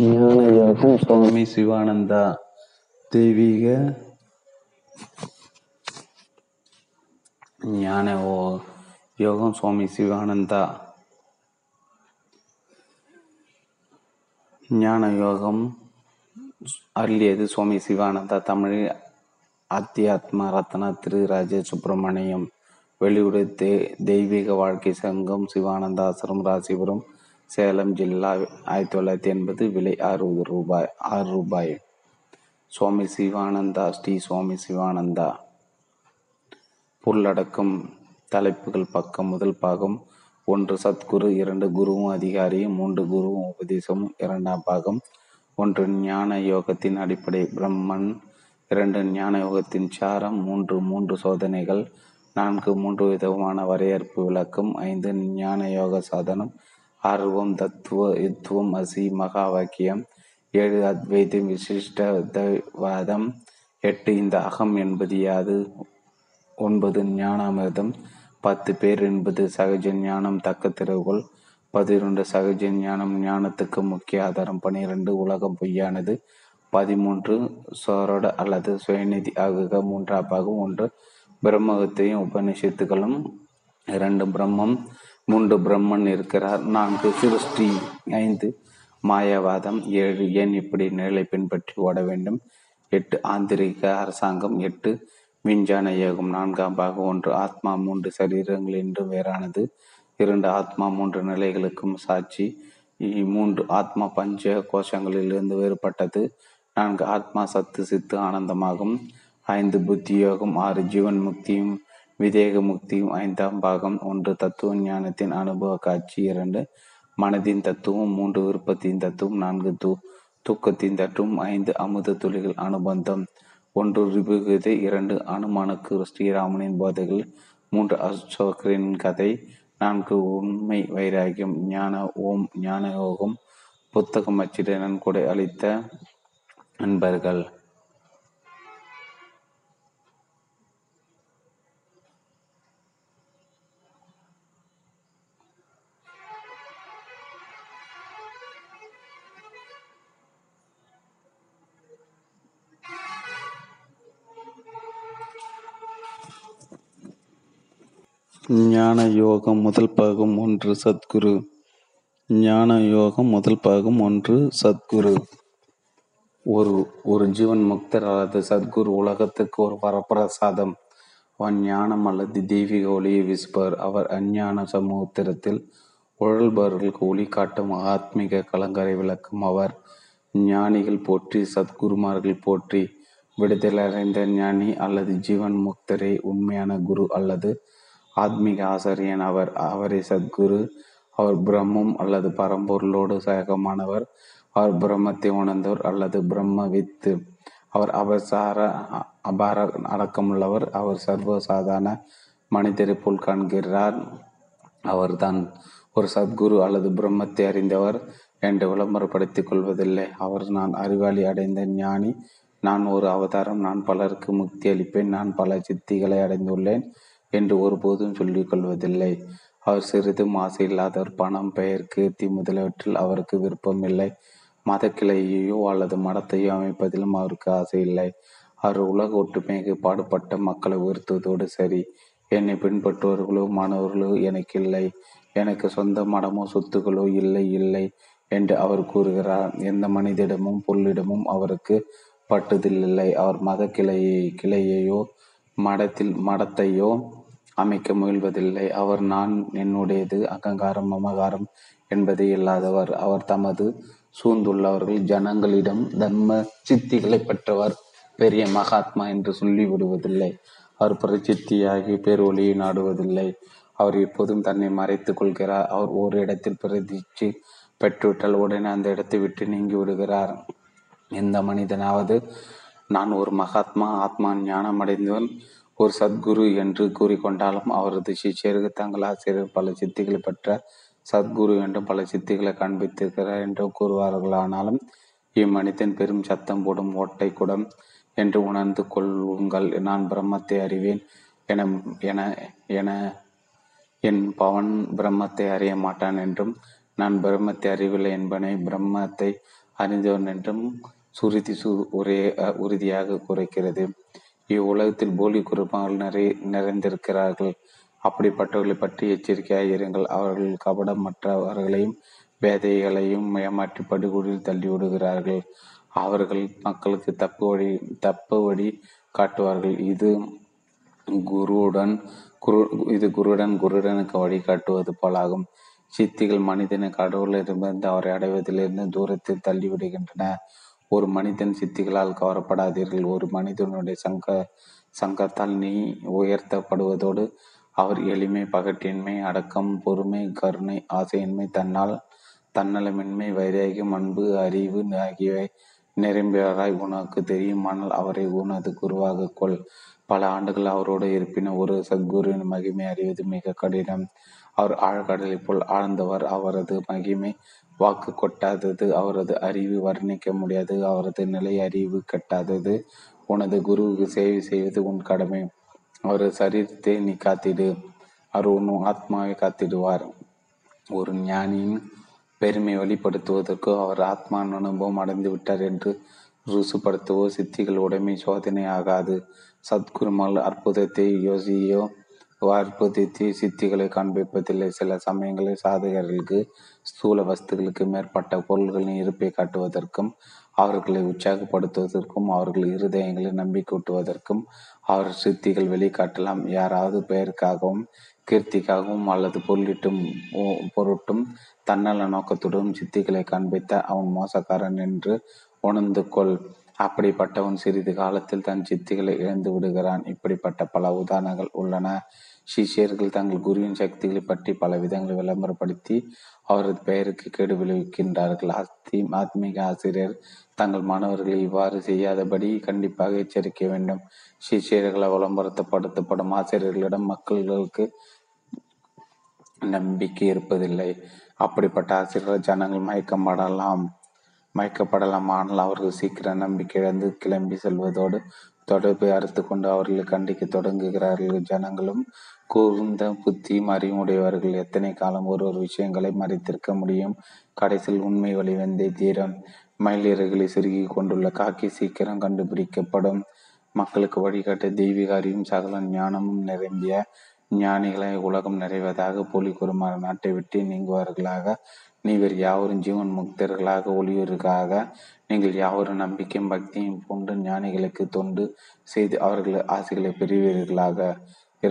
ஞான யோகம் சுவாமி சிவானந்தா. தெய்வீக ஞான யோகம் சுவாமி சிவானந்தா. ஞான யோகம் அருளியது சுவாமி சிவானந்தா. தமிழில் அத்தியாத்ம ரத்னா திரு ராஜ சுப்பிரமணியம். வெளியுடைய தெய்வீக வாழ்க்கை சங்கம், சிவானந்தா ஆசிரம், ராசிபுரம், சேலம் ஜில்லா. 1980. விலை ₹60. ₹6. சுவாமி சிவானந்தா. ஸ்ரீ சுவாமி சிவானந்தா. பொருளடக்கம். தலைப்புகள் பக்கம். முதல் பாகம் 1 சத்குரு, 2 குருவும் அதிகாரியும், 3 குருவும் உபதேசமும். இரண்டாம் பாகம் 1 ஞான யோகத்தின் அடிப்படை பிரம்மன், 2 ஞான யோகத்தின் சாரம், 3 சோதனைகள், 4 விதமான வரையறுப்பு விளக்கம், 5 ஞான யோக சாதனம், ஆர்வம், தத்துவ யுத்துவம், அசி, மகா வாக்கியம், 7 அத்வைதம், விசிஷ்டவாதம், 8 இந்த அகம் என்பது யாது, 9 ஞானாமிர்தம், 10 பேர் என்பது சகஜ ஞானம் தக்க திறவுகோள், 11 சகஜ ஞானம் ஞானத்துக்கு முக்கிய ஆதாரம், 12 உலகம் பொய்யானது, 13 சோரட அல்லது சுயநிதி ஆகுக. 3ஆம் பாகம் 1 பிரம்மத்தையும் உபநிஷத்துகளும், 2 பிரம்மம், 3 பிரம்மன் இருக்கிறார், 4 சிருஷ்டி, 5 மாயவாதம், 7 ஏன் இப்படி நிழலை பின்பற்றி ஓட வேண்டும், 8 ஆந்திரிக அரசாங்கம், 8 விஞ்ஞான யோகம். 4ஆம் பாகம் 1 ஆத்மா 3 சரீரங்கள் என்று வேறானது, 2 ஆத்மா 3 நிலைகளுக்கும் சாட்சி, 3 ஆத்மா பஞ்ச கோஷங்களிலிருந்து வேறுபட்டது, 4 ஆத்மா சத்து சித்து ஆனந்தமாகும், 5 புத்தி யோகம், 6 ஜீவன் முக்தியும் விதேக முக்தியும். 5ஆம் பாகம் 1 தத்துவ ஞானத்தின் அனுபவ காட்சி, 2 மனதின் தத்துவம், 3 விருப்பத்தின் தத்துவம், 4 தூக்கத்தின் தத்துவம், 5 அமுத துளிகள் அனுபந்தம், 1 ரிபுகதை, 2 அனுமானுக்கு ஸ்ரீராமனின் போதைகள், 3 அசோகரின் கதை, 4 உண்மை வைராகியம். ஞான ஓம் ஞான யோகம் புத்தகம் அச்சிட நன்கொடை அளித்த நண்பர்கள். ஞான யோகம் முதல் பாகம் 1 சத்குரு. ஞான யோகம் முதல் பாகம் 1 சத்குரு. ஒரு ஜீவன் முக்தர் அல்லது சத்குரு உலகத்துக்கு ஒரு வரப்பிரசாதம். அவன் ஞானம் அல்லது தெய்வீக ஒளியை வீசுபவர். அவர் அஞ்ஞான சமுத்திரத்தில் உழல்பவர்களுக்கு ஒளி காட்டும் ஆத்மீக கலங்கரை விளக்கும். அவர் ஞானிகள் போற்றி, சத்குருமார்கள் போற்றி. விடுதலடைந்த ஞானி அல்லது ஜீவன் முக்தரே உண்மையான குரு அல்லது ஆத்மீக ஆசாரியன். அவரை சத்குரு. அவர் பிரம்மம் அல்லது பரம்பொருளோடு சகமானவர். அவர் பிரம்மத்தை உணர்ந்தவர் அல்லது பிரம்மவித்து. அவர் அபார அடக்கமுள்ளவர். அவர் சர்வசாதாரண மனிதரை போல் காண்கிறார். அவர் தான் ஒரு சத்குரு அல்லது பிரம்மத்தை அறிந்தவர் என்று விளம்பரப்படுத்திக் கொள்வதில்லை. அவர் நான் அறிவாளி அடைந்த ஞானி, நான் ஒரு அவதாரம், நான் பலருக்கு முக்தி அளிப்பேன், நான் பல சித்திகளை அடைந்துள்ளேன் என்று ஒருபோதும் சொல்லிக் கொள்வதில்லை. அவர் சிறிதும் ஆசை இல்லாதவர். பணம், பெயர், கீர்த்தி முதலியவற்றில் அவருக்கு விருப்பம் இல்லை. மதக்கிளையோ அல்லது மடத்தையோ அமைப்பதிலும் அவருக்கு ஆசை இல்லை. அவர் உலக ஒற்றுமைக்கு பாடுபட்ட மக்களை உயர்த்துவதோடு சரி. என்னை பின்பற்றுவர்களோ மாணவர்களோ எனக்கு இல்லை, எனக்கு சொந்த மடமோ சொத்துக்களோ இல்லை இல்லை என்று அவர் கூறுகிறார். எந்த மனிதனிடமும் பொருளிடமும் அவருக்கு பட்டுதலில்லை. அவர் மத கிளையையோ மடத்தையோ அமைக்க முயல்வதில்லை. அவர் நான், என்னுடையது, அகங்காரம், மமகாரம் என்பதை இல்லாதவர். அவர் தமது சூழ்ந்துள்ளவர்கள் ஜனங்களிடம் தர்ம சித்திகளை பெற்றவர், பெரிய மகாத்மா என்று சொல்லிவிடுவதில்லை. அவர் பிரசித்தியாகி பேரொழியை நாடுவதில்லை. அவர் எப்போதும் தன்னை மறைத்து கொள்கிறார். அவர் ஒரு இடத்தில் பிரதிச்சு பெற்றுவிட்டால் உடனே அந்த இடத்தை விட்டு நீங்கி விடுகிறார். எந்த மனிதனாவது நான் ஒரு மகாத்மா, ஆத்மா ஞானம் அடைந்தவன், ஒரு சத்குரு என்று கூறிக்கொண்டாலும் அவரது சிஷியருக்கு தங்கள் ஆசிரியர் பல சித்திகளை பெற்ற சத்குரு என்றும் பல சித்திகளை காண்பித்திருக்கிறார் என்று கூறுவார்களானாலும் இம்மனிதன் பெரும் சத்தம் போடும் ஓட்டை குடம் என்று உணர்ந்து கொள்ளுங்கள். நான் பிரம்மத்தை அறிவேன் என என் பவன் பிரம்மத்தை அறிய மாட்டான் என்றும், நான் பிரம்மத்தை அறிவில்லை என்பனை பிரம்மத்தை அறிந்தவன் என்றும் சுருதி ஒரே உறுதியாக குறைக்கிறது. இவ்வுலகத்தில் போலி குறும்பர்கள் நிறைந்திருக்கிறார்கள். அப்படிப்பட்டவர்களை பற்றி எச்சரிக்கையாக இருங்கள். அவர்கள் கபடம் மற்றவர்களையும் வேதைகளையும் ஏமாற்றி படுகொலில் தள்ளிவிடுகிறார்கள். அவர்கள் மக்களுக்கு தப்பு வழி காட்டுவார்கள். இது குருடன் குருடனுக்கு வழி காட்டுவது போலாகும். சித்திகள் மனிதனை கடவுளிடமிருந்து அவரை அடைவதிலிருந்து தூரத்தில் தள்ளிவிடுகின்றன. ஒரு மனிதன் சித்திகளால் கவரப்படாதீர்கள். ஒரு மனிதனுடைய சங்கத்தால் நீ உயர்த்தப்படுவதோடு அவர் எளிமை, பகட்டின்மை, அடக்கம், பொறுமை, கருணை, ஆசையின்மை, தன்னலமின்மை, வைராகியம், அன்பு, அறிவு ஆகியவை நிரம்பியவராய் உனக்கு தெரியும். ஆனால் அவரை உனது குருவாக கொள். பல ஆண்டுகள் அவரோடு இருப்பின ஒரு சத்குருவின் மகிமை அறிவது மிக கடினம். அவர் ஆழ்கடலை போல் ஆழ்ந்தவர். அவரது மகிமை வாக்கு கொட்டாதது. அவரது அறிவு வர்ணிக்க முடியாதது. அவரது நிலை அறிவு கட்டாதது. உனது குருவுக்கு சேவை செய்வது உன் கடமை. அவரது சரீரத்தை நீ காத்திடு. அவர் உன் ஆத்மாவை காத்திடுவார். ஒரு ஞானியின் பெருமை வெளிப்படுத்துவதற்கோ அவர் ஆத்மா அனுபவம் அடைந்துவிட்டார் என்று ருசுப்படுத்தவோ சித்திகள் உடைமை சோதனை ஆகாது. சத்குருமால் அற்புதத்தை யோசியோ அற்புதத்தை சித்திகளை காண்பிப்பதில்லை. சில சமயங்களில் சாதகர்களுக்கு ஸ்தூல வஸ்துகளுக்கு மேற்பட்ட பொருள்களின் இருப்பை காட்டுவதற்கும் அவர்களை உற்சாகப்படுத்துவதற்கும் அவர்கள் இருதயங்களை நம்பிக்கூட்டுவதற்கும் அவர் சித்திகள் வெளிக்காட்டலாம். யாராவது பெயருக்காகவும் கீர்த்திக்காகவும் அல்லது பொருட்டும் தன்னல நோக்கத்துடன் சித்திகளை காண்பித்த அவன் மோசக்காரன் என்று உணர்ந்து கொள். அப்படிப்பட்டவன் சிறிது காலத்தில் தன் சித்திகளை இழந்து விடுகிறான். இப்படிப்பட்ட பல உதாரணங்கள் உள்ளன. சிஷியர்கள் தங்கள் குருவின் சக்திகளை பற்றி பல விதங்களை விளம்பரப்படுத்தி அவரது பெயருக்கு கேடு விளைவிக்கின்றார்கள். ஆத்மீக ஆசிரியர் தங்கள் மாணவர்களை இவ்வாறு செய்யாதபடி கண்டிப்பாக எச்சரிக்க வேண்டும். சிஷியர்களால் விளம்பரப்படுத்தப்படும் ஆசிரியர்களிடம் மக்களுக்கு நம்பிக்கை இருப்பதில்லை. அப்படிப்பட்ட ஆசிரியர்கள் ஜனங்கள் மயக்கப்படலாம். ஆனால் அவர்கள் சீக்கிரம் நம்பிக்கை இழந்து கிளம்பி செல்வதோடு தொடர்பை அறுத்து கொண்டு அவர்களை கண்டிக்க தொடங்குகிறார்கள். ஜனங்களும் கூர்ந்த புத்தியும் அறிவுடையவர்கள். எத்தனை காலம் ஒரு விஷயங்களை மறைத்திருக்க முடியும்? கடைசியில் உண்மை வழிவந்தே தீரம். மயிலிறகுகளை சுருகி கொண்டுள்ள காக்கி சீக்கிரம் கண்டுபிடிக்கப்படும். மக்களுக்கு வழிகாட்ட தெய்வீக அறிவும் சகல ஞானமும் நிரம்பிய ஞானிகளை உலகம் நிறைவதாக போலி குருமார நாட்டை விட்டு நீங்குவார்களாக. நீவர் யாவரும் ஜீவன் முக்தர்களாக ஒளியூர்களாக. நீங்கள் யாவரும் நம்பிக்கையும் பக்தியும் பூண்டு ஞானிகளுக்கு தொண்டு செய்து அவர்கள் ஆசைகளை பெறுவீர்களாக.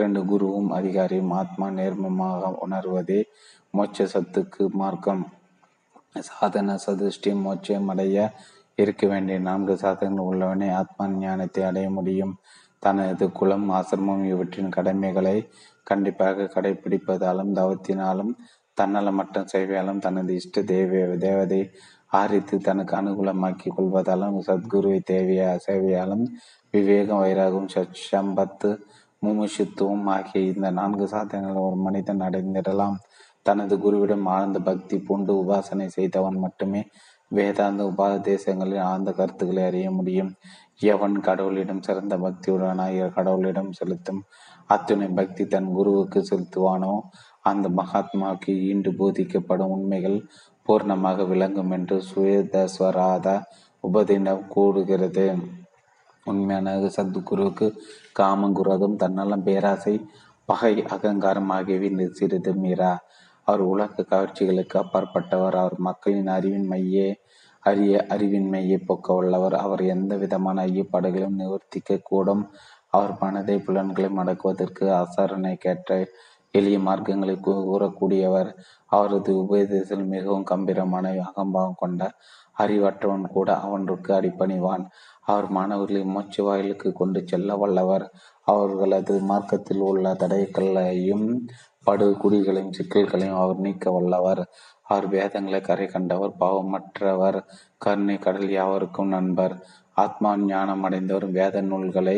2 குருவும் அதிகாரியும் ஆத்மா நேர்மமாக உணர்வதே மோட்ச சத்துக்கு மார்க்கம். சாதன சதுஷ்டி மோட்சமடைய இருக்க வேண்டிய 4 சாதனங்கள் உள்ளவனே ஆத்மா ஞானத்தை அடைய முடியும். தனது குலம், ஆசிரமம் இவற்றின் கடமைகளை கண்டிப்பாக கடைபிடிப்பதாலும் தவத்தினாலும் தன்னலமற்ற சேவையாலும் தனது இஷ்ட தேவதை ஆரித்து தனக்கு அனுகூலமாக்கிக் கொள்வதாலும் சத்குருவை சேவையாலும் விவேகம், வைராகம், சம்பத்து, முமுஷுத்துவம் ஆகிய இந்த 4 சாதனைகள் ஒரு மனிதன் அடைந்திடலாம். தனது குருவிடம் ஆழ்ந்த பக்தி பூண்டு உபாசனை செய்தவன் மட்டுமே வேதாந்த உபதேசங்களில் ஆழ்ந்த கருத்துக்களை அறிய முடியும். எவன் கடவுளிடம் சிறந்த பக்தியுடனாக கடவுளிடம் செலுத்தும் அத்துணை பக்தி தன் குருவுக்கு செலுத்துவானோ அந்த மகாத்மாவுக்கு ஈண்டு போதிக்கப்படும் உண்மைகள் பூர்ணமாக விளங்கும் என்று சுயதஸ்வராத உபதினம் கூடுகிறது. உண்மையான சத்குருவுக்கு காமங்குரகம், தன்னலம், பேராசை, பகை, அகங்காரம் ஆகியவை சிறிது மீறா. அவர் உலக கவர்ச்சிகளுக்கு அப்பாற்பட்டவர். அவர் மக்களின் அறிவின்மையை போக்க உள்ளவர். அவர் எந்த விதமான ஐயப்பாடுகளையும் நிவர்த்திக்க கூடும். அவர் மனதை புலன்களை மடக்குவதற்கு அசாரணை கேட்ட எளிய மார்க்கங்களை கூறக்கூடியவர். அவரது உபதேசத்தில் மிகவும் கம்பீரமான அகம்பாவம் கொண்ட அறிவற்றவன் கூட அவனுக்கு அடிப்பணிவான். அவர் மாணவர்களை மூச்சு வாயிலுக்கு கொண்டு செல்ல வல்லவர். அவர்களது மார்க்கத்தில் உள்ள தடைகளையும் படுகுடிகளையும் சிக்கல்களையும் அவர் நீக்க வல்லவர். அவர் வேதங்களை கரை கண்டவர், பாவமற்றவர், கருணை கடல், யாவருக்கும் நண்பர், ஆத்மா ஞானம் அடைந்தவரும் வேத நூல்களை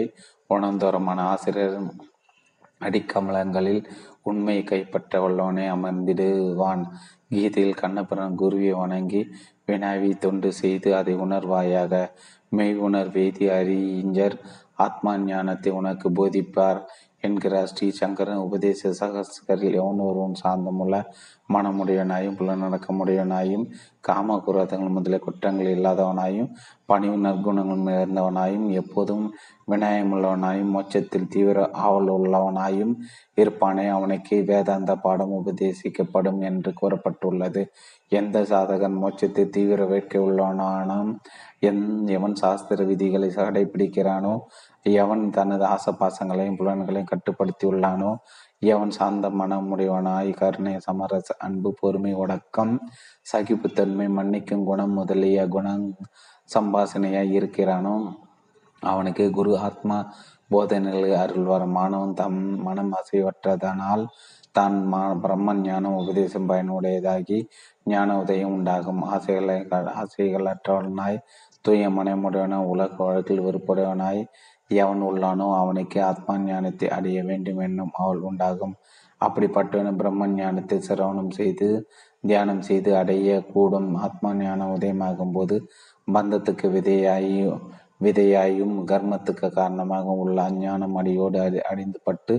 உணர்ந்தோருமான ஆசிரியர். அடிக்கமலங்களில் உண்மையை கைப்பற்ற வல்லவனே அமர்ந்திடுவான். கீதையில் கண்ணபிரான் குருவை வணங்கி வினாவை தொண்டு செய்து அதை உணர்வாயாக. மெய் உணர்வேதி அறிஞர் ஆத்மா ஞானத்தை உனக்கு போதிப்பார் என்கிறார் ஸ்ரீ சங்கரன் உபதேச சகஸ்கரில். எவன் ஒருவன் சார்ந்தமுள்ள மனமுடையவனாயும் புலநடக்கமுடையவனாயும் காம குரோதங்கள் முதலிய குற்றங்கள் இல்லாதவனாயும் பணிவு நற்குணங்கள் நிறைந்தவனாயும் எப்போதும் வினயமுள்ளவனாயும் மோட்சத்தில் தீவிர ஆவல் உள்ளவனாயும் இருப்பானே, அவனுக்கு வேதாந்த பாடம் உபதேசிக்கப்படும் என்று கூறப்பட்டுள்ளது. எந்த சாதகன் மோட்சத்தை தீவிர வேட்கை உள்ளவனானாம், எவன் சாஸ்திர விதிகளை கடைபிடிக்கிறானோ, எவன் தனது ஆசபாசங்களையும் புலன்களையும் கட்டுப்படுத்தி உள்ளானோ, எவன் சாந்த மனமுடையவனாய் கருணை, சமரச அன்பு, பொறுமை, ஒடக்கம், சகிப்புத்தன்மை, மன்னிக்கும் குணம் முதலிய குணம் சம்பாசனையாய் இருக்கிறானோ, அவனுக்கு குரு ஆத்மா போதனைகளை அருள்வார். மாணவன் தம் மனம் அசைவற்றதனால் தான் பிரம்ம ஞானம் உபதேசம் பயனுடையதாகி ஞான உதயம் உண்டாகும். ஆசைகளற்றவனாய் தூய மனமுடையவனாய் உலக வழக்கில் விருப்புடையவனாய் எவன் உள்ளானோ, அவனுக்கு ஆத்மா ஞானத்தை அடைய வேண்டும் என்னும் அவள் உண்டாகும். அப்படிப்பட்டவன பிரம்ம ஞானத்தை சிரவணம் செய்து தியானம் செய்து அடைய கூடும். ஆத்மா ஞானம் உதயமாகும் போது பந்தத்துக்கு விதையாயும் கர்மத்துக்கு காரணமாக உள்ள அஞ்ஞானம் அடியோடு அடிந்துபட்டு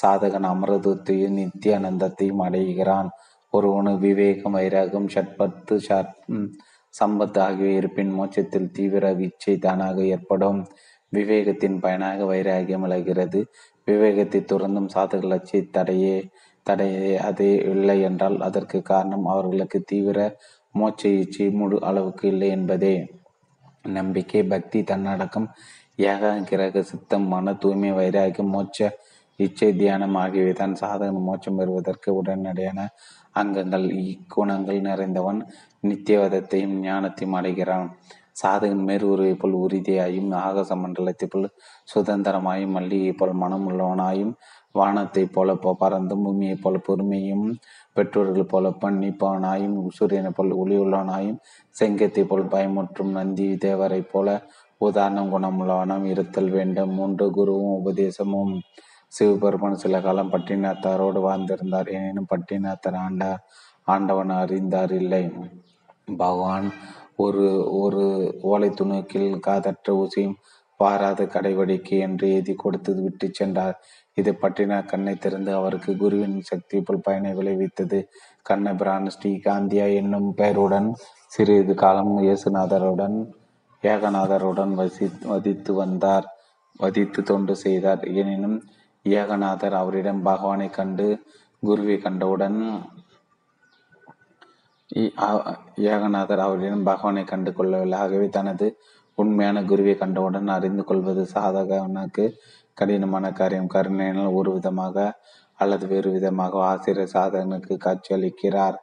சாதகன் அமரதத்தையும் நித்திய ஆனந்தத்தையும் அடைகிறான். ஒருவனு விவேகம், வைராகம், ஷட்பத்து, சம்பத்து ஆகியவை இருப்பின் மோட்சத்தில் தீவிர வீச்சை தானாக ஏற்படும். விவேகத்தின் பயனாக வைராகியம் விளைகிறது. விவேகத்தை துறந்தும் சாதக லட்சிய தடையே அது இல்லை என்றால் அதற்கு காரணம் அவர்களுக்கு தீவிர மோட்ச இச்சை முழு அளவுக்கு இல்லை என்பதே. நம்பிக்கை, பக்தி, தன்னடக்கம், ஏகாகிரக சித்தம், மன தூய்மை, வைராகியம், மோட்ச இச்சை, தியானம் ஆகியவை தான் சாதக மோட்சம் பெறுவதற்கு உடனடியான அங்கங்கள். இக்குணங்கள் நிறைந்தவன் நித்தியவதத்தையும் ஞானத்தையும் அடைகிறான். சாதகன் மேற்கூறிய போல் உறுதியாயும் ஆகாச மண்டலத்தை போல் சுதந்திரமாயும் மல்லிகை போல் மனமுள்ளவனாயும் வானத்தைப் போல பறந்தும் பூமியைப் போல பொறுமையும் பெற்றோர்கள் போல பண்ணிப்பவனாயும் சூரியனை போல் ஒளியுள்ளவனாயும் செங்கத்தை போல் பயமுற்றும் நந்தி தேவரை போல உதாரணம் குணமுள்ளவனாம் இருத்தல் வேண்டும். 3 குருவும் உபதேசமும். சிவபெருமான் சில காலம் பட்டினத்தாரோடு வாழ்ந்திருந்தார். எனினும் பட்டினத்தார் ஆண்டவன் அறிந்தார் இல்லை. பகவான் ஒரு ஓலை துணுக்கில் காதற்ற ஊசியும் வாராத கடைவடிக்கை என்று எழுதி கொடுத்து விட்டு சென்றார். இதை பற்றின கண்ணை திறந்து அவருக்கு குருவின் சக்தி போல் பயனை விளைவித்தது. கண்ணபிரான் ஸ்ரீ காந்தியா என்னும் பெயருடன் சிறிது காலம் ஏகநாதருடன் வதித்து தொண்டு செய்தார். எனினும் ஏகநாதர் அவரிடம் பகவானை கண்டு குருவை கண்டு கொள்ளவில்லை. ஆகவே தனது உண்மையான குருவை கண்டவுடன் அறிந்து கொள்வது சாதகனுக்கு கடினமான காரியம். கருணையினால் ஒரு விதமாக அல்லது வேறு விதமாக ஆசிரியர் சாதகனுக்கு காட்சியளிக்கிறார்.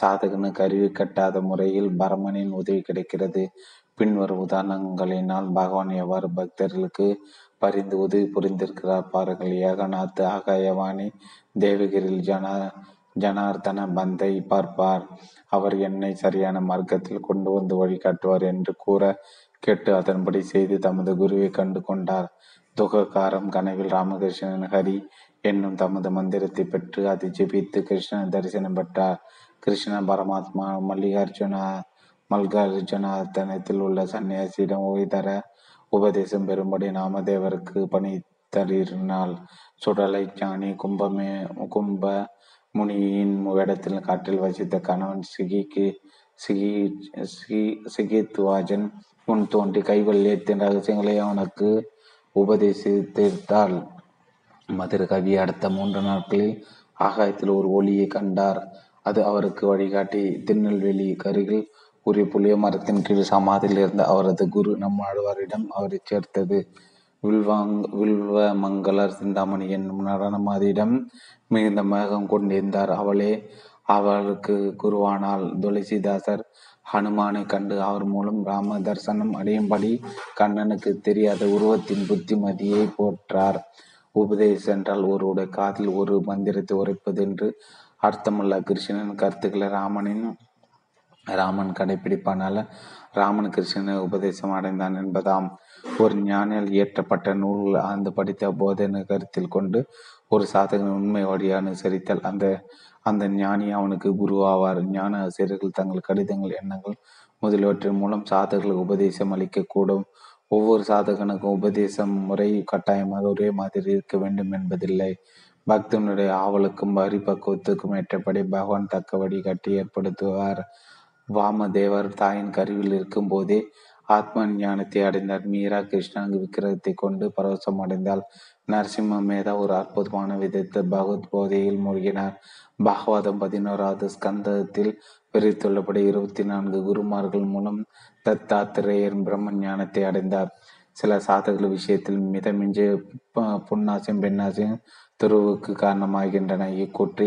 சாதகனு கருவி கட்டாத முறையில் பரமனின் உதவி கிடைக்கிறது. பின்வரும் உதாரணங்களினால் பகவான் எவ்வாறு பக்தர்களுக்கு பரிந்து உதவி புரிந்திருக்கிறார் பாருங்கள். ஏகநாத் ஆகாயவாணி தேவகிரில் ஜனார்த்தன பந்தை பார்ப்பார். அவர் என்னை சரியான மார்க்கத்தில் கொண்டு வந்து வழிகாட்டுவார் என்று கூற கேட்டு அதன்படி செய்து தமது குருவை கண்டு கொண்டார். துககாரம் கனவில் ராமகிருஷ்ணன் ஹரி என்னும் தமது மந்திரத்தை பெற்று அதை ஜெபித்து கிருஷ்ண தரிசனம் பெற்றார். கிருஷ்ண பரமாத்மா மல்லிகார்ஜுனாத்தனத்தில் உள்ள சன்னியாசியிடம் ஓய்தர உபதேசம் பெறும்படி நாமதேவருக்கு பணி தரினாள். சுடலை ஞானி கும்ப முனியின் இடத்தில் காட்டில் வசித்த கணவன் சிகித்வாஜன் முன் தோன்றி கைவல்யத்தின் ரகசியங்களை அவனுக்கு உபதேசித்தால் மதுர கவி அடுத்த 3 நாட்களில் ஆகாயத்தில் ஒரு ஒளியை கண்டார். அது அவருக்கு வழிகாட்டி. திருநெல்வேலி கருகில் ஒரு புளிய மரத்தின் கீழ் சமாதியில் இருந்த அவரது குரு நம்மாழ்வாரிடம் அவரை சேர்த்தது. வில்வ மங்களர் சிந்தாமணி என்னும் நடனமாதியிடம் மிகுந்த மேகம் கொண்டிருந்தார். அவளே அவளுக்கு குருவானால். துளசிதாசர் ஹனுமானை கண்டு அவர் மூலம் ராம தரிசனம் அடையும்படி கண்ணனுக்கு தெரியாத உருவத்தின் புத்திமதியை போற்றார். உபதேசம் என்றால் ஒருவருடைய காதில் ஒரு மந்திரத்தை உரைப்பது என்று அர்த்தமுள்ள கிருஷ்ணன் கருத்துக்களை ராமன் கடைபிடிப்பானால ராமன் கிருஷ்ணன் உபதேசம் அடைந்தான் என்பதாம். ஒரு ஞானியால் இயற்றப்பட்ட நூல்கள் ஆழ்ந்து படித்த போதனை கருத்தில் கொண்டு ஒரு சாதகன் உண்மை வழியை அனுசரித்தால் அந்த ஞானி அவனுக்கு குருவாவார். ஞான ஆசிரியர்கள் தங்கள் கடிதங்கள், எண்ணங்கள் முதலியவற்றின் மூலம் சாதகர்களுக்கு உபதேசம் அளிக்கக்கூடும். ஒவ்வொரு சாதகனுக்கும் உபதேசம் முறை கட்டாயமாக ஒரே மாதிரி இருக்க வேண்டும் என்பதில்லை. பக்தனுடைய ஆவலுக்கும் பரிபக்குவத்துக்கும் ஏற்றபடி பகவான் தக்க வழிகாட்டி ஏற்படுத்துவார். வாமதேவர் தாயின் கருவில் இருக்கும் போதே ஆத்ம ஞானத்தை அடைந்தார். மீரா கிருஷ்ணாங்கு விக்கிரகத்தை கொண்டு பரவசம் அடைந்தால் நரசிம்ம மேதா ஒரு அற்புதமான விதத்தில் பகவத் போதையில் மூழ்கினார். பாகவதம் 11வது ஸ்கந்தத்தில் பிரித்துள்ளபடி 24 குருமார்கள் மூலம் தத்தாத்திரேயர் பிரம்ம ஞானத்தை அடைந்தார். சில சாதகர்கள் விஷயத்தில் மிதமிஞ்ச புன்னாசையும் பெண்ணாசையும் துருவுக்கு காரணமாகின்றன. இக்கூற்றி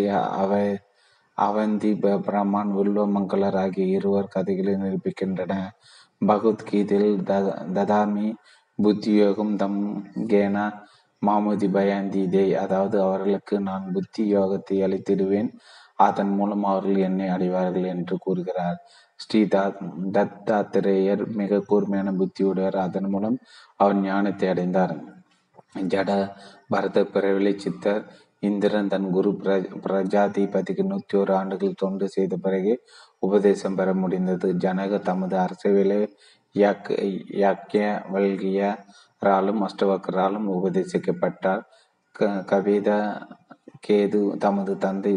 அவந்தி பிரமான் வில்வமங்கலர் ஆகிய இருவர் கதைகளை நிரூபிக்கின்றன. பகவத்கீதையில் ததாமி புத்தியோகம் தம் கேனா மாமுதி பயாந்தி தே, அதாவது அவர்களுக்கு நான் புத்தி யோகத்தை அளித்திடுவேன், அதன் மூலம் அவர்கள் என்னை அடைவார்கள் என்று கூறுகிறார். ஸ்ரீ தத்தாத்திரேயர் மிக கூர்மையான புத்தியுடையவர், அதன் மூலம் அவர் ஞானத்தை அடைந்தார். ஜட பரத பிரவிலை சித்தர் இந்திரன் தன் குரு பிரஜாதிபதிக்கு 101 ஆண்டுகள் தொண்டு செய்த பிறகு உபதேசம் பெற முடிந்தது. ஜனக தமது அரசவியலை யாக்கிய வல்கியராலும் அஷ்டவக்கராலும் உபதேசிக்கப்பட்டார். கவித கேது தமது தந்தை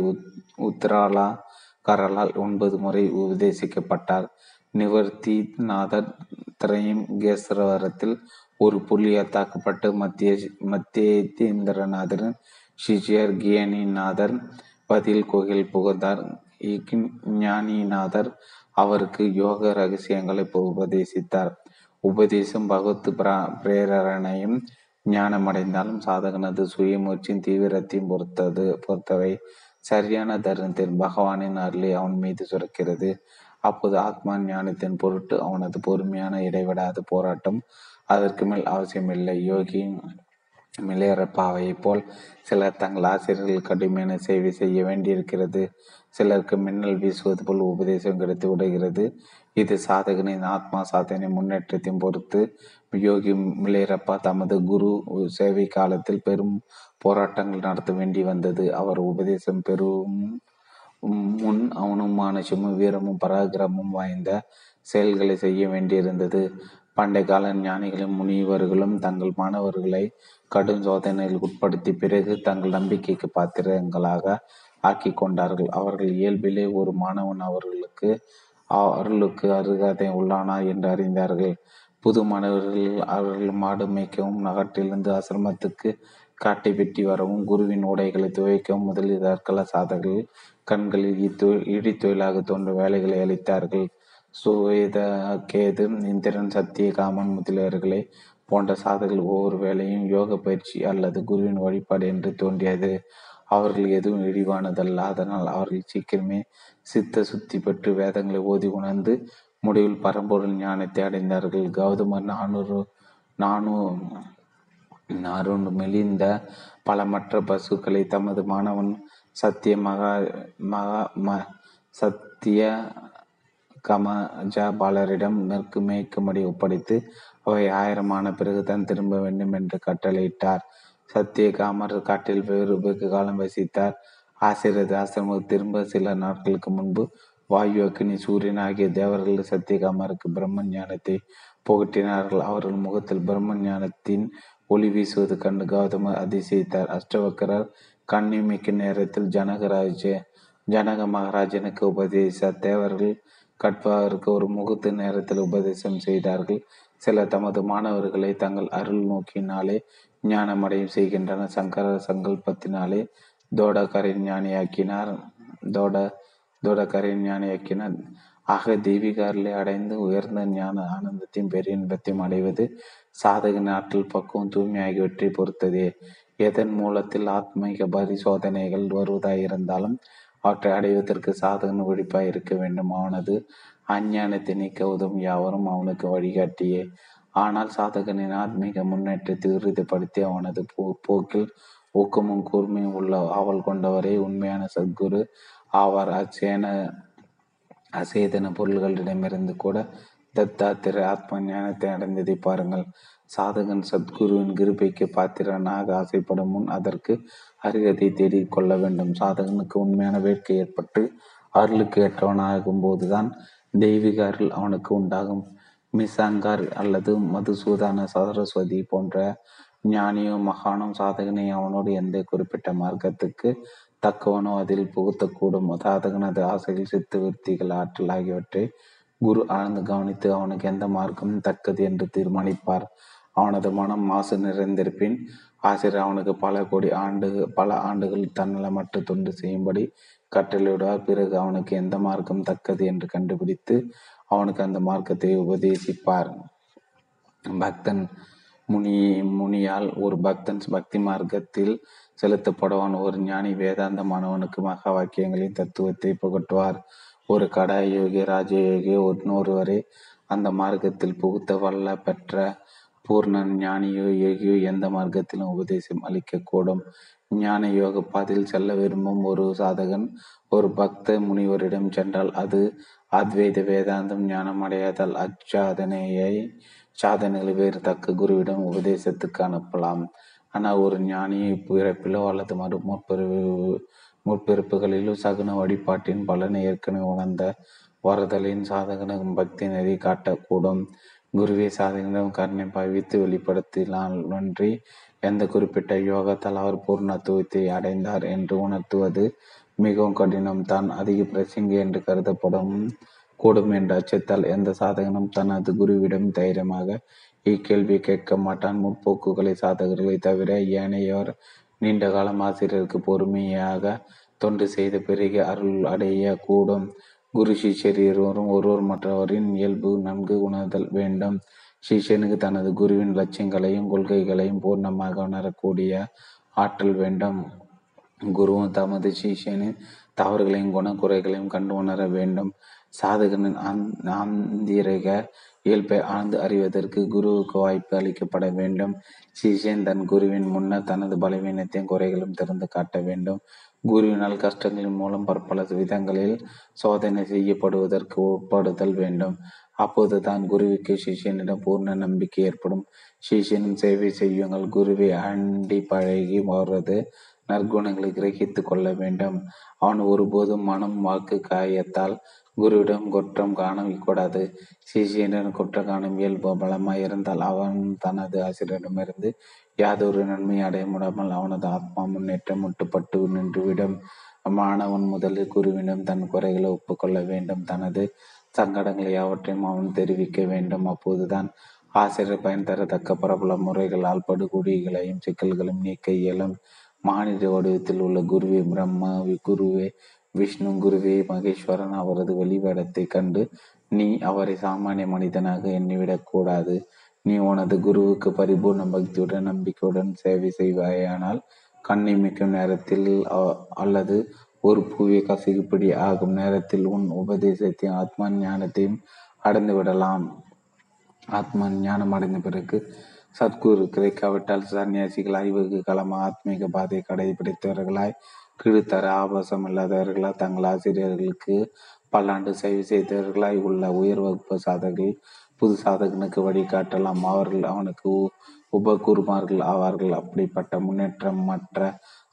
உத்ராலாக்காரலால் 9 முறை உபதேசிக்கப்பட்டார். நிவர்த்தி நாதர் திரையும் கேசரவரத்தில் ஒரு புள்ளியால் தாக்கப்பட்டு மத்தியேந்திரநாதரின் சிஷியர் கியானிநாதர் பதில் கோயில் புகுந்தார். ஞானிநாதர் அவருக்கு யோக ரகசியங்களை உபதேசித்தார். உபதேசம் பகவத் பிரேரணையும் ஞானமடைந்தாலும் சாதகனது சுயமுயற்சியின் தீவிரத்தையும் பொறுத்தவை. சரியான தருணத்தில் பகவானின் அருளை அவன் மீது சுரக்கிறது. அப்போது ஆத்மா ஞானத்தின் பொருட்டு அவனது பொறுமையான இடைவிடாத போராட்டம் அதற்கு மேல் அவசியமில்லை. யோகி மிளையரப்பாவை போல் சிலர் தங்கள் ஆசிரியர்கள் கடுமையான சேவை செய்ய வேண்டியிருக்கிறது. சிலருக்கு மின்னல் வீசுவது போல் உபதேசம் கிடைத்து விடுகிறது. இது சாதகனின் ஆத்மா சாதனை முன்னேற்றத்தையும் பொறுத்து. யோகி மிளையரப்பா தமது குரு சேவை காலத்தில் பெரும் போராட்டங்கள் நடத்த வேண்டி வந்தது. அவர் உபதேசம் பெறும் முன் அவனும் மனசும் வீரமும் பராக்கிரமும் வாய்ந்த செயல்களை செய்ய வேண்டியிருந்தது. பண்டை கால ஞானிகளும் முனிவர்களும் தங்கள் மாணவர்களை கடும் சோதனையில் உட்படுத்தி பிறகு தங்கள் நம்பிக்கைக்கு பாத்திரங்களாக ஆக்கி கொண்டார்கள். அவர்கள் இயல்பிலே ஒரு மாணவன் அவர்களுக்கு அருகதை உள்ளானா என்று அறிந்தார்கள். புது மாணவர்கள் அவர்கள் மாடு மேய்க்கவும் நகட்டிலிருந்து ஆசிரமத்துக்கு காட்டி வெட்டி வரவும் குருவின் உடைகளை துவைக்கவும் முதலிதார்கள சாதகர்கள் கண்களில் இடித்தொழிலாக தோன்றும் வேலைகளை அளித்தார்கள். சுவேத கேது இந்திரன் சத்திய காமன் முதலியவர்களை போன்ற சாதகர்கள் ஒவ்வொரு வேளையும் யோக பயிற்சி அல்லது குருவின் வழிபாடு என்று தோன்றியது. அவர்கள் எதுவும் இழிவானதல்ல. அதனால் அவர்கள் சீக்கிரமே சித்த சுத்தி பெற்று வேதங்களை ஓதி உணர்ந்து முடிவில் பரம்பொருள் ஞானத்தை அடைந்தார்கள். கௌதமர் 400 மெலிந்த பலமற்ற பசுக்களை தமது மாணவன் சத்திய கமஜபாலரிடம் மேய்க்கும்படி ஒப்படைத்து அவை 1000 ஆன பிறகு தான் திரும்ப வேண்டும் என்று கட்டளையிட்டார். சத்தியகாமர் காட்டில் வேறு வெகு காலம் வசித்தார். ஆசிரியர் ஆசிரமம் திரும்ப சில நாட்களுக்கு முன்பு வாயு அக்னி சூரியன் ஆகிய தேவர்கள் சத்தியகாமருக்கு பிரம்ம ஞானத்தை புகட்டினார்கள். அவர்கள் முகத்தில் பிரம்ம ஞானத்தின் ஒளி வீசுவது கண்டு கௌதமர் அதிசயித்தார். அஷ்டவக்கரர் கண்ணிமைக்கு நேரத்தில் ஜனக மகாராஜனுக்கு உபதேசித்தார். தேவர்கள் கட்பாவிற்கு ஒரு முகூர்த்த நேரத்தில் உபதேசம் செய்தார்கள். சில தமது மாணவர்களை தங்கள் அருள் நோக்கினாலே ஞானமடையும் செய்கின்றன. சங்கர சங்கல்பத்தினாலே தோடக்கரை ஞானியாக்கினார். ஆக தெய்வீகாரலை அடைந்து உயர்ந்த ஞான ஆனந்தத்தையும் பேரின்பத்தையும் அடைவது சாதக நாட்டில் பக்குவம் தூய்மை ஆகியவற்றை பொறுத்ததே. எதன் மூலத்தில் ஆத்மீக பரிசோதனைகள் வருவதாயிருந்தாலும் அவற்றை அடைவதற்கு சாதகன் விழிப்பாய் இருக்க வேண்டும். அவனது அஞ்ஞானத்தை நீக்க உதவும் யாவரும் அவனுக்கு வழிகாட்டியே. ஆனால் சாதகனின் ஆத்மீக முன்னேற்றத்தை உறுதிப்படுத்தி அவனது போக்கில் ஊக்கமும் கூர்மையும் உள்ள ஆவல் கொண்டவரே உண்மையான சத்குரு ஆவார். அசேதன பொருள்களிடமிருந்து கூட தத்தாத்திர ஆத்ம ஞானத்தை அடைந்ததை பாருங்கள். சாதகன் சத்குருவின் கிருபைக்கு பாத்திரனாக ஆசைப்படும் முன் அதற்கு அருகதை தேடிக்கொள்ள வேண்டும். சாதகனுக்கு உண்மையான வேட்கை ஏற்பட்டு அருளுக்கு ஏற்றவனாகும் போதுதான் தெய்வீக அருள் அவனுக்கு உண்டாகும். மிசாங்கார் அல்லது மதுசூதான சரஸ்வதி போன்ற ஞானியோ மகானும் சாதகனை அவனோடு எந்த குறிப்பிட்ட மார்க்கத்துக்கு தக்கவனோ அதில் புகுத்தக்கூடும். சாதகனது ஆசையில் சித்து விருத்திகள் ஆற்றல் ஆகியவற்றை குரு ஆழ்ந்து கவனித்து அவனுக்கு எந்த மார்க்கமும் தக்கது என்று தீர்மானிப்பார். அவனது மனம் மாசு நிறைந்திருப்பின் ஆசிரியர் அவனுக்கு பல ஆண்டுகள் தன்னலமற்ற தொண்டு செய்யும்படி கட்டளையிடுவார். பிறகு அவனுக்கு எந்த மார்க்கம் தக்கது என்று கண்டுபிடித்து அவனுக்கு அந்த மார்க்கத்தை உபதேசிப்பார். பக்தன் முனியால் ஒரு பக்தன் பக்தி மார்க்கத்தில் செலுத்தப்படுவான். ஒரு ஞானி வேதாந்த மாணவனுக்கு மகா வாக்கியங்களின் தத்துவத்தை புகட்டுவார். ஒரு கடாய யோகி ராஜயோகி இன்னொருவரை அந்த மார்க்கத்தில் புகுத்த வல்ல பெற்ற பூர்ண ஞானியோ யோகியோ எந்த மார்க்கத்திலும் உபதேசம் அளிக்கக்கூடும். ஞான யோக பாதையில் செல்ல விரும்பும் ஒரு சாதகன் ஒரு பக்த முனிவரிடம் சென்றால் அது அத்வைத வேதாந்தம் ஞானம் அடையாதால் சாதனைகளை வேறு தக்க குருவிடம் உபதேசத்துக்கு அனுப்பலாம். ஆனால் ஒரு ஞானியை பிறப்பிலோ அல்லது முற்பிறப்புகளிலோ சகுன வழிபாட்டின் பலனை ஏற்கனவே உணர்ந்த வருதலின் சாதகனும் பக்தி நெறி காட்டக்கூடும். குருவை சாதகனிடம் கருணை பாவித்து வெளிப்படுத்தினாலன்றி எந்த குறிப்பிட்ட யோகத்தால் அவர் பூர்ணத்துவத்தை அடைந்தார் என்று உணர்த்துவது மிகவும் கடினம். தான் அதிக பிரசங்கி என்று கருதப்படும் கூடும் என்ற அச்சத்தால் எந்த சாதகனும் தனது குருவிடம் தைரியமாக இக்கேள்வி கேட்க மாட்டான். முற்போக்குகளை சாதகர்களை தவிர ஏனையோர் நீண்ட காலம் ஆசிரியருக்கு பொறுமையாக தொண்டு செய்த பிறகு அருள் அடைய கூடும். குரு சிஷ்யர் இருவரும் ஒருவர் மற்றவரின் இயல்பு நன்கு உணர்தல் வேண்டும். சிஷ்யனுக்கு தனது குருவின் லட்சியங்களையும் கொள்கைகளையும் பூர்ணமாக உணரக்கூடிய ஆற்றல் வேண்டும். குருவும் தமது சிஷ்யனின் தவறுகளையும் குணக்குறைகளையும் கண்டு உணர வேண்டும். சாதகனின் ஆந்திரக இயல்பை ஆழ்ந்து அறிவதற்கு குருவுக்கு வாய்ப்பு அளிக்கப்பட வேண்டும். சிஷ்யன் தன் குருவின் முன்னர் தனது பலவீனத்தையும் குறைகளும் திறந்து காட்ட வேண்டும். குருவினால் கஷ்டங்களின் மூலம் பற்பல விதங்களில் சோதனை செய்யப்படுவதற்கு உட்படுதல் வேண்டும். அப்போது தான் குருவுக்கு சிஷியனிடம் பூர்ண நம்பிக்கை ஏற்படும். சிஷியனும் சேவை செய்யுங்கள் குருவை ஆண்டி பழகி மாறுவது நற்குணங்களை கிரகித்து கொள்ள வேண்டும். அவன் ஒருபோதும் மனம் வாக்கு காயத்தால் குருவிடம் குற்றம் காணக்கூடாது. சிஷியனிடம் குற்றம் காணும் இயல்பு பலமாய் இருந்தால் அவன் தனது ஆசிரியரிடமிருந்து யாதொரு நன்மை அடைய முடாமல் அவனது ஆத்மா முன்னேற்றம் முட்டுப்பட்டு நின்றுவிடும். மாணவன் முதலில் குருவிடம் தன் குறைகளை ஒப்புக்கொள்ள வேண்டும். தனது சங்கடங்களை அவற்றையும் அவன் தெரிவிக்க வேண்டும். அப்போதுதான் ஆசிரியர் பயன் தரத்தக்க பிரபல முறைகளால் படுகொடிகளையும் சிக்கல்களையும் நீக்க இயலும். மானிட வடிவத்தில் உள்ள குருவே பிரம்மா, குருவே விஷ்ணு, குருவே மகேஸ்வரன் அவரது வெளிவேடத்தை கண்டு நீ அவரை சாமானிய மனிதனாக எண்ணிவிடக்கூடாது. நீ உனது குருவுக்கு பரிபூர்ண பக்தியுடன் நம்பிக்கையுடன் சேவை செய்வாயானால் கண்ணிமிக்கும் நேரத்தில் அல்லது ஒரு பூவிய கசிகுப்பிடி ஆகும் நேரத்தில் உன் உபதேசத்தையும் ஆத்ம ஞானத்தையும் அடைந்து விடலாம். ஆத்ம ஞானம் அடைந்த பிறகு சத்குரு கிடைக்காவிட்டால் சன்னியாசிகளாய் வெகு காலமாக ஆத்மீக பாதையை கடைபிடித்தவர்களாய் கீழ்த்தர ஆபாசம் இல்லாதவர்களாய் தங்கள் ஆசிரியர்களுக்கு பல்லாண்டு சேவை செய்தவர்களாய் உள்ள உயர் வகுப்பு சாதகர்கள் புது சாதகனுக்கு வழிகாட்டலாம். அவர்கள் அவனுக்கு உபகுருமார்கள் ஆவார்கள். அப்படிப்பட்ட முன்னேற்றம் மற்ற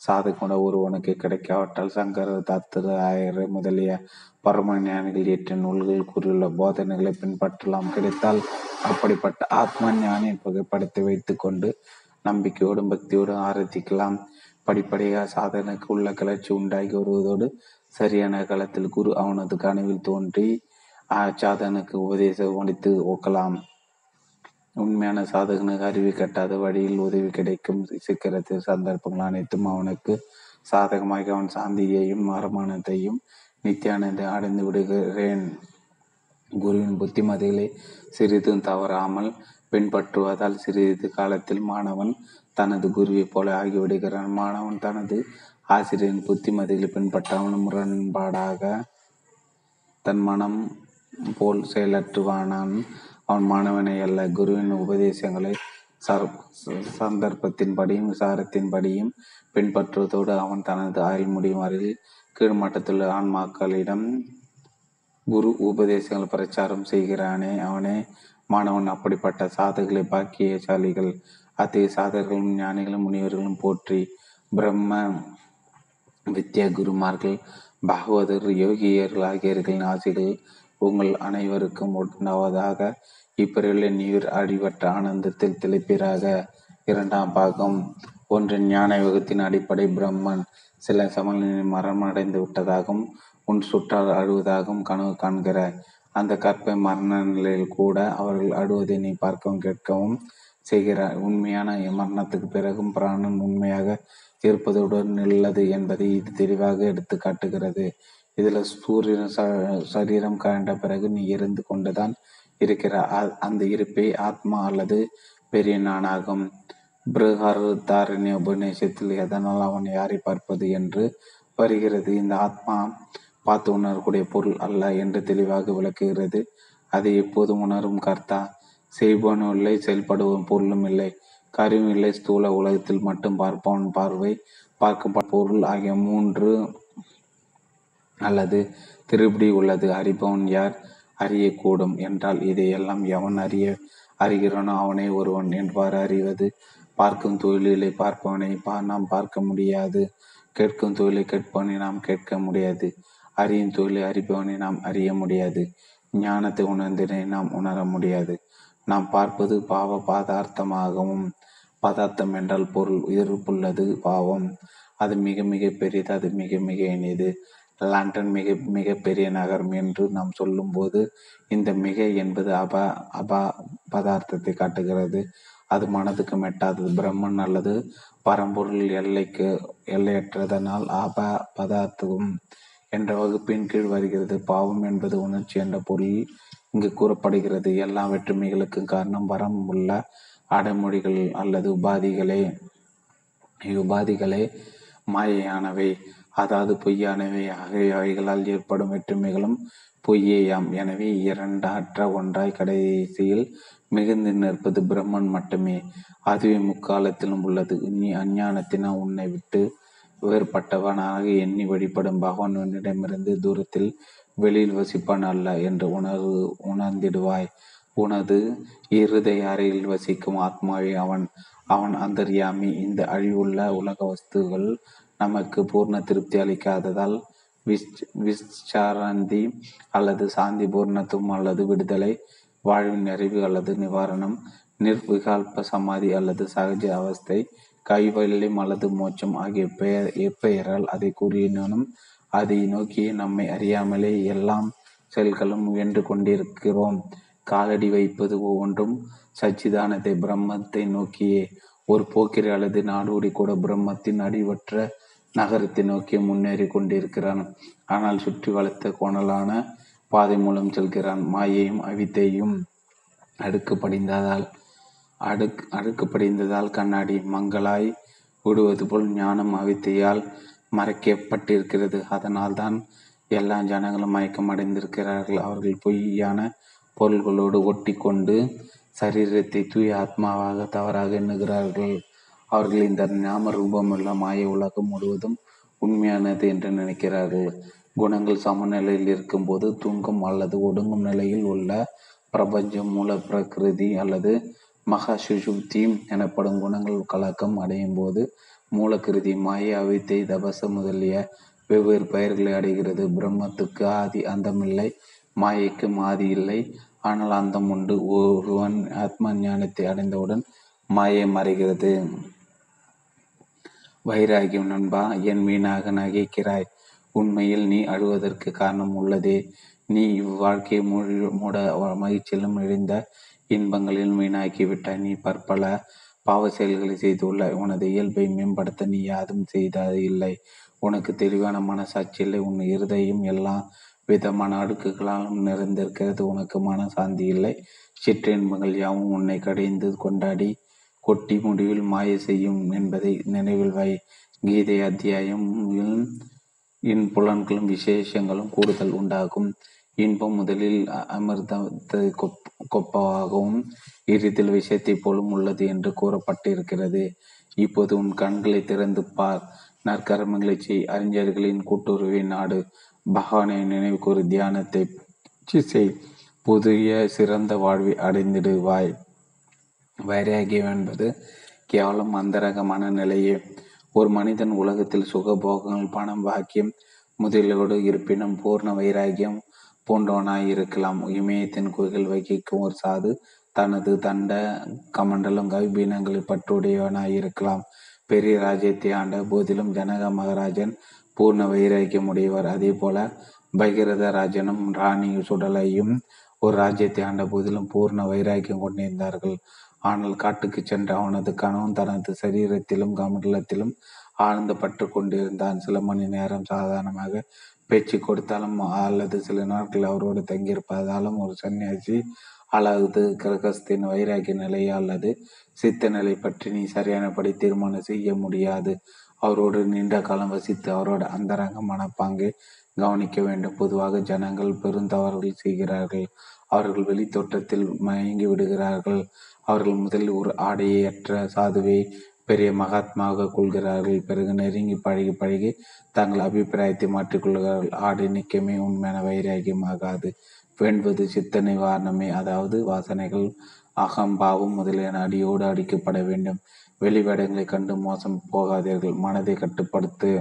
சாதகனோட ஒருவனுக்கு கிடைக்காவிட்டால் சங்கர தத்துராயர் முதலிய பரம ஞானிகள் இயற்ற நூல்கள் கூறியுள்ள போதனைகளை பின்பற்றலாம். கிடைத்தால் அப்படிப்பட்ட ஆத்ம ஞானியின் புகைப்படத்தை வைத்து கொண்டு நம்பிக்கையோடும் பக்தியோடும் ஆராதிக்கலாம். படிப்படியாக சாதகனுக்கு உள்ள கிளர்ச்சி உண்டாகி வருவதோடு சரியான காலத்தில் குரு அவனது கனவில் தோன்றி சாதகனுக்கு உபதேசம் அளித்து ஒக்கலாம். உண்மையான சாதகனுக்கு அறிவு கட்டாத வழியில் உதவி கிடைக்கும். சீக்கிரத்தில் சந்தர்ப்பங்கள் அனைத்தும் அவனுக்கு சாதகமாக அவன் சாந்தியையும் மரமானத்தையும் நித்தியானதை அடைந்து விடுகிறேன். குருவின் புத்திமதிகளை சிறிதும் தவறாமல் பின்பற்றுவதால் சிறிது காலத்தில் மாணவன் தனது குருவை போல ஆகிவிடுகிறான். மாணவன் தனது ஆசிரியரின் புத்திமதிகளை பின்பற்றாமல் முரண்பாடாக தன் மனம் போல் செயலற்றுவானான். அவன் மாணவனை அல்ல, குருவின் உபதேசங்களை சந்தர்ப்பத்தின்படியும் விசாரத்தின்படியும் பின்பற்றுவதோடு அவன் தனது ஆயுள் முடியும் வரையில் கீழ்மட்டத்தில் ஆன்மாக்களிடம் குரு உபதேசங்கள் பிரச்சாரம் செய்கிறானே அவனே மாணவன். அப்படிப்பட்ட சாதகர்களை பாக்கியசாலிகள் அத்தகைய சாதகர்களும் ஞானிகளும் முனிவர்களும் போற்றி பிரம்ம வித்யா குருமார்கள் பாகவதர் யோகியர்கள் ஆகியவர்களின் ஆசைகள் உங்கள் அனைவருக்கும் உண்டாவதாக. இப்பிறவிலே நீர் அடிவற்ற ஆனந்தத்தில் திளைப்பீராக. இரண்டாம் பாகம். ஒன்றின் ஞான யுகத்தின் அடிப்படை பிரம்மன் சில சமநிலையில் மரணமடைந்து விட்டதாகவும் உன் சுற்றால் அழுவதாகவும் கனவு காண்கிறாய். அந்த கற்பை மரண நிலையில் கூட அவர்கள் அழுவதை நீ பார்க்கவும் கேட்கவும் செய்கிறாய். உண்மையான மரணத்துக்கு பிறகும் பிராணன் உண்மையாக இருப்பதுடன் உள்ளது என்பதை இது தெளிவாக எடுத்து காட்டுகிறது. இதில் சூரிய சரீரம் கண்ட பிறகு நீ இருந்து கொண்டுதான் இருக்கிறாய். அந்த இருப்பை ஆத்மா அல்லது பெரிய நானாகும். பிருஹதாரண்ய உபநிஷத்தில் எதனால் அவன் யாரை பார்ப்பது என்று வருகிறது. இந்த ஆத்மா பார்த்து உணரக்கூடிய பொருள் அல்ல என்று தெளிவாக விளக்குகிறது. அதை எப்போதும் உணரும் கர்த்தா. செய்பவனும் இல்லை, செயல்படுவன் பொருளும் இல்லை, கருவும் இல்லை. ஸ்தூல உலகத்தில் மட்டும் பார்ப்பவன் பார்வை, பார்க்கும் பொருள் ஆகிய மூன்று அல்லது திருப்படி உள்ளது. அறிபவன் யார்? அறியக்கூடும் என்றால் இதையெல்லாம் எவன் அறிகிறானோ அவனை ஒருவன் என்பார் அறிவது. பார்க்கும் தொழிலை பார்ப்பவனை நாம் பார்க்க முடியாது, கேட்கும் தொழிலை கேட்பவனை நாம் கேட்க முடியாது, அறியும் தொழிலை அறிபவனை நாம் அறிய முடியாது, ஞானத்தை உணர்ந்தனை நாம் உணர முடியாது. நாம் பார்ப்பது பாவ பதார்த்தமாகவும், பதார்த்தம் என்றால் பொருள் இருப்புள்ளது பாவம். அது மிக மிக பெரியது, அது மிக மிக இனியது. லண்டன் மிக மிக பெரிய நகரம் என்று நாம் சொல்லும்போது இந்த மிக என்பது அப பதார்த்தத்தை காட்டுகிறது. அது மனதுக்கு மெட்டாதது. பிரம்மன் அல்லது பரம்பொருள் எல்லையற்றதனால் அப பதார்த்தம் என்ற வகுப்பின் கீழ் வருகிறது. பாவம் என்பது உணர்ச்சி என்ற பொருளில் இங்கு கூறப்படுகிறது. எல்லா வெற்றுமைகளுக்கு காரணம் வரம் உள்ள அடைமொழிகள் அல்லது உபாதிகளே. இவ்வுபாதிகளே மாயையானவை, அதாவது பொய்யானவை. ஆகியவைகளால் ஏற்படும் வெற்றுமைகளும் பொய்யேயாம். எனவே இரண்டற்ற ஒன்றாய் கடைசியில் மிகுந்து நிற்பது பிரம்மன் மட்டுமே. அதுவே முக்காலத்திலும் உள்ளது. நீ அஞ்ஞானத்தினால் உன்னை விட்டு வேறுபட்டவனாக எண்ணி வழிபடும் பகவானிடமிருந்து தூரத்தில் வெளியில் வசிப்பான் அல்ல என்று உணர்ந்திடுவாய். உனது இருதய அறையில் வசிக்கும் ஆத்மாவே அவன். அவன் அந்தர்யாமி. இந்த அழிவுள்ள உலக வஸ்துகள் நமக்கு பூர்ண திருப்தி அளிக்காததால் விசாரந்தி அல்லது சாந்தி, பூர்ணத்துவம் அல்லது விடுதலை, வாழ்வின் நிறைவு அல்லது நிவாரணம், நிர்விகல்ப சமாதி அல்லது சகஜ அவஸ்தை, கைவல்யம் அல்லது மோட்சம் ஆகிய எப்பெயரால் அதை கூறினும் அதை நோக்கியே நம்மை அறியாமலே எல்லாம் செயல்களும் முயன்று கொண்டிருக்கிறோம். காலடி வைப்பது ஒவ்வொன்றும் சச்சிதானத்தை, பிரம்மத்தை நோக்கியே. ஒரு போக்கிரி அல்லது நாடோடி கூட பிரம்மத்தின் அடிவற்ற நகரத்தை நோக்கி முன்னேறி கொண்டிருக்கிறான். ஆனால் சுற்றி வளர்த்த கோணலான பாதை மூலம் செல்கிறான். மாயையும் அவித்தையும் அடுக்கப்படிந்ததால் கண்ணாடி மங்களாய் விடுவது போல் ஞானம் அவித்தையால் மறைக்கப்பட்டிருக்கிறது. அதனால் தான் எல்லா ஜனங்களும் மயக்கமடைந்திருக்கிறார்கள். அவர்கள் பொய்யான பொருள்களோடு ஒட்டி கொண்டு சரீரத்தை தூய ஆத்மாவாக தவறாக எண்ணுகிறார்கள். அவர்கள் இந்த ஞாம ரூபமுள்ள மாய உலகம் முழுவதும் உண்மையானது என்று நினைக்கிறார்கள். குணங்கள் சமநிலையில் இருக்கும்போது தூங்கும் அல்லது ஒடுங்கும் நிலையில் உள்ள பிரபஞ்சம், மூல பிரகிருதி அல்லது மகா சுசுப்தி எனப்படும் குணங்கள் கலக்கம் அடையும் போது மூலகிருதி, மாய, அவித்தை, தபச முதலிய வெவ்வேறு பெயர்களை அடைகிறது. பிரம்மத்துக்கு ஆதி அந்தமில்லை, மாயைக்கு மாதி இல்லை, ஆனால் அந்தம் உண்டு. ஒருவன் ஆத்ம ஞானத்தை அடைந்தவுடன் மாயை மறைகிறது. வைராகியம் நண்பா, என் வீணாக நகைக்கிறாய். உண்மையில் நீ அழுவதற்கு காரணம் உள்ளதே. நீ இவ்வாழ்க்கையை மூட மகிழ்ச்சியிலும் இழிந்த இன்பங்களிலும் வீணாக்கிவிட்டாய். நீ பற்பல பாவ செயல்களை செய்துள்ள உனது இயல்பை மேம்படுத்த நீ யாதும் செய்தது இல்லை. உனக்கு தெளிவான மனசாட்சி இல்லை. உன் இருதயம் எல்லா விதமான அடுக்குகளாலும் நிறைந்திருக்கிறது. உனக்கு மன சாந்தி இல்லை. சிற்றின்பங்கள் யாவும் உன்னை கடைந்து கொண்டாடி கொட்டி முடிவில் மாய செய்யும் என்பதை நினைவில் வை. கீதை அத்தியாயம் இன்புலன்களும் விசேஷங்களும் கூடுதல் உண்டாகும். இன்பம் முதலில் அமிர்தத்தை கொப்பவாகவும் இறுதியில் விஷயத்தை போலும் உள்ளது என்று கூறப்பட்டிருக்கிறது. இப்போது உன் கண்களை திறந்து பார், நற்கர்மங்களை செய், அறிஞர்களின் கூட்டுறவை நாடு, பகவானை நினைவு கூறு, தியானத்தை செய், புதிய சிறந்த வாழ்வை அடைந்திடுவாய். வைராகியம் என்பது கேவலம் அந்தரகமான நிலையே. ஒரு மனிதன் உலகத்தில் சுகபோகங்கள், பணம், பாக்கியம் முதலோடு இருப்பினும் பூர்ண வைராகியம் போன்றவனாய் இருக்கலாம். இமயத்தின் குகையில் வகிக்கும் ஒரு சாது தனது தண்ட கமண்டலும் கவிபீனங்களில் பற்றுடையவனாயிருக்கலாம். பெரிய ராஜ்யத்தை ஆண்ட போதிலும் ஜனக மகாராஜன் பூர்ண வைராக்கியமுடையவர். அதே போல பகிரத ராஜனும் ராணி சுடலையும் ஒரு ராஜ்யத்தை ஆண்ட போதிலும் பூர்ண வைராக்கியம் கொண்டிருந்தார்கள். ஆனால் காட்டுக்கு சென்ற அவனது கணவன் தனது சரீரத்திலும் கமண்டலத்திலும் ஆழ்ந்த பற்று கொண்டிருந்தான். சில மணி நேரம் சாதாரணமாக பேச்சு கொடுத்தாலும் அல்லது சில நாட்கள் அவரோடு தங்கியிருப்பதாலும் ஒரு சன்னியாசி அல்லது கிரகஸ்தின் வைராக்கிய நிலை அல்லது சித்த நிலை பற்றி நீ சரியானபடி தீர்மானம் செய்ய முடியாது. அவரோடு நீண்ட காலம் வசித்து அவரோட அந்தரங்க மனப்பாங்கை கவனிக்க வேண்டும். பொதுவாக ஜனங்கள் பெருந்தவர்கள் செய்கிறார்கள். அவர்கள் வெளி தோற்றத்தில் மயங்கி விடுகிறார்கள். அவர்கள் முதலில் ஒரு ஆடையற்ற சாதுவை பெரிய மகாத்மாவாக கொள்கிறார்கள். பிறகு நெருங்கி பழகி பழகி தங்கள் அபிப்பிராயத்தை மாற்றிக்கொள்கிறார்கள். ஆடை நிற்கமே உண்மையான வைராக்கியமாகாது. வேண்டுவது சித்த நிவாரணமே, அதாவது வாசனைகள் அகம்பாவும் முதலியன அடியோடு அடிக்கப்பட வேண்டும். வெளிவேடங்களை கண்டு மோசம் போகாதீர்கள். மனதை கட்டுப்படுத்து.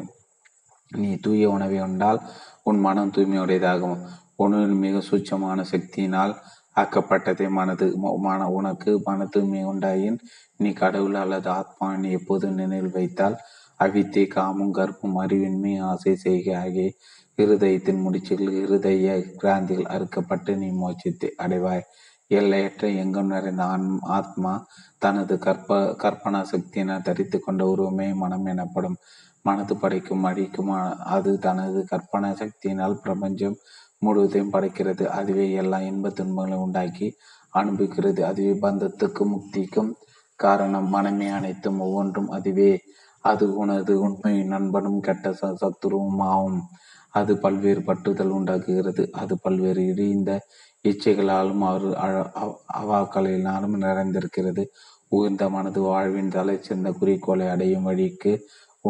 நீ தூய உணவை உண்டால் உன் மனம் தூய்மையுடையதாகும். உணவின் மிக சூட்சமான சக்தியினால் ஆக்கப்பட்டதை உனக்கு மன தூய்மை உண்டாயின் நீ கடவுள் அல்லது ஆத்மாவினை எப்போது நினைவில் வைத்தால் அவித்தை, காமம், கர்ப்பம், அறிவின்மை, ஆசை செய்கை ஆகிய இருதயத்தின் முடிச்சுகள், இருதய கிராந்திகள் அறுக்கப்பட்டு நீ மோட்சத்தை அடைவாய். எல்லையற்ற எங்கும் நிறைந்த ஆத்மா தனது கற்பனா சக்தியினால் தரித்து கொண்ட உருவமே மனம் எனப்படும். மனது படைக்கும் அழிக்கும். அது தனது கற்பனா சக்தியினால் பிரபஞ்சம் முழுவதையும் படைக்கிறது. அதுவே எல்லா இன்பத் துன்பங்களை உண்டாக்கி அனுபவிக்கிறது. அதுவே பந்தத்துக்கும் முக்திக்கும் காரணம். மனமே அனைத்தும் ஒவ்வொன்றும் அதுவே. அது உனது உண்மை நண்பனும் கெட்ட சத்துருவும் ஆகும். அது பல்வேறு பற்றுதல் உண்டாக்குகிறது. அது பல்வேறு இழிந்த இச்சைகளாலும் அவாக்களினாலும் நிறைந்திருக்கிறது. உயர்ந்த மனது வாழ்வின் தலை சிறந்த குறிக்கோளை அடையும் வழிக்கு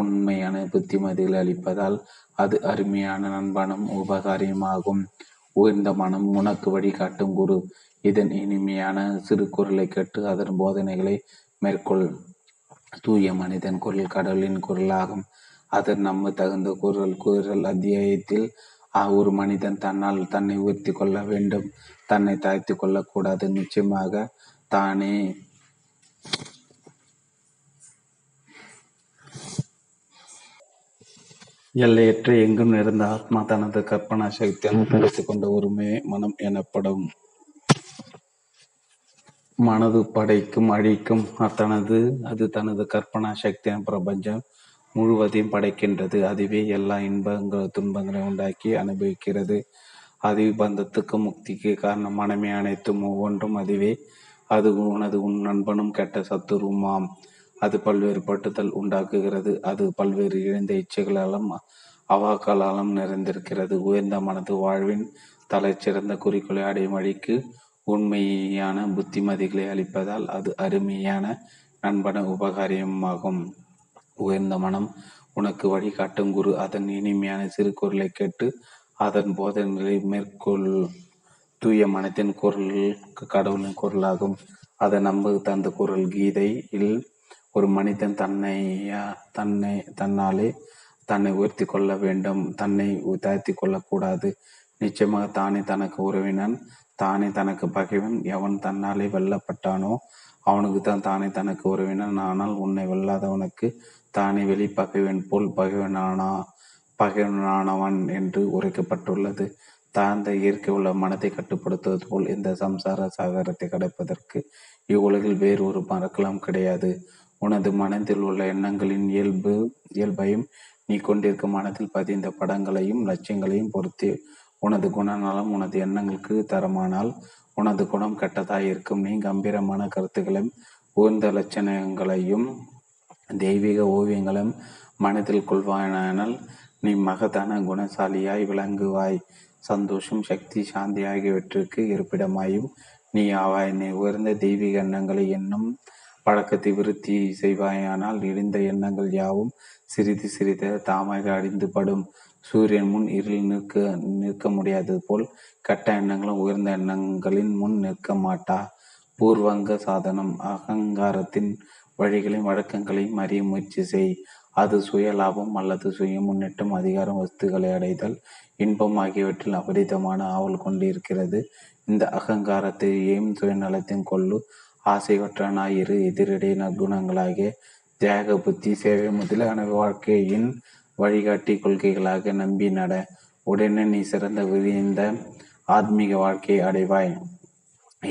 உண்மையான புத்திமதிகளை அளிப்பதால் அது அருமையான நண்பனும் உபகாரியமாகும். உயர்ந்த மனம் உனக்கு வழிகாட்டும் குரு. இதன் இனிமையான சிறு குரலை கேட்டு அதன் போதனைகளை மேற்கொள். தூய மனிதன் குரல் கடவுளின் குரலாகும். அதன் நம்ம தகுந்த குரல் அத்தியாயத்தில் ஒரு மனிதன் தன்னால் தன்னை உயர்த்தி கொள்ள வேண்டும். தன்னை தாழ்த்தி கொள்ளக்கூடாது. நிச்சயமாக தானே எல்லையற்ற எங்கும் நிறைந்த ஆத்மா தனது கற்பனா சக்தியால் படைத்துக் கொண்ட ஒருமே மனம் எனப்படும். மனது படைக்கும் அழிக்கும். அது தனது கற்பனா சக்தியான பிரபஞ்சம் முழுவதையும் படைக்கின்றது. அதுவே எல்லா இன்பங்கள் துன்பங்களை உண்டாக்கி அனுபவிக்கிறது. அது பந்தத்துக்கு முக்திக்கு காரணம். மனமே அனைத்தும் ஒவ்வொன்றும் அதுவே. அது உனது உன் நண்பனும் கெட்ட சத்துருமாம். அது பல்வேறு பட்டுதல் உண்டாக்குகிறது. அது பல்வேறு இழந்த இச்சைகளாலும் அவாக்களாலும் நிறைந்திருக்கிறது. உயர்ந்த மனது வாழ்வின் தலைச்சிறந்த குறிக்கோளை அடையும் வழிக்கு உண்மையான புத்திமதிகளை அளிப்பதால் அது அருமையான நண்பன உபகாரியமாகும். உயர்ந்த மனம் உனக்கு வழிகாட்டும் குரு. அதன் இனிமையான சிறு குரலை கேட்டு அதன் போதனைகளை மேற்கொள். தூய மனத்தின் குரல் கடவுளின் குரலாகும். அதை நம்ப தந்த குரல் கீதையில் ஒரு மனிதன் தன்னாலே தன்னை உயர்த்தி கொள்ள வேண்டும். தன்னை தாழ்த்தி கொள்ளக்கூடாது. நிச்சயமாக தானே தனக்கு உறவினன், தானே தனக்கு பகைவன். எவன் தன்னாலே வெல்லப்பட்டானோ அவனுக்கு தான் தானே தனக்கு உறவினன். ஆனால் உன்னை வெல்லாதவனுக்கு தானே வெளி பகைவன் போல் பகைவனானவன் என்று உரைக்கப்பட்டுள்ளது. தாழ்ந்த இயற்கை உள்ள மனத்தை கட்டுப்படுத்துவது போல் இந்த சம்சார சாகரத்தை கடப்பதற்கு இவ்வுலகில் வேறு ஒரு மறக்கலாம் கிடையாது. உனது மனத்தில் உள்ள எண்ணங்களின் இயல்பையும் நீ கொண்டிருக்கும் மனத்தில் பதிந்த படங்களையும் லட்சியங்களையும் பொறுத்து உனது குணநலம் உனது எண்ணங்களுக்கு தரமானால் உனது குணம் கெட்டதாய் இருக்கும். நீ கம்பீரமான கருத்துக்களையும் உயர்ந்த லட்சணங்களையும் தெய்வீக ஓவியங்களும் மனத்தில் கொள்வாயானால் நீ மகதான குணசாலியாய் விளங்குவாய். சந்தோஷம், சக்தி, சாந்தி ஆகியவற்றிற்கு இருப்பிடமாயும் நீ ஆவாய். நீ உயர்ந்த தெய்வீக எண்ணங்களை என்னும் பழக்கத்தை விருத்தி செய்வாயானால் இடிந்த எண்ணங்கள் யாவும் சிறிது சிறிது தாமாக அடிந்துபடும். சூரியன் முன் இருள் நிற்க முடியாதது போல் கட்ட எண்ணங்களும் உயர்ந்த எண்ணங்களின் முன் நிற்க மாட்டா. பூர்வங்க சாதனம் அகங்காரத்தின் வழிகளையும் வழக்கங்களையும் அறிய முயற்சி செய். அது சுய லாபம் அல்லது சுய முன்னேற்றம், அதிகாரம், வஸ்துக்களை அடைதல், இன்பம் ஆகியவற்றில் அபரிதமான ஆவல் கொண்டிருக்கிறது. இந்த அகங்காரத்தை ஏன் சுயநலத்தின் கொள்ளு ஆசைவற்ற ஞாயிறு எதிரடை நற்குணங்களாகிய தியாக புத்தி, சேவை முதலான வாழ்க்கையின் வழிகாட்டி கொள்கைகளாக நம்பி நட. உடனே நீ சிறந்த விரிந்த ஆத்மீக வாழ்க்கையை அடைவாய்.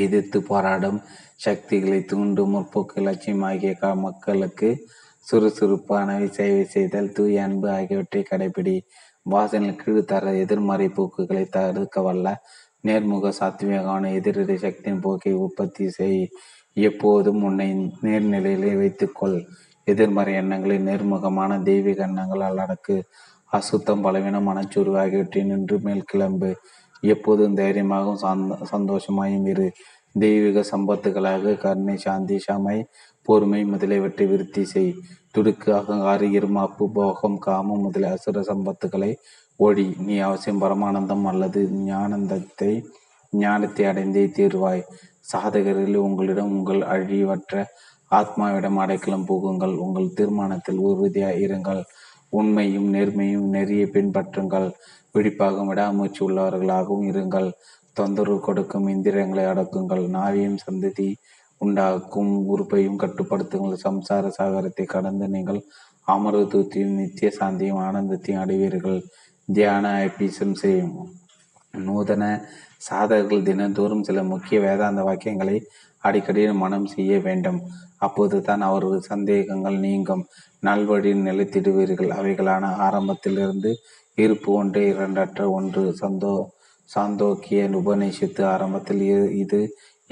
எதிர்த்து போராடும் சக்திகளை தூண்டும் முற்போக்கு இலட்சியம் ஆகிய மக்களுக்கு சுறுசுறுப்பானவை, சேவை செய்தல், தூய அன்பு ஆகியவற்றை கடைபிடி. வாசனை கீழ்த்தர எதிர்மறை போக்குகளை தடுக்க வல்ல நேர்முக சாத்வீகமான எதிரிடை சக்தியின் போக்கை உற்பத்தி செய். எப்போதும் உன்னை நேர்நிலையிலே வைத்துக்கொள். எதிர்மறை எண்ணங்களை நேர்முகமான தெய்வீக எண்ணங்களால் அடக்கு. அசுத்தம், பலவீனமான சுருவு ஆகியவற்றை நின்று மேல் கிளம்பு. எப்போதும் தைரியமாகவும் சந்தோஷமாயும் இரு. தெய்வீக சம்பத்துகளாக கருணை, சாந்தி, சமை, பொறுமை முதலியவற்றை விருத்தி செய். துடுக்கு, அகங்காரி, இருமாப்பு, போகம், காமம் முதலிய அசுர சம்பத்துக்களை ஒளி. நீ அவசியம் பரமானந்தம் அல்லது ஞானத்தை அடைந்தே தீர்வாய். சாதகரில் உங்களிடம் உங்கள் அழிவற்ற ஆத்மாவிடம் அடைக்கலம் புகுங்கள். உங்கள் தீர்மானத்தில் உறுதியாய் இருங்கள். உண்மையும் நேர்மையும் நெறியை பின்பற்றுங்கள். வெடிப்பாக விடாமூச்சு உள்ளவர்களாகவும் இருங்கள். தொந்தரவு கொடுக்கும் இந்திரியங்களை அடக்குங்கள். நாவையும் சந்ததி உண்டாக்கும் உறுப்பையும் கட்டுப்படுத்துங்கள். சம்சார சாகரத்தை கடந்து நீங்கள் அமர்வு தூத்தியும் நித்திய சாந்தியும் ஆனந்தத்தையும் அடைவீர்கள். தியான ஐபிசம் செய்யும் நூதன சாதகர்கள் தினந்தோறும் சில முக்கிய வேதாந்த வாக்கியங்களை அடிக்கடி மனம் செய்ய வேண்டும். அப்போது தான் அவர்கள் சந்தேகங்கள் நீங்கும், நல்வழியில் நிலைத்திடுவீர்கள். அவைகளான ஆரம்பத்திலிருந்து இருப்பு, ஒன்று, இரண்டற்ற ஒன்று. சாந்தோக்கிய உபநிஷத்து ஆரம்பத்தில் இது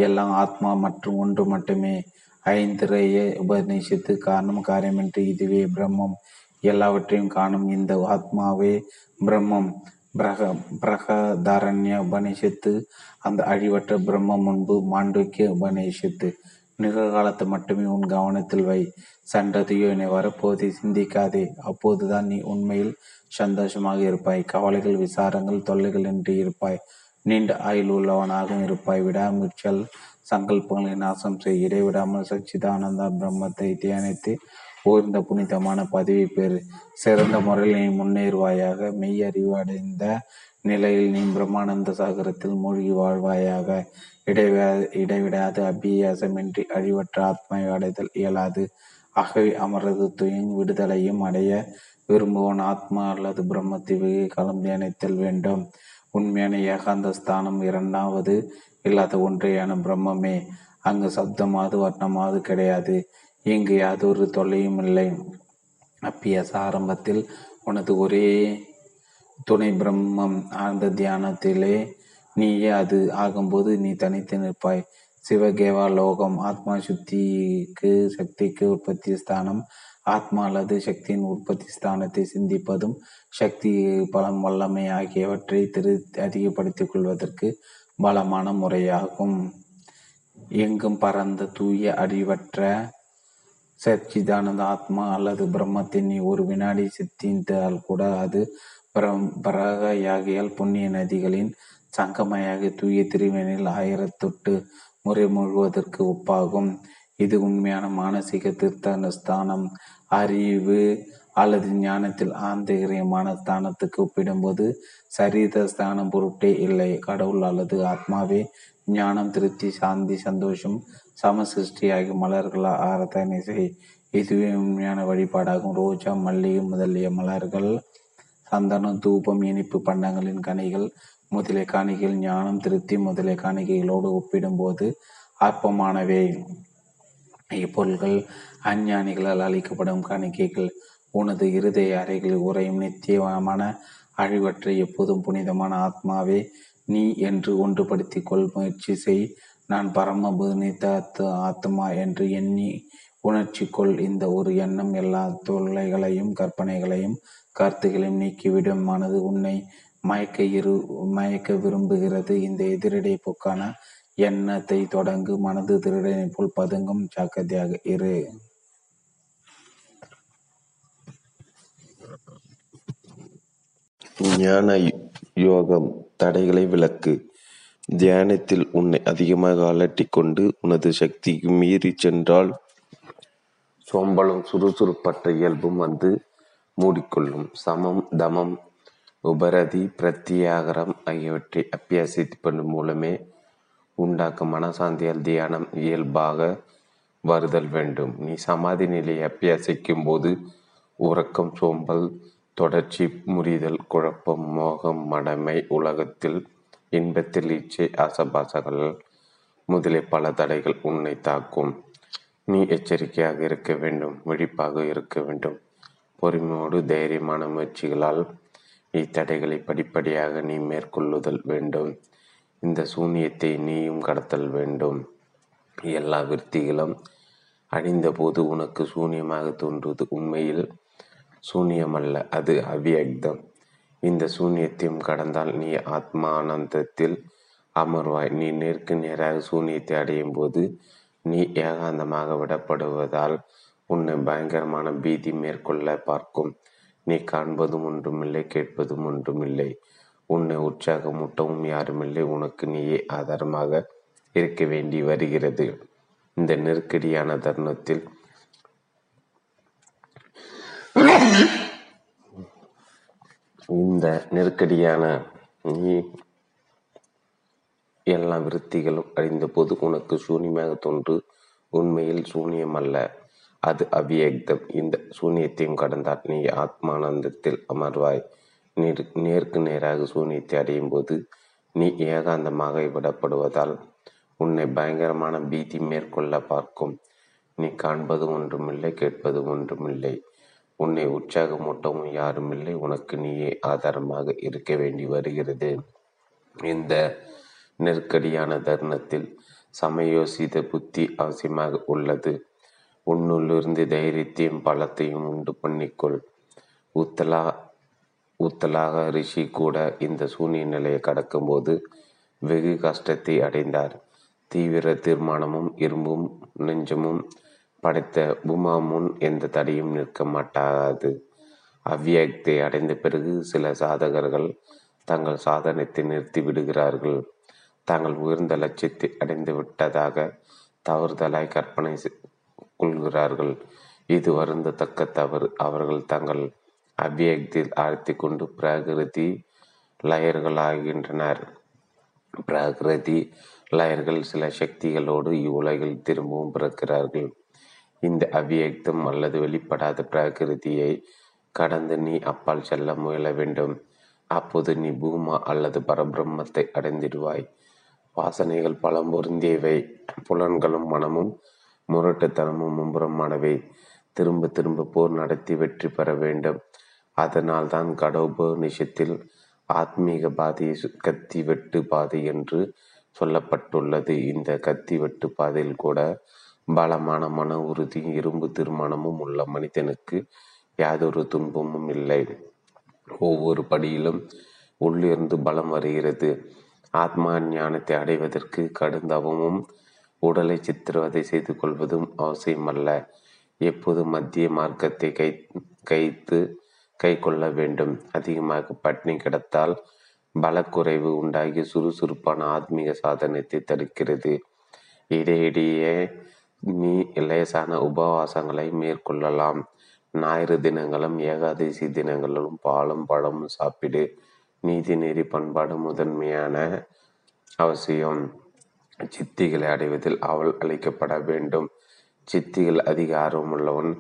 எல்லாம் ஆத்மா மற்றும் ஒன்று மட்டுமே. ஐந்திரைய உபநிஷத்து காரணம் காரியமின்றி இதுவே பிரம்மம், எல்லாவற்றையும் காணும் இந்த ஆத்மாவே பிரம்மம். பிரகதாரண்ய உபநிஷத்து அந்த அழிவற்ற பிரம்மம். முன்பு மாண்டூக்கிய உபநிஷத்து நிகழ்காலத்தை மட்டுமே உன் கவனத்தில் வை. சண்டதையோ என்னை வரப்போதை சிந்திக்காதே. அப்போதுதான் நீ உண்மையில் சந்தோஷமாக இருப்பாய். கவலைகள், விசாரங்கள், தொல்லைகள் என்று இருப்பாய். நீண்ட ஆயுள் உள்ளவனாகவும் இருப்பாய். விடாமுச்சல் சங்கல்பங்களை நாசம் செய். இடைவிடாமல் சச்சிதானந்தா பிரம்மத்தை தியானித்து ஓய்ந்த புனிதமான பதவி பெறு. சிறந்த முறையில் நீ முன்னேறுவாயாக. மெய் அறிவு அடைந்த நிலையில் நீ பிரம்மானந்த சாகரத்தில் மூழ்கி வாழ்வாயாக. இடைவிடாது அபியாசமின்றி அழிவற்ற ஆத்மாவை அடைதல் இயலாது. ஆகவே அமரது துயின் விடுதலையும் அடைய விரும்புவோன் ஆத்மா அல்லது பிரம்மத்தை வெகு காலம் தியானித்தல் வேண்டும். உண்மையான ஏகாந்த ஸ்தானம் இரண்டாவது இல்லாத ஒன்றையான பிரம்மமே. அங்கு சப்தமாவது வர்ணமாவது கிடையாது. இங்கு யாதொரு தொல்லையும் இல்லை. அப்பியாச ஆரம்பத்தில் உனது ஒரே துணை பிரம்மம். ஆழ்ந்த தியானத்திலே நீயே அது ஆகும்போது நீ தனித்து நிற்பாய். சிவகேவா லோகம் ஆத்மா சுத்திக்கு சக்திக்கு உற்பத்தி ஸ்தானம். ஆத்மா அல்லது சக்தியின் உற்பத்தி ஸ்தானத்தை சிந்திப்பதும் சக்தி பலம் வல்லமை ஆகியவற்றை அதிகப்படுத்திக் கொள்வதற்கு பலமான முறையாகும். எங்கும் பரந்த தூய அடிவற்ற சச்சிதானந்த ஆத்மா அல்லது பிரம்மத்தை நீ ஒரு வினாடி சித்திந்தால் கூட அது பரகையாகியால் புண்ணிய நதிகளின் சங்கமையாக தூய திருவேணியில் 1008 முறை முழுவதற்கு ஒப்பாகும். இது உண்மையான மானசீக தீர்த்தன ஸ்தானம். அறிவு அல்லது ஞானத்தில் ஆந்தகரியமான ஸ்தானத்துக்கு ஒப்பிடும்போது சரீர ஸ்தானம் பொருட்டே இல்லை. கடவுள் அல்லது ஆத்மாவே ஞானம், திருப்தி, சாந்தி, சந்தோஷம், சமசிருஷ்டியாகிய மலர்களா ஆராதனை செய். இதுவே உண்மையான வழிபாடாகும். ரோஜா, மல்லிகை முதலிய மலர்கள், சந்தனம், தூபம், இனிப்பு பண்டங்களின் கனிகள் முதலிய காணிகள் ஞானம், திருப்தி முதலிய காணிக்கைகளோடு ஒப்பிடும்போது அற்பமானவை. இப்பொருள்கள் அஞ்ஞானிகளால் அளிக்கப்படும் காணிக்கைகள். உனது இருதய அறைகளில் உறையும் நித்தியமான அழிவற்றை எப்போதும் புனிதமான ஆத்மாவே நீ என்று ஒன்றுபடுத்தி கொள். முயற்சி செய். நான் பரம புனித ஆத்மா என்று எண்ணி உணர்ச்சிக்கொள். இந்த ஒரு எண்ணம் எல்லா தொல்லைகளையும் கற்பனைகளையும் கருத்துகளையும் நீக்கிவிடும். மனது உன்னை மயக்க விரும்புகிறது. இந்த எதிரடை போக்கான எண்ணத்தை தொடங்கு. மனது திருடனை போல் பதுங்கும். ஜாக்கிரதையாக இரு. ஞான யோகம் தடைகளை விளக்கு. தியானத்தில் உன்னை அதிகமாக அலட்டிக்கொண்டு உனது சக்திக்கு மீறி சென்றால் சோம்பலும் சுறுசுறுப்பற்ற இயல்பும் வந்து மூடிக்கொள்ளும். சமம், தமம், உபரதி, பிரத்தியாகரம் ஆகியவற்றை அபியாசிப்பது மூலமே உண்டாக்கும் மனசாந்தியால் தியானம் இயல்பாக வருதல் வேண்டும். நீ சமாதி நிலையை அபியாசிக்கும் போது உறக்கம், சோம்பல், தொடர்ச்சி, முறிதல், குழப்பம், மோகம், மடமை, உலகத்தில் இன்பத்தில் இச்சை, ஆசபாசங்கள் முதலே பல தடைகள் உன்னை தாக்கும். நீ எச்சரிக்கையாக இருக்க வேண்டும், விழிப்பாக இருக்க வேண்டும். பொறுமையோடு தைரியமான முயற்சிகளால் இத்தடைகளை படிப்படியாக நீ மேற்கொள்ளுதல் வேண்டும். இந்த சூன்யத்தை நீயும் கடத்தல் வேண்டும். எல்லா விருத்திகளும் அழிந்தபோது உனக்கு சூன்யமாக தோன்றுவது உண்மையில் சூன்யமல்ல, அது அவ்வியக்தம். இந்த சூன்யத்தையும் கடந்தால் நீ ஆத்மானந்தத்தில் அமர்வாய். நீ நேருக்கு நேராக சூன்யத்தை அடையும் போது நீ ஏகாந்தமாக விடப்படுவதால் உன்னை பயங்கரமான பீதி மேற்கொள்ள பார்க்கும். நீ காண்பதும் ஒன்றுமில்லை, கேட்பதும் ஒன்றுமில்லை, உன்னை உற்சாகமூட்டவும் யாருமில்லை. உனக்கு நீயே ஆதாரமாக இருக்க வேண்டி வருகிறது. இந்த நெருக்கடியான தருணத்தில் நீ எல்லா விருத்திகளும் அழிந்த போது உனக்கு சூன்யமாக தோன்று உண்மையில் சூன்யமல்ல, அது அவ்வியக்தம். இந்த சூன்யத்தையும் கடந்தால் நீ ஆத்மானந்தத்தில் அமர்வாய். நேருக்கு நேராக சூன்யத்தை அடையும் போது நீ ஏகாந்தமாக விடப்படுவதால் உன்னை பயங்கரமான பீதி மேற்கொள்ள பார்க்கும். நீ காண்பது ஒன்றுமில்லை, கேட்பது ஒன்றுமில்லை, உன்னை உற்சாகமூட்டவும் யாருமில்லை. உனக்கு நீயே ஆதாரமாக இருக்க வேண்டி வருகிறது. இந்த நெருக்கடியான தருணத்தில் சமயோசித புத்தி அவசியமாக உள்ளது. உன்னுள்ளிருந்து தைரியத்தையும் பலத்தையும் உண்டு பண்ணிக்கொள். ஊத்தலாக ரிஷி கூட இந்த சூன்ய நிலையை கடக்கும்போது வெகு கஷ்டத்தை அடைந்தார். தீவிர தீர்மானமும் இரும்பும் நெஞ்சமும் படைத்த பூமா முன் எந்த தடையும் நிற்க மாட்டாது. அவ்வியத்தை அடைந்த பிறகு சில சாதகர்கள் தங்கள் சாதனத்தை நிறுத்தி விடுகிறார்கள். தாங்கள் உயர்ந்த லட்சியத்தை அடைந்து விட்டதாக தவறுதலாய் கற்பனை கொள்கிறார்கள். இது வருந்தத்தக்க தவறு. அவர்கள் தங்கள் அவ்வியத்தில் ஆழ்த்தி கொண்டு பிரகிருதி லயர்களாகின்றனர். பிரகிருதி லயர்கள் சில சக்திகளோடு இவ்வுலகில் திரும்பவும் பிறக்கிறார்கள். இந்த அவ்வியக்தம் அல்லது வெளிப்படாத பிரகிருதியை கடந்து நீ அப்பால் செல்ல முயல வேண்டும். அப்போது நீ பூமா அல்லது பரபிரம்மத்தை அடைந்திடுவாய். வாசனைகள் பல பொருந்தியவை. புலன்களும் மனமும் முரட்டுத்தனமும் மும்புறமானவை. திரும்ப திரும்ப போர் நடத்தி வெற்றி பெற வேண்டும். அதனால் தான் கடோபநிஷத்தில் ஆத்மீக பாதையை கத்தி வெட்டு பாதை என்று சொல்லப்பட்டுள்ளது. இந்த கத்தி வெட்டு பாதையில் கூட பலமான மன உறுதியும் இரும்பு தீர்மானமும் உள்ள மனிதனுக்கு யாதொரு துன்பமும் இல்லை. ஒவ்வொரு படியிலும் உள்ளிருந்து பலம் வருகிறது. ஆத்மா ஞானத்தை அடைவதற்கு கடுந்தவமும் உடலை சித்திரவதை செய்து கொள்வதும் அவசியமல்ல. எப்போது மத்திய மார்க்கத்தை கை கொள்ள வேண்டும். அதிகமாக பட்டினி கிடத்தால் பலக்குறைவு உண்டாகி சுறுசுறுப்பான ஆத்மீக சாதனத்தை தடுக்கிறது. இடையிடையே நீ லேசான உபவாசங்களை மேற்கொள்ளலாம். ஞாயிறு தினங்களும் ஏகாதசி தினங்களும் பாலும் பழமும் சாப்பிடு. நீதிநெறி பண்பாடு முதன்மையான அவசியம். சித்திகளை அடைவதில் அவள் அளிக்கப்பட வேண்டும். சித்திகள் அதிக ஆர்வம் உள்ளவன்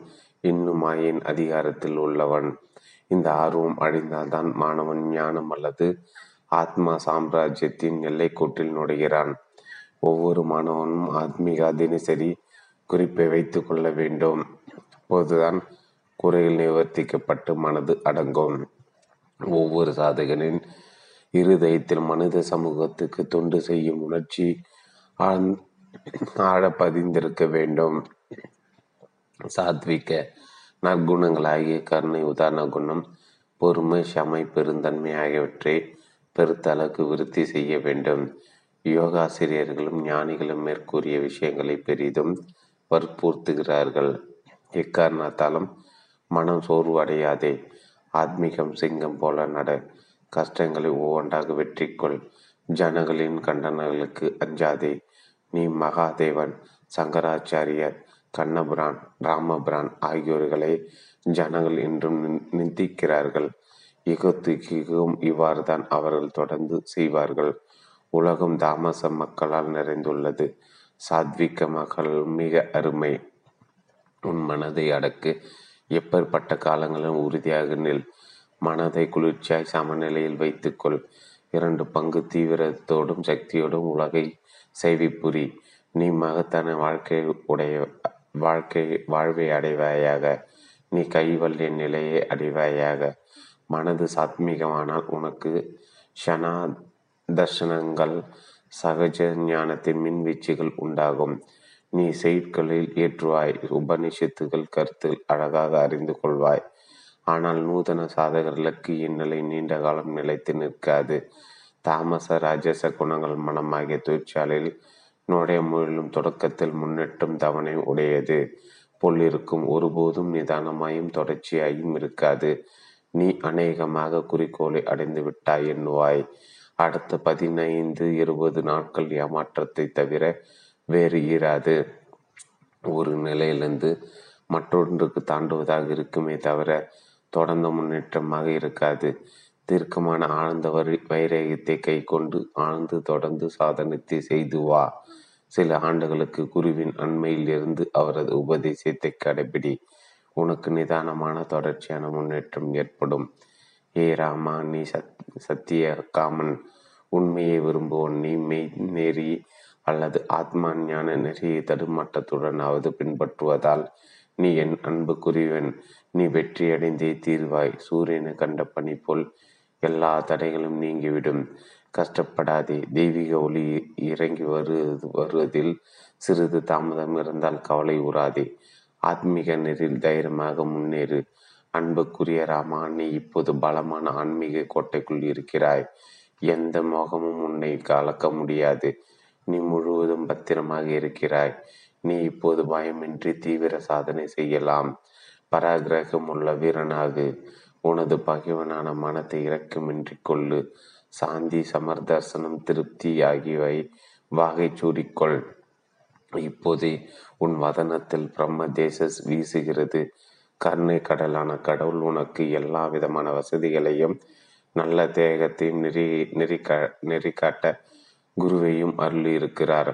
இன்னும் மாயின் அதிகாரத்தில் உள்ளவன். இந்த ஆர்வம் அழிந்தால்தான் மாணவன் ஞானம் அல்லது ஆத்மா சாம்ராஜ்யத்தின் எல்லைக்கோட்டில் நுழைகிறான். ஒவ்வொரு மாணவனும் ஆத்மீக தினசரி குறிப்பை வைத்து கொள்ள வேண்டும். அப்போதுதான் குறையில் நிவர்த்திக்கப்பட்டு மனது அடங்கும். ஒவ்வொரு சாதகனின் இருதயத்தில் மனித சமூகத்துக்கு தொண்டு செய்யும் உணர்ச்சி ஆழ பதிந்திருக்க வேண்டும். சாத்விக நற்குணங்களாகிய கருணை, உதாரண குணம், பொறுமை, சமை, பெருந்தன்மை ஆகியவற்றை பெருத்தளவுக்கு விருத்தி செய்ய வேண்டும். யோகாசிரியர்களும் ஞானிகளும் மேற்கூறிய விஷயங்களை பெரிதும் வற்புறுத்துகிறார்கள். எக்காரணத்தாலும் மனம் சோர்வு அடையாதே. ஆத்மீகம் சிங்கம் போல நட. கஷ்டங்களை ஒவ்வொன்றாக வெற்றிக்கொள். ஜனங்களின் கண்டனங்களுக்கு அஞ்சாதே. நீ மகாதேவன், சங்கராச்சாரியர், கண்ணபிரான், ராமபிரான் ஆகியோர்களை ஜனங்கள் என்றும் நிந்திக்கிறார்கள். யுகத்துக்கும் இவ்வாறு தான் அவர்கள் தொடர்ந்து செய்வார்கள். உலகம் தாமச மக்களால் நிறைந்துள்ளது. சாத்விக மக்கள் மிக அருமை. உன் மனதை அடக்கு. எப்பேற்பட்ட காலங்களில் உறுதியாக நில். மனதை குளிர்ச்சியாய் சமநிலையில் வைத்துக்கொள். இரண்டு பங்கு தீவிரத்தோடும் சக்தியோடும் உலகை செய்விப்புரி. நீ மகத்தான வாழ்வை அடைவாயாக. நீ கைவல்லிய நிலையை அடைவாயாக. மனது சாத்மீகமானால் உனக்கு ஷனா தர்ஷனங்கள், சகஜ ஞானத்தின் மின்வீச்சுகள் உண்டாகும். நீ செயற்களில் ஏற்றுவாய். உபநிஷத்துகள் கருத்து அழகாக அறிந்து கொள்வாய். ஆனால் நூதன சாதகர்களுக்கு இந்நிலை நீண்ட காலம் நிலைத்து நிற்காது. தாமச ராஜச குணங்கள் மனமாகிய தொழிற்சாலையில் நுழைய முயலும் தொடக்கத்தில் முன்னெட்டும் தவணை உடையது போல் இருக்கும். ஒருபோதும் நிதானமாயும் தொடர்ச்சியாயும் இருக்காது. நீ அநேகமாக குறிக்கோளை அடைந்து விட்டாய் எண்ணுவாய். அடுத்த 15-20 நாட்கள் ஏமாற்றத்தை தவிர வேறு ஈராது. ஒரு நிலையிலிருந்து மற்றொன்றுக்கு தாண்டுவதாக இருக்குமே தவிர தொடர்ந்த முன்னேற்றமாக இருக்காது. தீர்க்கமான ஆழ்ந்த வைரகத்தை கை கொண்டு ஆழ்ந்து தொடர்ந்து சாதனத்தை செய்து வா. சில ஆண்டுகளுக்கு குருவின் அண்மையிலிருந்து அவரது உபதேசத்தை கடைபிடி. உனக்கு நிதானமான தொடர்ச்சியான முன்னேற்றம் ஏற்படும். ஏ ராமா, நீ சத்திய காமன், உண்மையை விரும்புவோன். நீ மெய் நெறி அல்லது ஆத்மா ஞான நெறியை தடுமாட்டத்துடனாவது பின்பற்றுவதால் நீ என் அன்பு குறிவன். நீ வெற்றியடைந்தே தீர்வாய். சூரியனை கண்ட பணி போல் எல்லா தடைகளும் நீங்கிவிடும். கஷ்டப்படாதே. தெய்வீக ஒளி இறங்கி வருவதில் சிறிது தாமதம் இருந்தால் கவலை உறாதே. ஆத்மீக நெறியில் தைரியமாக முன்னேறு. அன்புக்குரிய ராமா, நீ இப்போது பலமான ஆன்மீக கோட்டைக்குள் இருக்கிறாய். எந்த மோகமும் உன்னை கலக்க முடியாது. நீ முழுவதும் பத்திரமாக இருக்கிறாய். நீ இப்போது பயமின்றி தீவிர சாதனை செய்யலாம். பராகிரகம் உள்ள வீரனாகு. உனது பகைவனான மனத்தை இரக்கமின்றி கொள்ளு. சாந்தி, சமர்தர்சனம், திருப்தி ஆகியவை வாகை சூடிக்கொள். இப்போதே உன் வதனத்தில் பிரம்ம தேசஸ் வீசுகிறது. கருணை கடலான கடவுள் உனக்கு எல்லா விதமான வசதிகளையும் நல்ல தேகத்தையும் நெறிக்காட்ட குருவையும் அருள் இருக்கிறார்.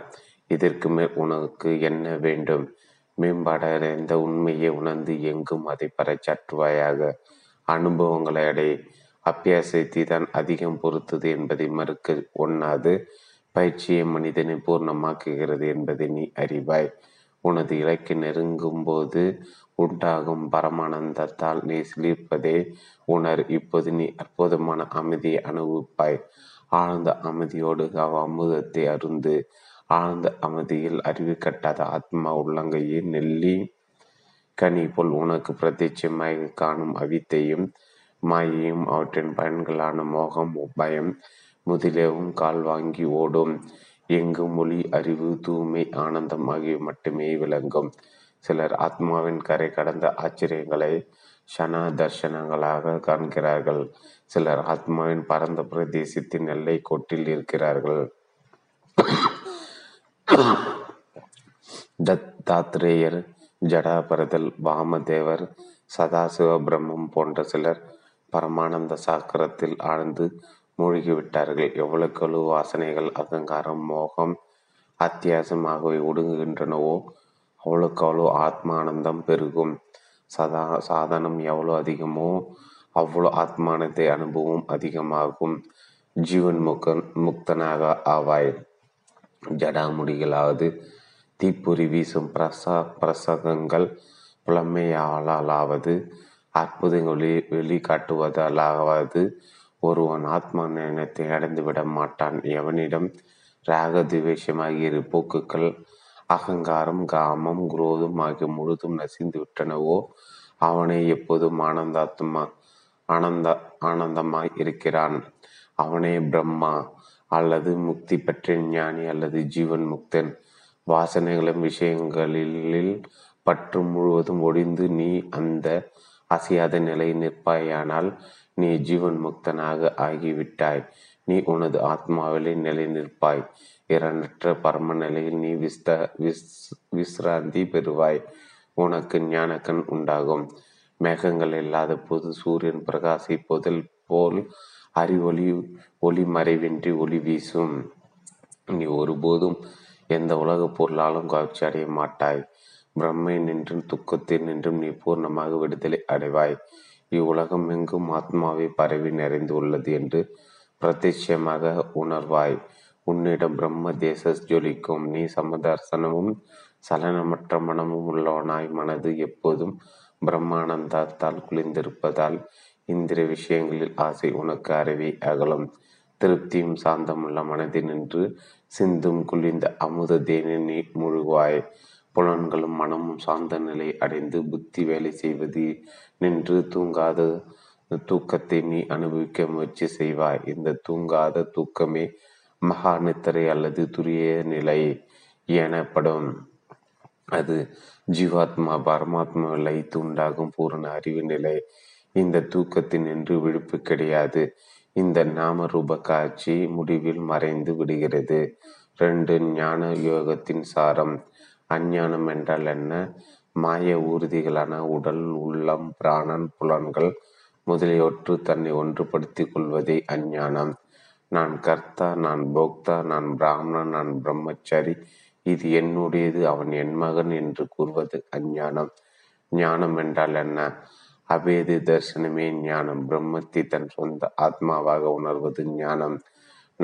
இதற்கு மேல் உனக்கு என்ன வேண்டும்? மேம்படடைந்த உண்மையை உணர்ந்து எங்கும் அதை பறைச்சாற்றுவாயாக. அனுபவங்களை அடை. அபியாசத்தை தான் அதிகம் பொறுத்தது என்பதை மறுக்க ஒண்ணாது. பயிற்சியை மனிதனை பூர்ணமாக்குகிறது என்பதை நீ அறிவாய். உனது இலக்கை நெருங்கும் போது உண்டாகும் பரமானந்தத்தால் நீ சிலிர்ப்பதே உணர். இப்போது நீ அற்புதமான அமைதியை அனுபவிப்பாய். ஆழ்ந்த அமைதியோடு அமுதத்தை அருந்து. ஆழ்ந்த அமைதியில் அறிவு கட்டாத ஆத்மா உள்ளங்கையை நெல்லி கனி போல் உனக்கு பிரத்யட்சமாக காணும். அவித்தையும் மாயையும் அவற்றின் பயன்களான மோகம், பயம் முதலியவும் கால் வாங்கி ஓடும். எங்கு மொழி, அறிவு, தூய்மை, ஆனந்தம் ஆகியவை மட்டுமே விளங்கும். சிலர் ஆத்மாவின் கரை கடந்த ஆச்சரியங்களை ஷனா தர்ஷனங்களாக காண்கிறார்கள். சிலர் ஆத்மாவின் பரந்த பிரதேசத்தின் எல்லை கோட்டில் இருக்கிறார்கள். தாத்ரேயர், ஜடாபரதல், வாமதேவர், சதாசிவ பிரம்மம் போன்ற சிலர் பரமானந்த சாக்கரத்தில் ஆழ்ந்து மூழ்கிவிட்டார்கள். எவ்வளவு வாசனைகள், அகங்காரம், மோகம், அத்தியாசம் ஆகவே ஒடுங்குகின்றனவோ அவ்வளோ ஆத்மானந்தம் பெருகும். சாதனம் எவ்வளோ அதிகமோ அவ்வளோ ஆத்மானத்தை அனுபவம் அதிகமாகும். ஜீவன் முக்தனாக ஆவாய். ஜடாமுடிகளாவது தீப்பொறி வீசும் பிரசகங்கள், புலமையாளாவது அற்புதங்களை வெளிக்காட்டுவதாலாவது ஒருவன் ஆத்மா ஞானத்தை அடைந்துவிட மாட்டான். எவனிடம் ராகத்வேஷமாகிய போக்குகள், அகங்காரம், காமம், குரோதம் ஆகிய முழுதும் நசிந்து விட்டனவோ அவனை எப்போதும் ஆனந்தமாய் இருக்கிறான். அவனே பிரம்மா அல்லது முக்தி பெற்ற ஞானி அல்லது ஜீவன் முக்தன். வாசனைகளும் விஷயங்களில் பற்று முழுவதும் ஒடிந்து நீ அந்த அசையாத நிலை நிற்பாயானால் நீ ஜீவன் முக்தனாக ஆகிவிட்டாய். நீ உனது ஆத்மாவிலே நிலை நிற்பாய். இரண்டற்ற பரம நிலையில் நீ விஸ்ராந்தி பெறுவாய். உனக்கு ஞானக்கண் உண்டாகும். மேகங்கள் இல்லாத போது சூரியன் பிரகாசிப்பதில் போல் அறிவொளி ஒளி மறைவின்றி ஒளி வீசும். நீ ஒருபோதும் எந்த உலகப் பொருளாலும் காட்சி அடைய மாட்டாய். பிரம்மை நின்றும் துக்கத்தில் நின்றும் நீ பூர்ணமாக விடுதலை அடைவாய். இவ்வுலகம் எங்கும் ஆத்மாவை பரவி நிறைந்து உள்ளது என்று பிரத்யட்சமாக உணர்வாய். உன்னிடம் பிரம்ம தேச ஜொலிக்கும். நீ சமதர்சனமும் சலனமற்ற மனமும் உள்ளவனாய் மனது எப்போதும் பிரம்மானந்தால் குளிர்ந்திருப்பதால் இந்திரிய விஷயங்களில் ஆசை உனக்கு அறவே அகலும். திருப்தியும் சாந்தமுள்ள மனதில் நின்று சிந்தும் குளிர்ந்த அமுத தேனை நீ முழுகுவாய். புலன்களும் மனமும் சார்ந்த நிலை அடைந்து புத்தி வேலை செய்வது நின்று தூங்காத தூக்கத்தை நீ அனுபவிக்க முயற்சி செய்வாய். இந்த தூங்காத தூக்கமே மகா நித்திரை அல்லது துரிய நிலை எனப்படும். அது ஜீவாத்மா பரமாத்மா லயித்து உண்டாகும் பூரண அறிவு நிலை. இந்த தூக்கத்தின் நின்று விழிப்பு கிடையாது. இந்த நாம ரூப காட்சி முடிவில் மறைந்து விடுகிறது. 2. ஞான யோகத்தின் சாரம். அஞ்ஞானம் என்றால் என்ன? மாய ஊர்திகளான உடல், உள்ளம், பிராணன், புலன்கள் முதலியவற்று தன்னை ஒன்றுபடுத்தி கொள்வதே அஞ்ஞானம். நான் கர்த்தா, நான் போக்தா, நான் பிராமணன், நான் பிரம்மச்சாரி, இது என்னுடையது, அவன் என் மகன் என்று கூறுவது அஞ்ஞானம். ஞானம் என்றால் என்ன? அபேத தரிசனமே ஞானம். பிரம்மத்தை தன் சொந்த ஆத்மாவாக உணர்வது ஞானம்.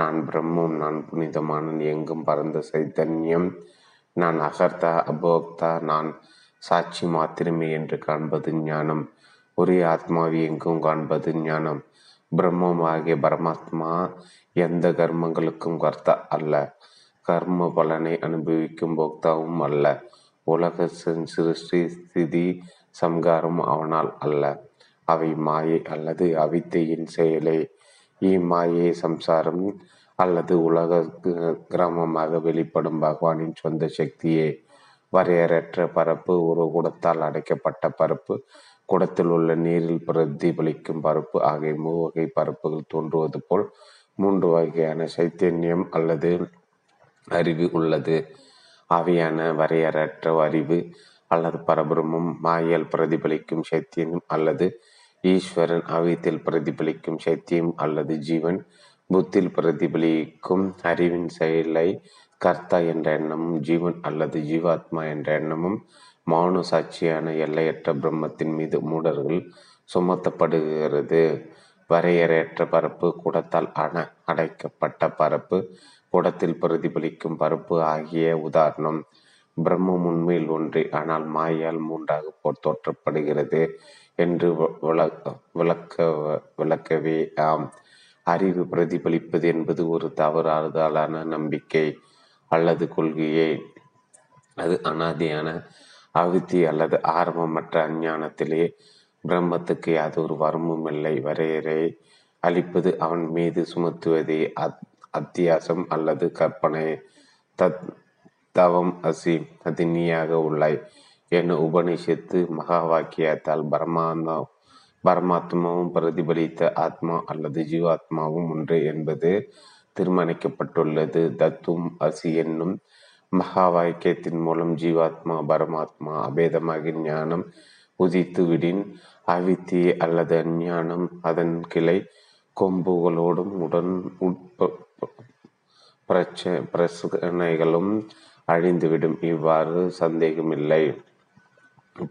நான் பிரம்மம், நான் புனிதமானன், எங்கும் பரந்த சைத்தன்யம், நான் அகர்த்தா அபோக்தா, நான் சாட்சி மாத்திரமே என்று காண்பது ஞானம். ஒரே ஆத்மாவை எங்கும் காண்பது ஞானம். பிரம்மமாகிய பரமாத்மா எந்த கர்மங்களுக்கும் கர்த்தா அல்ல, கர்ம பலனை அனுபவிக்கும் போக்தாவும் அல்ல. உலக சிருஷ்டி ஸ்திதி சம்காரம் அவனால் அல்ல. அவை மாயை அல்லது அவித்தையின் செயலே. இம்மாயை சம்சாரம் அல்லது உலக கிராமமாக வெளிப்படும் பகவானின் சொந்த சக்தியே. வரையறற்ற பரப்பு ஒரு குடத்தால் அடைக்கப்பட்ட பரப்பு, குடத்தில் உள்ள நீரில் பிரதிபலிக்கும் பரப்பு ஆகிய 3 வகை பரப்புகள் தோன்றுவது போல் 3 வகையான சைத்தன்யம் அல்லது அறிவு உள்ளது. அவையான வரையறற்ற அறிவு அல்லது பரபிரமும், மாயால் பிரதிபலிக்கும் சைத்தன்யம் அல்லது ஈஸ்வரன், அவைத்தில் பிரதிபலிக்கும் சைத்தியம் அல்லது ஜீவன், புத்தில் பிரதிபலிக்கும் அறிவின் செயலை கர்த்தா என்ற எண்ணமும், ஜீவன் அல்லது ஜீவாத்மா என்ற எண்ணமும், மௌன சாட்சியான எல்லையற்ற பிரம்மத்தின் மீது மூடர்கள் சுமத்தப்படுகிறது. வரையறையற்ற பரப்பு, குடத்தால் அடைக்கப்பட்ட பரப்பு, குடத்தில் பிரதிபலிக்கும் பரப்பு ஆகிய உதாரணம். பிரம்மம் உண்மையில் ஒன்றே, ஆனால் மாயால் 3ஆக தோற்றப்படுகிறது என்று விளக்கவே ஆம். அறிவு பிரதிபலிப்பது என்பது ஒரு தவறான நம்பிக்கை அல்லது கொள்கையே. அது அனாதியான அவித்தி அல்லது ஆரம்பமற்ற அஞ்ஞானத்திலே. பிரம்மத்துக்கு யாதொரு வரமும் இல்லை. வரையறை அளிப்பது அவன் மீது சுமத்துவதே அத்தியாசம் அல்லது கற்பனை. தவம் அசி, அது நீயாக உள்ளாய் என உபனிஷத்து மகா வாக்கியத்தால் பரமாத்மாவும் பிரதிபலித்த ஆத்மா அல்லது ஜீவாத்மாவும் ஒன்று என்பது தீர்மானிக்கப்பட்டுள்ளது. தத்துவம் அசி என்னும் மகா வாக்கியத்தின் மூலம் ஜீவாத்மா பரமாத்மா அபேதமாக ஞானம் உதித்துவிடின் அவித்தி அல்லது ஞானம் அதன் கிளை கொம்புகளோடும் உடன் பிரச்சனைகளும் அழிந்துவிடும். இவ்வாறு சந்தேகமில்லை.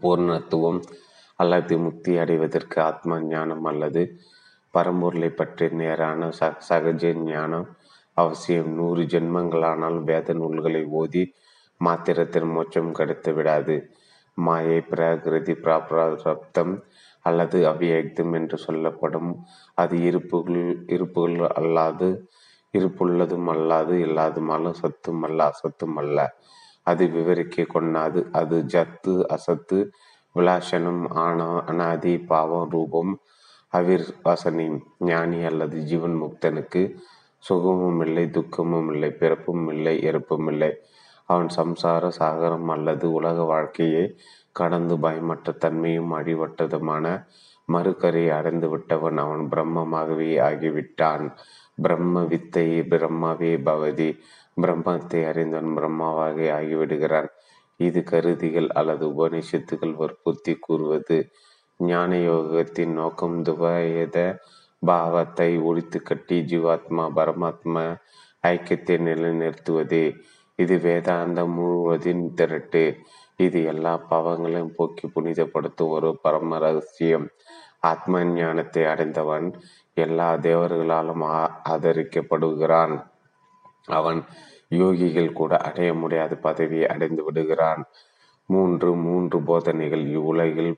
பூர்ணத்துவம் அல்லது முக்தி அடைவதற்கு ஆத்ம ஞானம் அல்லது பரம்பொருளை பற்றிய நேரான சகஜ ஞானம் அவசியம். 100 ஜென்மங்களானால் வேத நூல்களை ஓதி மாத்திரத்தில் மோட்சம் கிடைத்து விடாது. மாயை, பிராகிருதி, பிராப்தம் அல்லது அவ்யக்தம் என்று சொல்லப்படும் அது இருப்புகள் அல்லாது, இருப்புள்ளதும் அல்லாது, இல்லாதுமாலும், சத்தும் அல்ல அசத்தும் அல்ல. அது விவரிக்க கொண்டாது. அது ஜத்து, அசத்து, விலாசனம், அனாதி, பாவம், ரூபம், அவிர்வாசனை. ஞானி அல்லது ஜீவன் முக்தனுக்கு சுகமும் இல்லை, துக்கமும் இல்லை, பிறப்பும் இல்லை, இறப்பும் இல்லை. அவன் சம்சார சாகரம் அல்லது உலக வாழ்க்கையை கடந்து பயமற்ற தன்மையும் அழிவற்றதுமான மறுக்கரை அடைந்து விட்டவன். அவன் பிரம்மமாகவே ஆகிவிட்டான். பிரம்ம வித்தை பிரம்மவே பவதி. பிரம்மத்தை அறிந்தவன் பிரம்மாவாக ஆகிவிடுகிறான். இது கருதிகள் அல்லது உபநிஷத்துகள் வற்புறுத்தி கூறுவது. ஞான யோகத்தின் நோக்கம் துவைத பாவத்தை ஒழித்து கட்டி ஜீவாத்மா பரமாத்மா ஐக்கியத்தை நிலைநிறுத்துவதே. இது வேதாந்தம் முழுவதின் திரட்டு. இது எல்லா பாவங்களையும் போக்கி புனிதப்படுத்தும் ஒரு பரம ரகசியம். ஆத்ம ஞானத்தை அடைந்தவன் எல்லா தேவர்களாலும் ஆதரிக்கப்படுகிறான். அவன் யோகிகள் கூட அடைய முடியாத பதவியை அடைந்து விடுகிறான். மூன்று போதனைகள். இவ்வுலகில்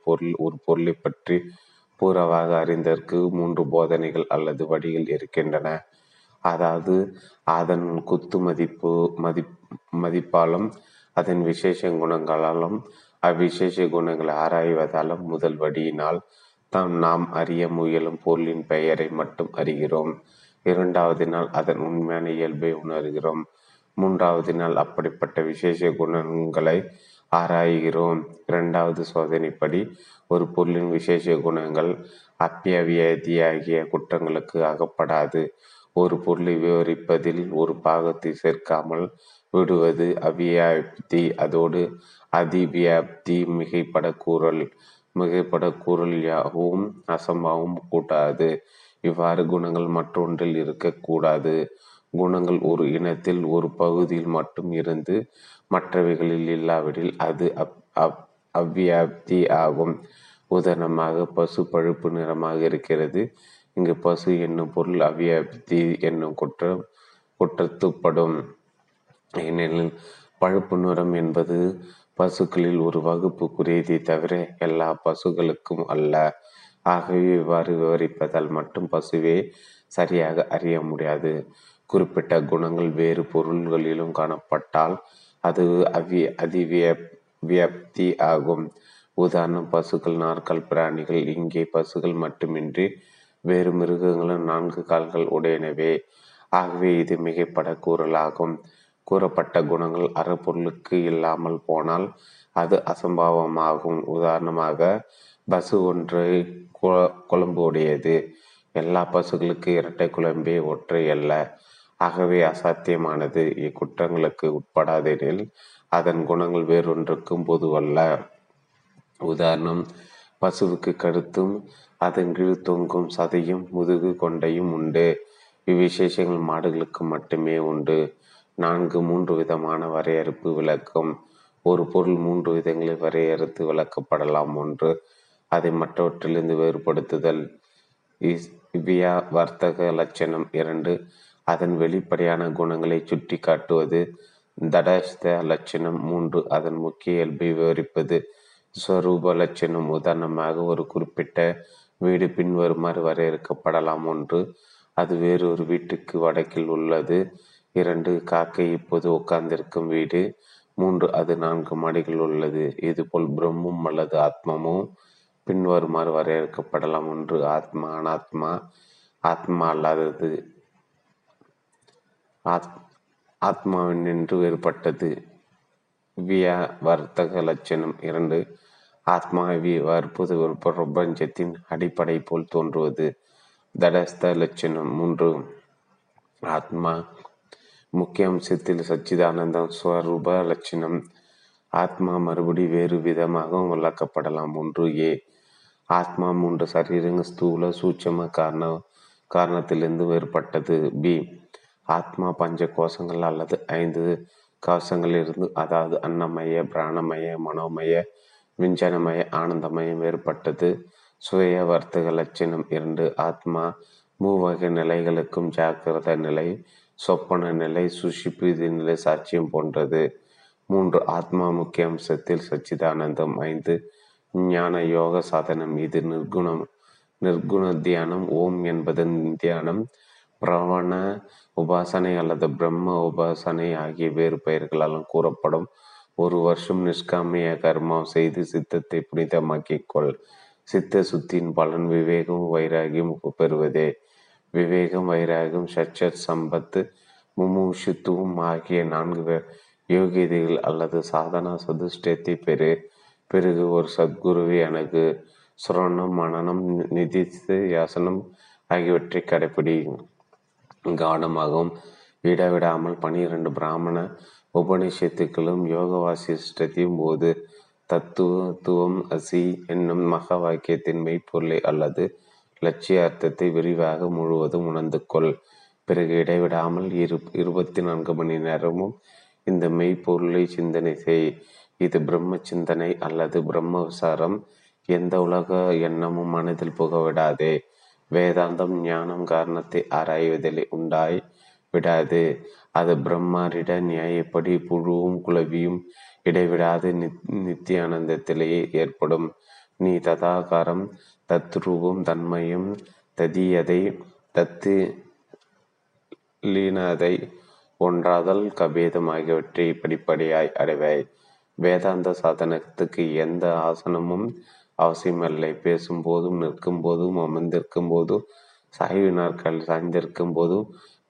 ஒரு பொருளை பற்றி பூரவாக அறிந்ததற்கு 3 போதனைகள் அல்லது வடிகள் இருக்கின்றன. அதாவது அதன் குத்து மதிப்பாலும் அதன் விசேஷ குணங்களாலும் அவ்விசேஷ குணங்களை ஆராய்வதாலும் முதல் வடியினால் நாம் அறிய முயலும் பொருளின் பெயரை மட்டும் அறிகிறோம். 2வது நாள் அதன் உண்மையான இயல்பை உணர்கிறோம். 3வது நாள் அப்படிப்பட்ட விசேஷ குணங்களை ஆராய்கிறோம். 2வது சோதனைப்படி ஒரு பொருளின் விசேஷ குணங்கள் அப்பியவியதியாகிய குற்றங்களுக்கு அகப்படாது. ஒரு பொருளை விவரிப்பதில் ஒரு பாகத்தை சேர்க்காமல் விடுவது அவ்வியாப்தி. அதோடு அதிவியாப்தி, மிகைப்படக்கூறல் யாகவும் அசம்பாவும் கூட்டாது. இவ்வாறு குணங்கள் மற்றொன்றில் இருக்கக்கூடாது. குணங்கள் ஒரு இனத்தில் ஒரு பகுதியில் மட்டும் இருந்து மற்றவைகளில் இல்லாவிடில் அது அவ்வியாப்தி ஆகும். உதாரணமாக பசு பழுப்பு நிறமாக இருக்கிறது. இங்கு பசு என்னும் பொருள் அவ்வியாப்தி என்னும் குற்றத்துப்படும். ஏனெனில் பழுப்பு நிறம் என்பது பசுக்களில் ஒரு வகுப்புக்குரியதை தவிர எல்லா பசுகளுக்கும் அல்ல. ஆகவே இவ்வாறு விவரிப்பதால் மட்டும் பசுவே சரியாக அறிய முடியாது. குறிப்பிட்ட குணங்கள் வேறு பொருள்களிலும் காணப்பட்டால் அது அதிவியாப்தி ஆகும். உதாரணம், பசுக்கள் நாற்கால் பிராணிகள். இங்கே பசுகள் மட்டுமின்றி வேறு மிருகங்களும் 4 கால்கள் உடையனவே. ஆகவே இது மிகைப்படக்கூறலாகும். கூறப்பட்ட குணங்கள் அறப்பொருளுக்கு இல்லாமல் போனால் அது அசம்பாவமாகும். உதாரணமாக பசு ஒன்று குழம்பு உடையது. எல்லா பசுகளுக்கு இரட்டை குழம்பே ஒற்றை அல்ல. ஆகவே அசாத்தியமானது. இக்குற்றங்களுக்கு உட்படாதெனில் அதன் குணங்கள் வேறொன்றுக்கும் பொதுவல்ல. உதாரணம், பசுவுக்கு கழுத்தும் அதன் கீழ் தொங்கும் சதையும் முதுகு கொண்டையும் உண்டு. இவ்விசேஷங்கள் மாடுகளுக்கு மட்டுமே உண்டு. 4 3 விதமான வரையறுப்பு விளக்கம். ஒரு பொருள் 3 விதங்களை வரையறுத்து விளக்கப்படலாம். 1, அதை மற்றவற்றிலிருந்து வேறுபடுத்துதல், வர்த்தக லட்சணம். 2, அதன் வெளிப்படையான குணங்களை சுட்டி காட்டுவது, தடஸ்த லட்சணம். 3, அதன் முக்கிய இயல்பை விவரிப்பது, ஸ்வரூப லட்சணம். உதாரணமாக ஒரு குறிப்பிட்ட வீடு பின்வருமாறு வரையறுக்கப்படலாம். 1, அது வேறொரு வீட்டுக்கு வடக்கில் உள்ளது. 2, காக்கை இப்போது உட்கார்ந்திருக்கும் வீடு. 3, அது 4 மாடிகள் உள்ளது. இதுபோல் பிரம்மம் அல்லது ஆத்மமும் பின்வருமாறு வரையறுக்கப்படலாம். 1, ஆத்மா, அனாத்மா, ஆத்மா அல்லாதது, ஆத்மாவின் என்று வேறுபட்டது, வர்த்தக லட்சணம். 2, ஆத்மா அற்புத பிரபஞ்சத்தின் அடிப்படை போல் தோன்றுவது, தடஸ்த லட்சணம். 3, ஆத்மா முக்கிய அம்சத்தில் சச்சிதானந்தம், ஸ்வரூப லட்சணம். ஆத்மா மறுபடி வேறு விதமாகவும் விளக்கப்படலாம். 1a, ஆத்மா 3 சரீரங்கள் ஸ்தூல சூட்சம காரணத்திலிருந்து வேறுபட்டது. b, ஆத்மா 5 கோஷங்கள் அல்லது 5 கவசங்களிலிருந்து, அதாவது அன்னமய, பிராணமய, மனோமய, விஞ்சனமய, ஆனந்தமயம் வேறுபட்டது, சுய வர்த்தக லட்சணம். 2, ஆத்மா 3 வகை நிலைகளுக்கும் ஜாக்கிரத நிலை, சொப்பன நிலை, சுஷிப்பிதி நிலை, சாட்சியம் போன்றது. 3, ஆத்மா முக்கிய அம்சத்தில் சச்சிதானந்தம். 5, ஞான யோக சாதனம். இது நிர்குண தியானம், ஓம் என்பதன் தியானம், பிரவண உபாசனை அல்லது பிரம்ம உபாசனை ஆகிய வேறு பெயர்களாலும் கூறப்படும். 1 வருஷம் நிஷ்காமிய கர்மம் செய்து சித்தத்தை புனிதமாக்கிக்கொள். சித்த சுத்தின் பலன் விவேகம் வைராகியம் பெறுவதே. விவேகம் வைராகியம் சச்சத் சம்பத்து முமுஷுத்துவம் ஆகிய 4 யோகியதைகள் அல்லது சாதனா சதுஷ்டத்தை பிறகு ஒரு சத்குருவை அணுகு. சுரணம், மனனம், நிதித்து யாசனம் ஆகியவற்றை கடைபிடி. கவனமாகவும் விடாவிடாமல் 12 பிராமண உபநிஷத்துக்களும் யோக வாசிஷ்டத்தையும் போது தத்துவத்துவம் அசி என்னும் மகா வாக்கியத்தின் மெய்ப்பொருளை அல்லது லட்சிய அர்த்தத்தை விரிவாக முழுவதும் உணர்ந்து கொள். பிறகு இடைவிடாமல் 24 மணி நேரமும் இந்த மெய்ப்பொருளை சிந்தனை செய். இது பிரம்ம சிந்தனை அல்லது பிரம்ம விசாரம். எந்த உலக எண்ணமும் மனதில் புகவிடாதே. வேதாந்தம் ஞானம் காரணத்தை ஆராய்வதிலே உண்டாய் விடாது. அது பிரம்மரிட நியாயப்படி புழுவும் குலவியும் இடைவிடாது நித்தியானந்தத்திலேயே ஏற்படும். நீ ததாகாரம் தத்ரூபம் தன்மையும் ததியதை தத்து லீனதை ஒன்றாதல் கபேதம் ஆகியவற்றை படிப்படியாய் அடைவாய். வேதாந்த சாதனத்துக்கு எந்த ஆசனமும் அவசியமில்லை. பேசும்போதும், நிற்கும் போதும், அமர்ந்திருக்கும் போதும், சாய்வு நாற்காலி சாய்ந்திருக்கும் போதும்,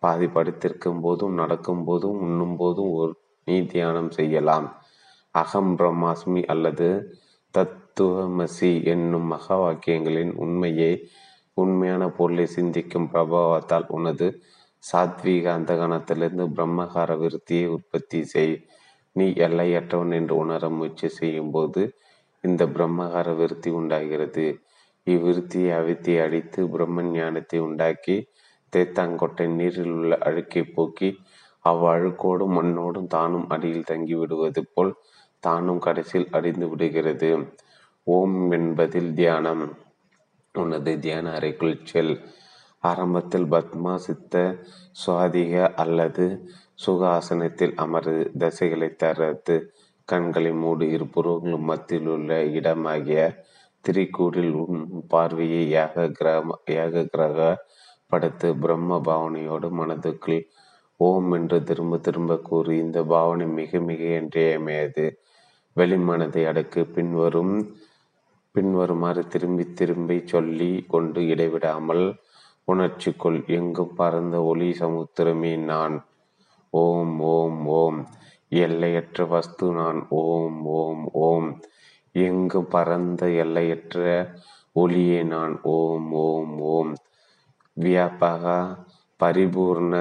பாதி படுத்திருக்கும் போதும், நடக்கும் போதும், உண்ணும் போதும் ஒரு நீ தியானம் செய்யலாம். அகம் பிரம்மாஸ்மி அல்லது தத்துவமசி என்னும் மகா வாக்கியங்களின் உண்மையான பொருளை சிந்திக்கும் பிரபாவத்தால் உனது சாத்வீக அந்தகணத்திலிருந்து பிரம்மகார விருத்தியை உற்பத்தி செய். நீ எல்லையற்றவன் என்று உணர முயற்சி செய்யும் போது இந்த பிரம்மகார விருத்தி உண்டாகிறது. இவ்விருத்தியை அவித்தி அடித்து பிரம்ம ஞானத்தை உண்டாக்கி தேத்தாங்கொட்டை நீரில் உள்ள அழுக்கை போக்கி அவ்வழுக்கோடும் மண்ணோடும் தானும் அடியில் தங்கிவிடுவது போல் தானும் கடைசியில் அடிந்து விடுகிறது. ஓம் என்பதில் தியானம். உனது தியான அறைக்குள் செல். ஆரம்பத்தில் பத்மா சித்த சுவாதிக அல்லது சுகாசனத்தில் அமர்ந்து தசைகளை தரத்து கண்களை மூடு. இருபுறங்களும் மத்தியில் உள்ள இடமாகிய திரிக்கூரில் உன் பார்வையை யாக கிரக படுத்து பிரம்ம பாவனையோடு மனதுக்குள் ஓம் என்று திரும்ப திரும்ப கூறி இந்த பாவனை மிக மிக இன்றியமையாது. வெளிமனதை அடக்கு. பின்வருமாறு திரும்பி சொல்லி கொண்டு இடைவிடாமல் உணர்ச்சிக்குள் எங்கும் பறந்த ஒளி சமுத்திரமே நான். ஓம் ஓம் ஓம். எல்லையற்ற வஸ்து நான். ஓம் ஓம் ஓம். எங்கு பறந்த எல்லையற்ற ஒளியே நான். ஓம் ஓம் ஓம். வியாபக பரிபூர்ண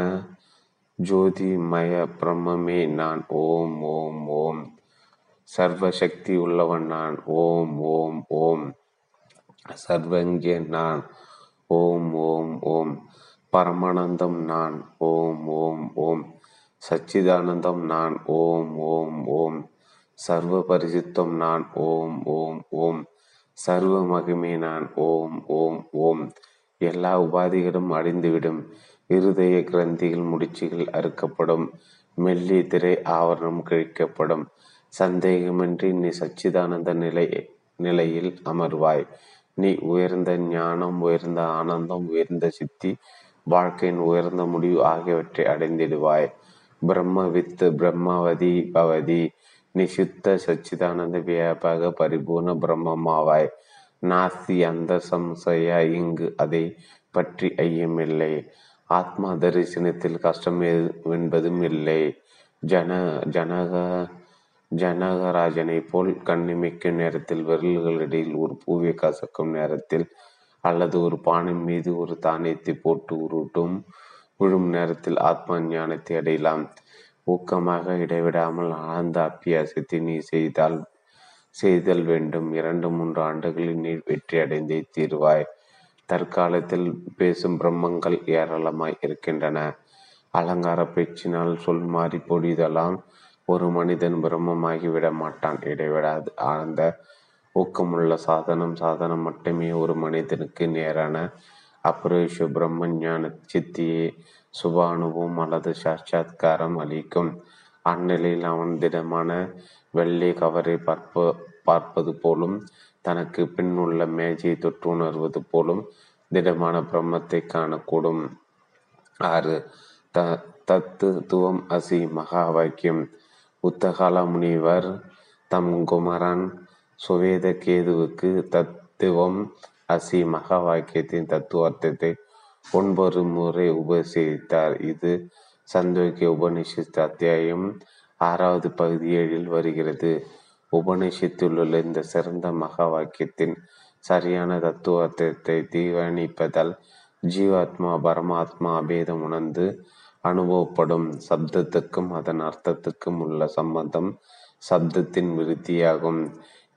ஜோதிமய பிரம்மே நான். ஓம் ஓம் ஓம். சர்வசக்தி உள்ளவன் நான். ஓம் ஓம் ஓம். சர்வங்கே நான். ஓம் ஓம் ஓம். பரமானந்தம் நான். ஓம் ஓம் ஓம். சச்சிதானந்தம் நான். ஓம் ஓம் ஓம். சர்வ பரிசுத்தம் நான். ஓம் ஓம் ஓம். சர்வ மகிமை நான். ஓம் ஓம் ஓம். எல்லா உபாதிகளும் அழிந்துவிடும். இருதய கிரந்திகள் முடிச்சுகள் அறுக்கப்படும். மெல்லி திரை ஆவரணம் கிழிக்கப்படும். சந்தேகமின்றி நீ சச்சிதானந்த நிலையில் அமர்வாய். நீ உயர்ந்த ஞானம், உயர்ந்த ஆனந்தம், உயர்ந்த சித்தி, வாழ்க்கையின் உயர்ந்த முடிவு ஆகியவற்றை அடைந்திடுவாய். பிரம்ம வித்து பிரம்மவதி பவதி. நீ சித்த சச்சிதானந்த வியாபாக பரிபூர்ண பிரம்மமாவாய். நாஸ்தி அந்த சம்சயா. இங்கு அதை பற்றி ஐயமில்லை. ஆத்மா தரிசனத்தில் கஷ்டம் என்பதும் இல்லை. ஜனகராஜனை போல் கண்ணிமைக்கும் நேரத்தில், விரல்களிடையில் ஒரு பூவை கசக்கும் நேரத்தில், அல்லது ஒரு பானை மீது ஒரு தானியத்தை போட்டு உருட்டும் விழும் நேரத்தில் ஆத்மா ஞானத்தை அடையலாம். ஊக்கமாக இடைவிடாமல் ஆழ்ந்த அபியாசத்தை நீ செய்தல் வேண்டும். 2-3 ஆண்டுகளில் நீ வெற்றி அடைந்தே தீர்வாய். தற்காலத்தில் பேசும் பிரம்மங்கள் ஏராளமாய் இருக்கின்றன. அலங்கார பேச்சினால் சொல் மாறி பொடிதெல்லாம் ஒரு மனிதன் பிரம்மமாகி விட மாட்டான். இடைவிடாது ஆழ்ந்த ஊக்கமுள்ள சாதனம் மட்டுமே ஒரு மனிதனுக்கு நேரான அப்ரேஷ பிரம்ம ஞான சித்தியை சுபானுபவம் அல்லது சாட்சாத்காரம் அளிக்கும். அந்நிலையில் அவன் திடமான வெள்ளை கவரை பார்ப்பது போலும், தனக்கு பின் உள்ள மேஜையை தொற்று உணர்வது போலும் திடமான பிரம்மத்தை காணக்கூடும். 6. தத்துவம் அசி மகா வாக்கியம். உத்தகால முனிவர் தம் குமரன் சுவேத கேதுவுக்கு தத்துவம் அசி மகா வாக்கியத்தின் தத்துவார்த்தத்தை 9 முறை உபசரித்தார். இது சந்தோக்கிய உபநிஷத்து அத்தியாயம் 6வது பகுதி 7இல் வருகிறது. உபநிஷத்திலுள்ள இந்த சிறந்த மகா வாக்கியத்தின் சரியான தத்துவத்தை தீவனிப்பதால் ஜீவாத்மா பரமாத்மா அபேதம் உணர்ந்து அனுபவப்படும் சப்தத்துக்கும் அதன் அர்த்தத்துக்கும் உள்ள சம்பந்தம் சப்தத்தின் விருத்தியாகும்.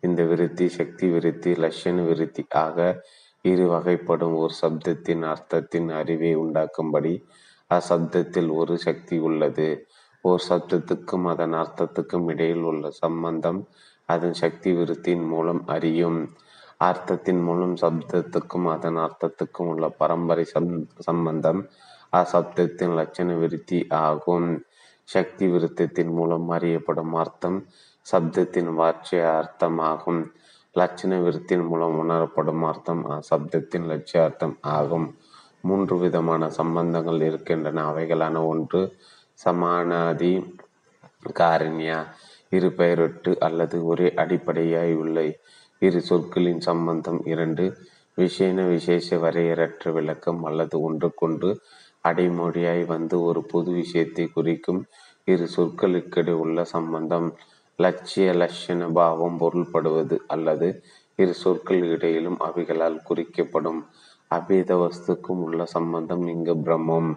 இந்த விருத்தி சக்தி விருத்தி, லட்சண விருத்தி ஆக இரு வகைப்படும். ஒரு சப்தத்தின் அர்த்தத்தின் அறிவை உண்டாக்கும்படி அசப்தத்தில் ஒரு சக்தி உள்ளது. ஒரு சப்தத்துக்கும் அதன் அர்த்தத்துக்கும் இடையில் உள்ள சம்பந்தம் அதன் சக்தி விருத்தியின் மூலம் அறியும். அர்த்தத்தின் மூலம் சப்தத்துக்கும் அதன் அர்த்தத்துக்கும் உள்ள பரம்பரை சம்பந்தம் அசப்தத்தின் லட்சண விருத்தி ஆகும். சக்தி விருத்தத்தின் மூலம் அறியப்படும் அர்த்தம் சப்தத்தின் வாட்சிய அர்த்தமாகும். லட்சண விருத்தின் மூலம் உணரப்படும் அர்த்தம் அசப்தத்தின் லட்சிய அர்த்தம் ஆகும். மூன்று விதமான சம்பந்தங்கள் இருக்கின்றன. அவைகளான ஒன்று சமானாதி காரண்யா, இரு பெயரொட்டு அல்லது ஒரே அடிப்படையாய் உள்ள இரு சொற்களின் சம்பந்தம். இரண்டு விசேன விசேஷ வரையறற்ற விளக்கம் அல்லது ஒன்றுக்கொண்டு அடைமொழியாய் வந்து ஒரு பொது விஷயத்தை குறிக்கும் இரு சொற்களுக்கிடையே உள்ள சம்பந்தம். லட்சிய லட்சண பாவம் பொருள்படுவது அல்லது இரு சொற்களிடையிலும் அவைகளால் குறிக்கப்படும் அபேத வஸ்துக்கும் உள்ள சம்பந்தம் இங்கு பிரம்மம்.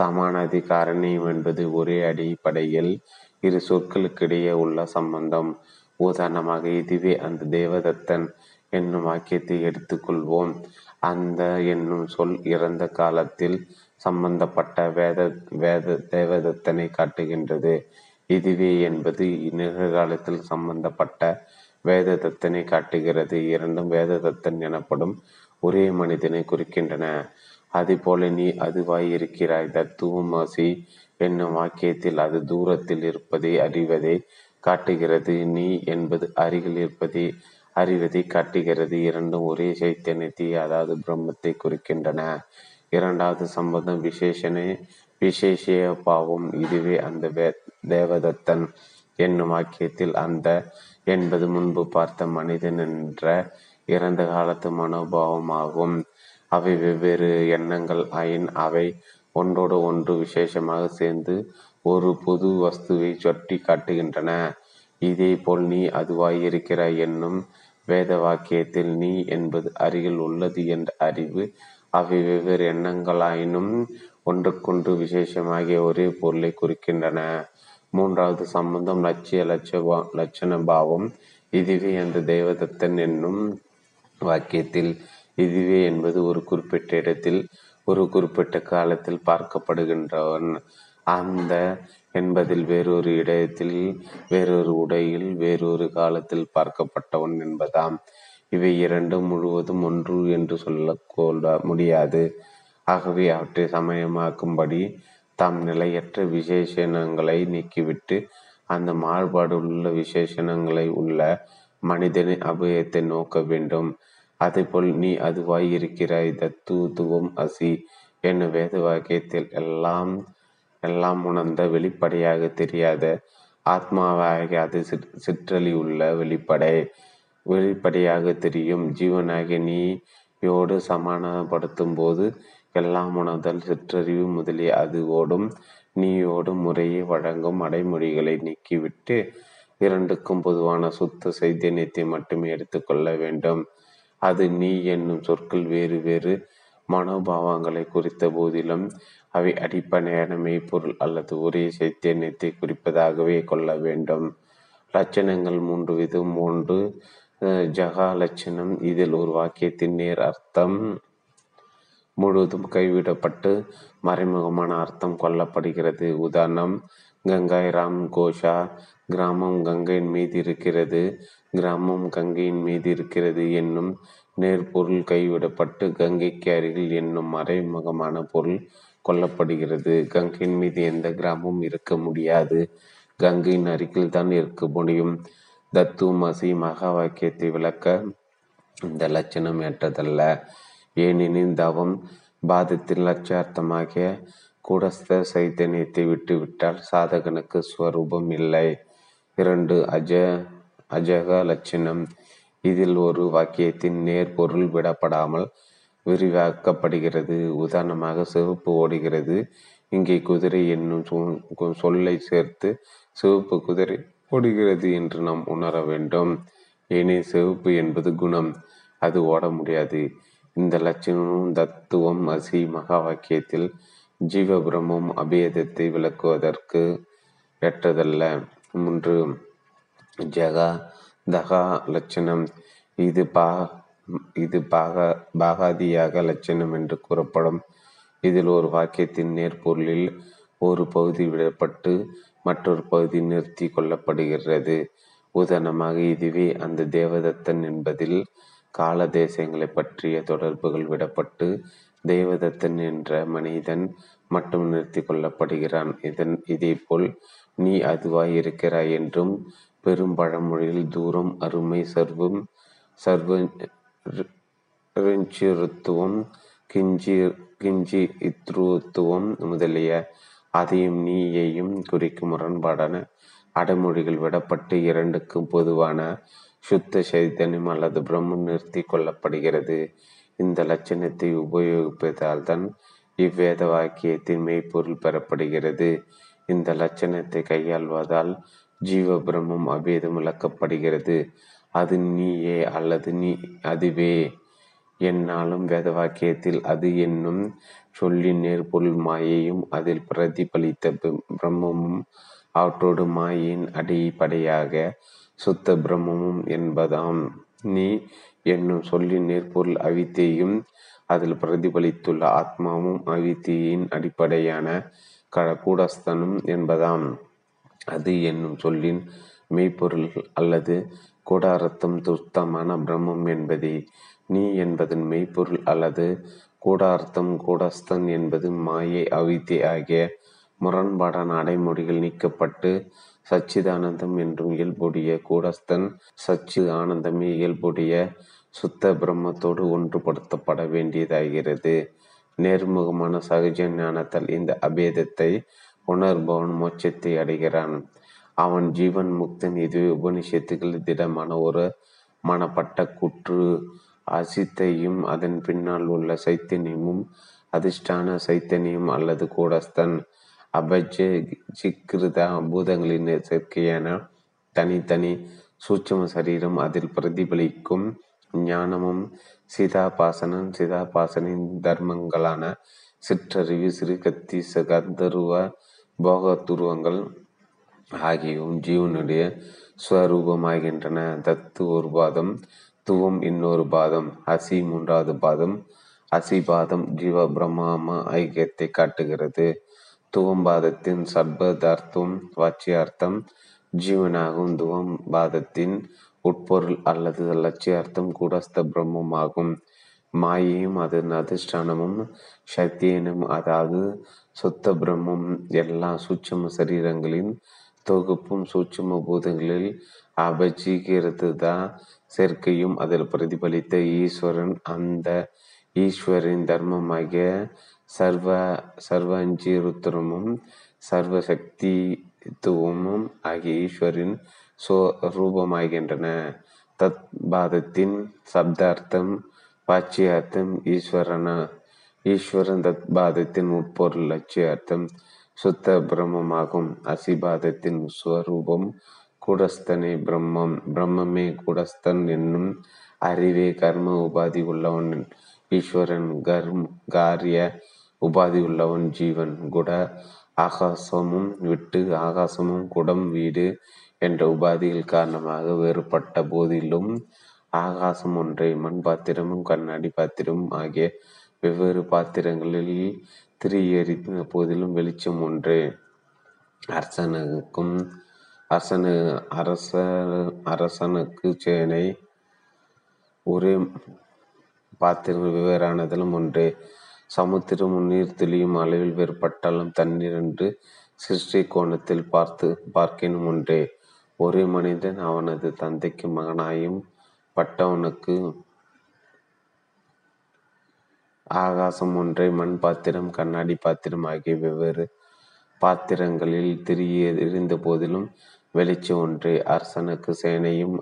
சமானாதி காரண்யம் என்பது ஒரே அடிப்படையில் இரு சொற்களுக்கிடையே உள்ள சம்பந்தம். உதாரணமாக, இதுவே அந்த தேவதத்தன் என்னும் வாக்கியத்தை எடுத்துக்கொள்வோம். அந்த என்னும் சொல் இறந்த காலத்தில் சம்பந்தப்பட்ட வேத தேவதத்தனை காட்டுகின்றது. இதுவே என்பது நிகழ்காலத்தில் சம்பந்தப்பட்ட வேததத்தனை காட்டுகிறது. இரண்டும் வேததத்தன் எனப்படும் ஒரே மனிதனை குறிக்கின்றன. அதுபோல நீ அதுவாய் இருக்கிறாய் தத்துவமாசி என்னும் வாக்கியத்தில் அது தூரத்தில் இருப்பதை அறிவதை காட்டுகிறது. நீ என்பது அருகில் இருப்பதை அறிவதை காட்டுகிறது. இரண்டும் ஒரே சைத்தன்யத்தை அதாவது பிரம்மத்தை குறிக்கின்றன. இரண்டாவது சம்பந்தம் விசேஷ பாவம். இதுவே அந்த தேவதத்தன் என்னும் வாக்கியத்தில் அந்த என்பது முன்பு பார்த்த மனிதன் என்ற இறந்த காலத்து மனோபாவமாகும். அவை வெவ்வேறு எண்ணங்கள் ஆயின் அவை ஒன்றோடு ஒன்று விசேஷமாக சேர்ந்து ஒரு பொது வஸ்துவை சுட்டி காட்டுகின்றன. இதே போல் நீ அதுவாயிருக்கிறாய் என்னும் வேத வாக்கியத்தில் நீ என்பது அருகில் உள்ளது என்ற அறிவு அவை வெவ்வேறு எண்ணங்களாயினும் ஒன்றுக்கொன்று விசேஷமாகிய ஒரே பொருளை குறிக்கின்றன. மூன்றாவது சம்பந்தம் லட்சிய லட்சண பாவம். இதுவே அந்த தேவதத்தன் என்னும் வாக்கியத்தில் இதுவே என்பது ஒரு குறிப்பிட்ட இடத்தில் ஒரு குறிப்பிட்ட காலத்தில் பார்க்கப்படுகின்றவன். அந்த என்பதில் வேறொரு இடத்தில் வேறொரு உடையில் வேறொரு காலத்தில் பார்க்கப்பட்டவன் என்பதாம். இவை இரண்டும் முழுவதும் ஒன்று என்று சொல்ல முடியாது. ஆகவே அவற்றை சமயமாக்கும்படி தாம் நிலையற்ற விசேஷணங்களை நீக்கிவிட்டு அந்த மாறுபாடுள்ள விசேஷணங்களை உள்ள மனிதனை அபயத்தை நோக்க வேண்டும். அதேபோல் நீ அதுவாய் இருக்கிறாய் தத்துவம் அசி என்னும் வேத வாக்கியத்தில் எல்லாம் உணர்ந்த வெளிப்படையாக தெரியாத ஆத்மாவாகிய அது சிற்றலி உள்ள வெளிப்படையாக தெரியும் ஜீவனாகிய நீயோடு சமானப்படுத்தும் போது எல்லாம் உணர்தல் சிற்றறிவு முதலிய அது ஓடும் நீயோடு முறையை வழங்கும் அடைமொழிகளை நீக்கிவிட்டு இரண்டுக்கும் பொதுவான சுத்த சைதன்யத்தை மட்டுமே எடுத்துக்கொள்ள வேண்டும். அது நீ என்னும் சொற்கள் வேறு வேறு மனோபாவங்களை குறித்த போதிலும் அவை அடிப்படையான மெய்ப்பொருள் அல்லது ஒரே சைத்தன்யத்தை குறிப்பதாகவே கொள்ள வேண்டும். லட்சணங்கள் மூன்று விதம். மூன்று ஜகா லட்சணம். இதில் ஒரு வாக்கியத்தின் நேர் அர்த்தம் முழுவதும் கைவிடப்பட்டு மறைமுகமான அர்த்தம் கொள்ளப்படுகிறது. உதாரணம், கங்காய் ராம் கோஷா, கிராமம் கங்கையின் மீது இருக்கிறது, கிராமம் கங்கையின் மீது இருக்கிறது என்னும் நேர்பொருள் கைவிடப்பட்டு கங்கைக்கு அருகில் என்னும் மறைமுகமான பொருள் கொள்ளப்படுகிறது. கங்கையின் மீது எந்த கிராமமும் இருக்க முடியாது, கங்கையின் அருகில் தான் இருக்க முடியும். தத்துவமசி மகா வாக்கியத்தை விளக்க இந்த லட்சணம் ஏற்றதல்ல. ஏனெனில் தவம் பாதத்தில் லட்சார்த்தமாக கூடஸ்த சைத்தன்யத்தை விட்டுவிட்டால் சாதகனுக்கு ஸ்வரூபம் இல்லை. இரண்டு அஜக லட்சணம். இதில் ஒரு வாக்கியத்தின் நேர்பொருள் விடப்படாமல் விரிவாக்கப்படுகிறது. உதாரணமாக, சிவப்பு ஓடுகிறது, இங்கே குதிரை என்னும் சொல்லை சேர்த்து சிவப்பு குதிரை ஓடுகிறது என்று நாம் உணர வேண்டும். ஏனெனில் சிவப்பு என்பது குணம், அது ஓட முடியாது. இந்த லட்சணமும் தத்துவம் அசி மகா வாக்கியத்தில் ஜீவபுரமும் அபேதத்தை விளக்குவதற்கு ஏற்றதல்ல. 3. ஜகா தகா லட்சணம். இது பாகாதியாக லட்சணம் என்று கூறப்படும். இதில் ஒரு வாக்கியத்தின் நேர்பொருளில் ஒரு பகுதி விடப்பட்டு மற்றொரு பகுதி நிறுத்தி கொள்ளப்படுகிறது. உதாரணமாக, இதுவே அந்த தேவதத்தன் என்பதில் கால தேசங்களை பற்றிய தொடர்புகள் விடப்பட்டு தேவதத்தன் என்ற மனிதன் மட்டும் நிறுத்தி கொள்ளப்படுகிறான். இதேபோல் நீ அதுவாய் இருக்கிறாய் என்றும் பெரும் பழமொழியில் தூரம் அருமை சர்வம் சர்வஞ்சிருத்துவம் கிஞ்சி இத்ருத்துவம் முதலிய அதையும் நீயையும் குறிக்கும் முரண்பாடான அடைமொழிகள் விடப்பட்டு இரண்டுக்கும் பொதுவான சுத்த சைத்தன்யம் அல்லது பிரம்மம் நிறுத்தி கொள்ளப்படுகிறது. இந்த லட்சணத்தை உபயோகிப்பதால் தான் இவ்வேத வாக்கியத்தின் மெய்ப்பொருள் பெறப்படுகிறது. இந்த லட்சணத்தை கையாள்வதால் ஜீவ பிரம்மம் அபேதம் விளக்கப்படுகிறது. அது நீயே அல்லது நீ அதுவே என்னாலும் வேத வாக்கியத்தில் அது என்னும் சொல்லின் நேர்பொருள் மாயையும் அதில் பிரதிபலித்த பிரம்மமும் அவற்றோடு மாயின் அடிப்படையாக சுத்த பிரம்மமும் என்பதாம். நீ என்னும் சொல்லின் நேர்பொருள் அவித்தையும் அதில் பிரதிபலித்துள்ள ஆத்மாவும் அவித்தையின் அடிப்படையான கூடஸ்தனும் என்பதாம். அது என்னும் சொல்லின் மெய்ப்பொருள் அல்லது கூடாரத்தம் துர்த்தமான பிரம்மம் என்பதே. நீ என்பதன் மெய்ப்பொருள் அல்லது கூடார்த்தம் கூடஸ்தன் என்பது மாயை அவித்தை ஆகிய முரண்பாடான அடைமொழிகள் நீக்கப்பட்டு சச்சிதானந்தம் என்றும் இயல்புடைய கூடஸ்தன் சச்சி ஆனந்தமே இயல்புடைய சுத்த பிரம்மத்தோடு ஒன்றுபடுத்தப்பட வேண்டியதாகிறது. நேர்முகமான சகஜ ஞானத்தால் இந்த அபேதத்தை உணர்பவன் மோட்சத்தை அடைகிறான். அவன் ஜீவன் முக்தன். இதுவே உபனிஷத்துக்கள் திடமான ஒரு மனப்பட்ட குற்று. அசித்தையும் அதன் பின்னால் உள்ள சைத்தன்யமும் அதிஷ்டான சைத்தன்யம் அல்லது கூடஸ்தன் அபஜ ஜிகிருதா பூதங்களின் சேர்க்கையான தனித்தனி சூட்சும சரீரம் அதில் பிரதிபலிக்கும் ஞானமும் சிதாபாசனம் சிதாபாசனின் தர்மங்களான சிற்றறிவு சிறுகத்தி கந்தருவ போக துருவங்கள் ஆகியவும் ஜீவனுடைய ஸ்வரூபமாகின்றன. தத்து ஒரு பாதம், துவம் இன்னொரு பாதம், அசி மூன்றாவது பாதம். அசி பாதம் ஜீவ பிரம்ம ஐக்கியத்தை காட்டுகிறது. துவம் பாதத்தின் சர்பதார்த்தம் வாட்சியார்த்தம் ஜீவனாகும். துவம் பாதத்தின் உட்பொருள் அல்லது லட்சியார்த்தம் கூடஸ்த பிரம்மமாகும். மாயையும் அதன் அதிஷ்டானமும் சத்தியனும் அதாவது சுத்த பிரம்மம் எல்லா சூட்சும சரீரங்களின் தொகுப்பும் சூட்சும பூதங்களில் அபஜீகிருதா சேர்க்கையும் அதில் பிரதிபலித்த ஈஸ்வரன் அந்த ஈஸ்வரின் தர்மமாகிய சர்வஞ்சிருத்திரமும் சர்வசக்தித்துவமும் ஆகிய ஈஸ்வரின் ரூபமாகின்றன. தத் பாதத்தின் சப்தார்த்தம் வாட்சியார்த்தம் ஈஸ்வரன் தத்பாதத்தின் உட்பொருள் லட்சியார்த்தம் சுத்த பிரம்மமாகும். அசிபாதத்தின் ஸ்வரூபம் கூடஸ்தனே பிரம்மம். பிரம்மமே கூடஸ்தன் என்னும் அறிவே கர்ம உபாதி உள்ளவன் ஈஸ்வரன், காரிய உபாதி உள்ளவன் ஜீவன். குட ஆகாசமும் விட்டு ஆகாசமும் குடம் வீடு என்ற உபாதிகள் காரணமாக வேறுபட்ட போதிலும் ஆகாசம் ஒன்றை மண் பாத்திரமும் கண்ணாடி பாத்திரமும் ஆகிய வெவ்வேறு பாத்திரங்களில் திரியறிந்த போதிலும் வெளிச்சம் ஒன்றே. அரசனுக்கு சேனை ஒரே பாத்திரங்கள் வெவ்வேறானதிலும் ஒன்றே. சமுத்திரமும் நீர் தெளியும் அளவில் வேறுபட்டாலும் தண்ணீர் என்று சிருஷ்டி கோணத்தில் பார்க்கினும் ஒன்றே. ஒரே மனிதன் அவனது தந்தைக்கு மகனாயும் பட்டவனுக்கு ஆகாசம் ஒன்றை மண் பாத்திரம் கண்ணாடி பாத்திரம் ஆகிய வெவ்வேறு பாத்திரங்களில் திரிய இருந்த போதிலும் வெளிச்சம் ஒன்றே. அரசனுக்கு சேனையும்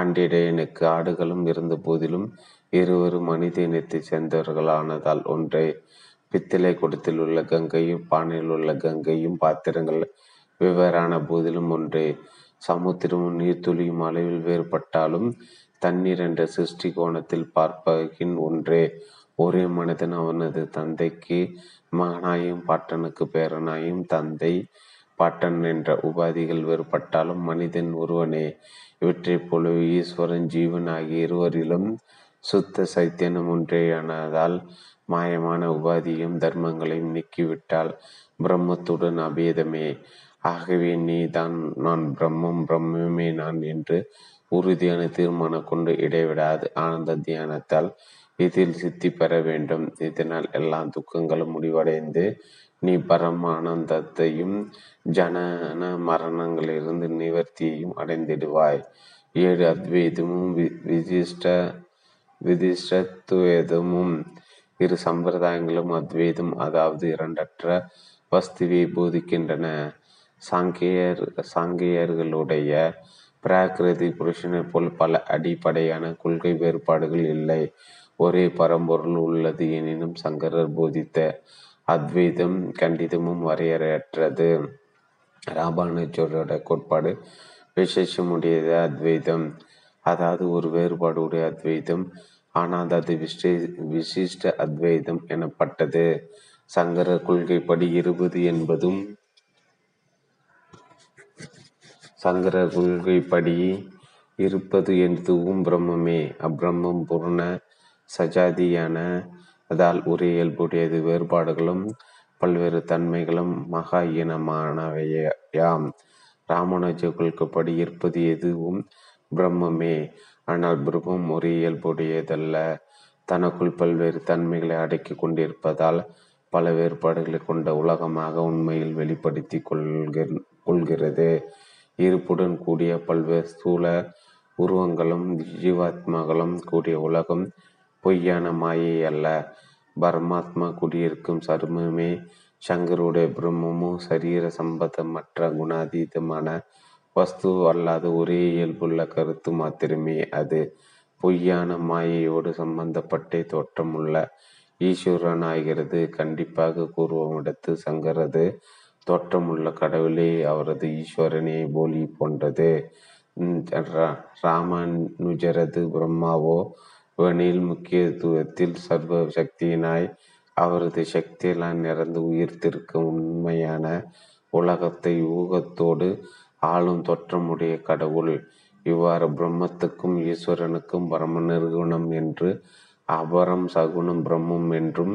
ஆண்டிடையனுக்கு ஆடுகளும் இருந்த போதிலும் இருவரும் மனித இனத்தை சேர்ந்தவர்களானதால் ஒன்றே. பித்தளை குடத்தில் உள்ள கங்கையும் பானையில் உள்ள கங்கையும் பாத்திரங்கள் வெவ்வேறான போதிலும் ஒன்றே. சமுத்திரமும் நீர்த்துளியும் அளவில் வேறுபட்டாலும் தண்ணீர் என்ற சிருஷ்டி கோணத்தில் பார்ப்பகின் ஒன்றே. ஒரே மனிதன் அவனது தந்தைக்கு மகனாயும் பாட்டனுக்கு பேரனாயும் தந்தை பாட்டன் என்ற உபாதிகள் வேறுபட்டாலும் மனிதன் ஒருவனே. இவற்றைப் போலவே ஈஸ்வரன் ஜீவன் ஆகிய இருவரிலும் சுத்த சைத்தியனம் ஒன்றேயானதால் மாயமான உபாதியும் தர்மங்களையும் நீக்கிவிட்டால் பிரம்மத்துடன் அபேதமே. ஆகவே நீ தான் நான் பிரம்மம், பிரம்மமே நான் என்று உறுதியான தீர்மானம் கொண்டு இடைவிடாது ஆனந்த தியானத்தால் இதில் சித்தி பெற வேண்டும். இதனால் எல்லா துக்கங்களும் முடிவடைந்து நீ பரம ஆனந்தத்தையும் ஜனன மரணங்களிலிருந்து நிவர்த்தியையும் அடைந்திடுவாய். 7 அத்வைதமும் விதிஷ்டத்வேதமும் இரு சம்பிரதாயங்களும் அத்வைதம் அதாவது இரண்டற்ற வஸ்துவை போதிக்கின்றன. சாங்கியர்களுடைய பிராகிருதி புருஷனை போல் பல அடிப்படையான கொள்கை வேறுபாடுகள் இல்லை. ஒரே பரம்பொருள் உள்ளது எனினும் சங்கரர் போதித்த அத்வைதம் கண்டிதமும் வரையறையற்றது. ராமானுஜரோட கோட்பாடு விசேஷமுடையது அத்வைதம், அதாவது ஒரு வேறுபாடுடைய அத்வைதம். ஆனால் அது விசிஷ்ட அத்வைதம் எனப்பட்டது. சங்கரர் கொள்கைப்படி 20 என்பதும் சங்கரர் கொள்கைப்படி 20 என்பதுவும் பிரம்மமே. அப்பிரம்மம் பூர்ண சஜாதியான அதால் ஒரே இயல்புடையது. வேறுபாடுகளும் பல்வேறு தன்மைகளும் மகா இனமானவையாம். ராமானுஜ கொள்கைப்படி 20 எதுவும் பிரம்மமே. ஆனால் பிரம்மம் ஒரே இயல்புடையதல்ல. தனக்குள் பல்வேறு தன்மைகளை அடக்கி கொண்டிருப்பதால் பல வேறுபாடுகளை கொண்ட உலகமாக உண்மையில் வெளிப்படுத்தி கொள்கிறது. இருப்புடன் கூடிய பல்வேறு ஸ்தூல உருவங்களும் ஜீவாத்மாக்களும் கூடிய உலகம் பொய்யான மாயை அல்ல. பரமாத்மா குடியிருக்கும் சருமமே சங்கருடைய பிரம்மமும் சரீர சம்பந்தமற்ற குணாதீதமான வஸ்து அல்லாத ஒரே இயல்புள்ள கருத்து மாத்திரமே. அது பொய்யான மாயையோடு சம்பந்தப்பட்டே தோற்றமுள்ள ஈஸ்வரன் ஆகிறது. கண்டிப்பாக கூறுவமிடத்து சங்கரது தோற்றமுள்ள கடவுளே அவரது ஈஸ்வரனே போலி போன்றது. ராமானுஜரது பிரம்மாவோ இவனில் முக்கியத்துவத்தில் சர்வ சக்தியினாய் அவரது சக்தியெல்லாம் நிறந்து உயிர்த்திருக்கும் உண்மையான உலகத்தை ஊகத்தோடு ஆளும் தோற்றமுடைய கடவுள். இவ்வாறு பிரம்மத்துக்கும் ஈஸ்வரனுக்கும் பரம நிர்குணம் என்று அபரம் சகுணம் பிரம்மம் என்றும்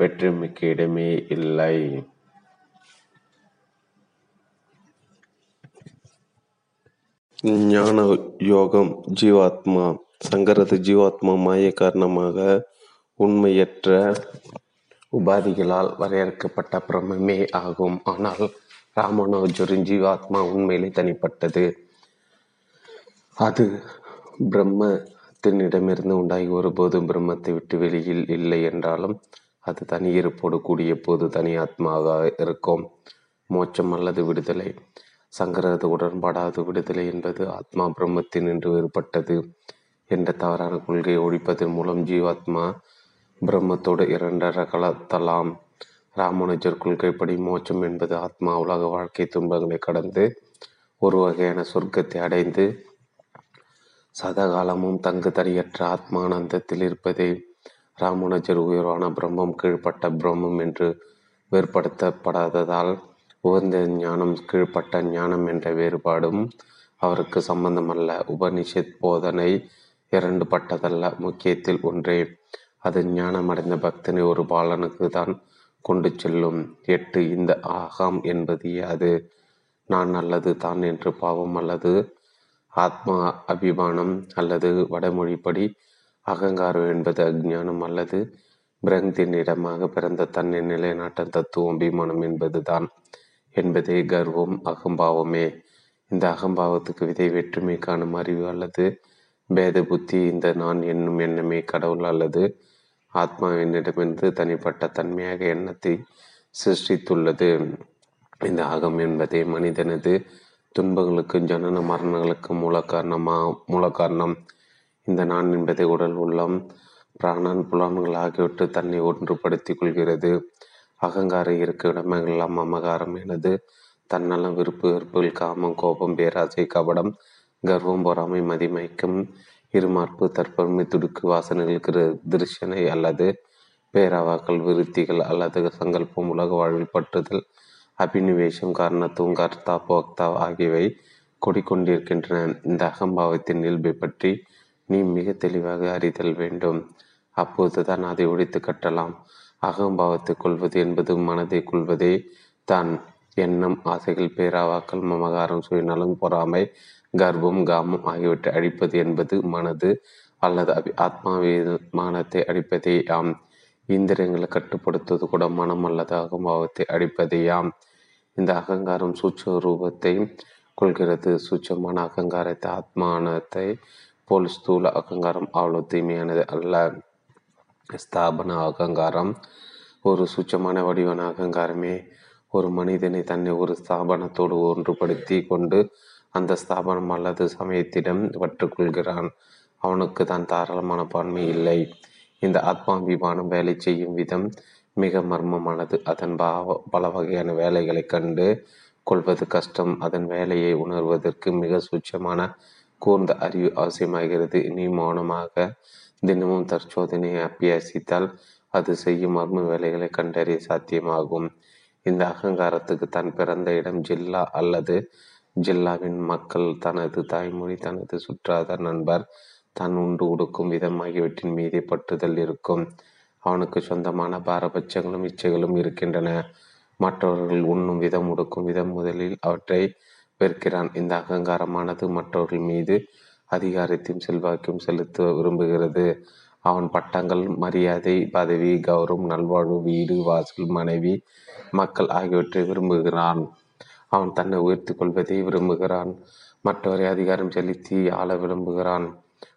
வெற்றிமிக்க இடமே இல்லை. ஞான யோகம் ஜீவாத்மா. சங்கரது ஜீவாத்மா மாய காரணமாக உண்மையற்ற உபாதிகளால் வரையறுக்கப்பட்ட பிரம்மே ஆகும். ஆனால் ராமானுஜரின் ஜீவாத்மா உண்மையிலே தனிப்பட்டது. அது பிரம்மத்தினிடமிருந்து உண்டாகி ஒருபோதும் பிரம்மத்தை விட்டு வெளியில் இல்லை என்றாலும் அது தனி இருப்போடு கூடிய போது தனி ஆத்மாவாக இருக்கும். மோட்சம் அல்லது விடுதலை. சங்கரது உடன்பாடாவது விடுதலை என்பது ஆத்மா பிரம்மத்தின் என்று வேறுபட்டது என்ற தவறான கொள்கையை ஒழிப்பதன் மூலம் ஜீவாத்மா பிரம்மத்தோடு இரண்டர கலத்தலாம். ராமானுஜர் கொள்கைப்படி மோட்சம் என்பது ஆத்மா உலக வாழ்க்கை துன்பங்களை கடந்து ஒரு வகையான சொர்க்கத்தை அடைந்து சதகாலமும் தங்கு தனியற்ற ஆத்மானந்தத்தில் இருப்பதே. ராமானுஜர் உயர்வான பிரம்மம் கீழ்பட்ட பிரம்மம் என்று வேறுபடுத்தப்படாததால் உகந்த ஞானம் கீழ்பட்ட ஞானம் என்ற வேறுபாடும் அவருக்கு சம்பந்தமல்ல. உபனிஷத் போதனை இரண்டு பட்டதல்ல, முக்கியத்தில் ஒன்றே. அது ஞானமடைந்த பக்தனை ஒரு பாலனுக்கு தான் கொண்டு செல்லும். 8 இந்த ஆகாம் என்பது அது நான் அல்லது தான் என்று பாவம் அல்லது ஆத்மா அபிமானம் அல்லது வடமொழிப்படி அகங்காரம் என்பது அஞ்ஞானம் அல்லது பிரங்கத்தின் இடமாக பிறந்த தன்னை நிலைநாட்ட தத்துவம் அபிமானம் என்பது தான் என்பதே கர்வம் அகம்பாவமே. இந்த அகம்பாவத்துக்கு விதை வெற்றுமை காணும் அறிவு அல்லது பேத புத்தி. இந்த நான் என்னும் எண்ணமே கடவுள் அல்லது ஆத்மாவினிடமிருந்து தனிப்பட்ட தன்மையாக எண்ணத்தை சிருஷ்டித்துள்ளது. இந்த அகம் என்பதே மனிதனது துன்பங்களுக்கும் ஜனன மரணங்களுக்கும் மூல காரணம். இந்த நான் என்பதை உடல், உள்ளம், பிராணன், புலன்கள் ஆகியவற்றை தன்னை ஒன்றுபடுத்திக் கொள்கிறது. அகங்காரம் இருக்க இடமெல்லாம் அமகாரம் எனது தன்னலம், விருப்பு வெறுப்புகள், காமம், கோபம், பேராசை, கபடம், கர்வம், பொறாமை, மதிமயக்கம், இருமார்பு, தற்பெருமை, துடுக்கு வாசனைகளுக்கு திருஷனை அல்லது பேராவாக்கள், விருத்திகள் அல்லது சங்கல்பம், உலக வாழ்வில் பற்றுதல், அபினிவேஷம், காரணத்துவம், கர்த்தா போக்தா ஆகியவை கொடிக்கொண்டிருக்கின்றன. இந்த அகம்பாவத்தின் இயல்பை பற்றி நீ மிக தெளிவாக அறிதல் வேண்டும். அப்போதுதான் அதை ஒழித்து கட்டலாம். அகம்பாவத்தை கொள்வது என்பது மனதை கொள்வதே தான். எண்ணம், ஆசைகள், பேராவாக்கள், மமகாரம், சுயநலம், பொறாமை, கர்ப்பம், காமம் ஆகியவற்றை அழிப்பது என்பது மனது அல்லது ஆத்மாவிமானத்தை அழிப்பதே ஆம். இந்திரியங்களை கட்டுப்படுத்துவது கூட மனம் அல்லது அகம்பாவத்தை அடிப்பதையாம். இந்த அகங்காரம் சூட்ச ரூபத்தை கொள்கிறது. சூட்சமான அகங்காரத்தை ஆத்மானத்தை போல் ஸ்தூல அகங்காரம் அவ்வளவு தீமையானது அல்ல. ஸ்தாபன அகங்காரம் ஒரு சூட்சமான வடிவான அகங்காரமே. ஒரு மனிதனை தன்னை ஒரு ஸ்தாபனத்தோடு ஒன்றுபடுத்தி கொண்டு அந்த ஸ்தாபனம் அல்லது சமயத்திடம் பற்றுக்கொள்கிறான். அவனுக்கு தான் தாராளமான பான்மை இல்லை. இந்த ஆத்மாபிமானம் வேலை செய்யும் விதம் மிக மர்மமானது. அதன் பல வகையான வேலைகளை கண்டு கொள்வது கஷ்டம். அதன் வேலையை உணர்வதற்கு மிக சூட்சமான கூர்ந்த அறிவு அவசியமாகிறது. நீ மௌனமாக தினமும் தற்சோதனையை அபியாசித்தால் அது செய்யும் மர்ம வேலைகளை கண்டறிய சாத்தியமாகும். இந்த அகங்காரத்துக்கு தன் பிறந்த இடம், ஜில்லா அல்லது ஜில்லாவின் மக்கள், தனது தாய்மொழி, தனது சுற்றாத நண்பர், தான் உண்டு உடுக்கும் விதம் ஆகியவற்றின் மீதே பற்றுதல் இருக்கும். அவனுக்கு சொந்தமான பாரபட்சங்களும் இச்சைகளும் இருக்கின்றன. மற்றவர்கள் உண்ணும் விதம், உடுக்கும் விதம் முதலில் அவற்றை வெறுக்கிறான். இந்த அகங்காரமானது மற்றவர்கள் மீது அதிகாரத்தையும் செல்வாக்கையும் செலுத்த விரும்புகிறது. அவன் பட்டங்கள், மரியாதை, பதவி, கௌரவம், நல்வாழ்வு, வீடு, வாசல், மனைவி, மக்கள் ஆகியவற்றை விரும்புகிறான். அவன் தன்னை உயர்த்தி கொள்வதை விரும்புகிறான். மற்றவரை அதிகாரம் செலுத்தி ஆள விரும்புகிறான்.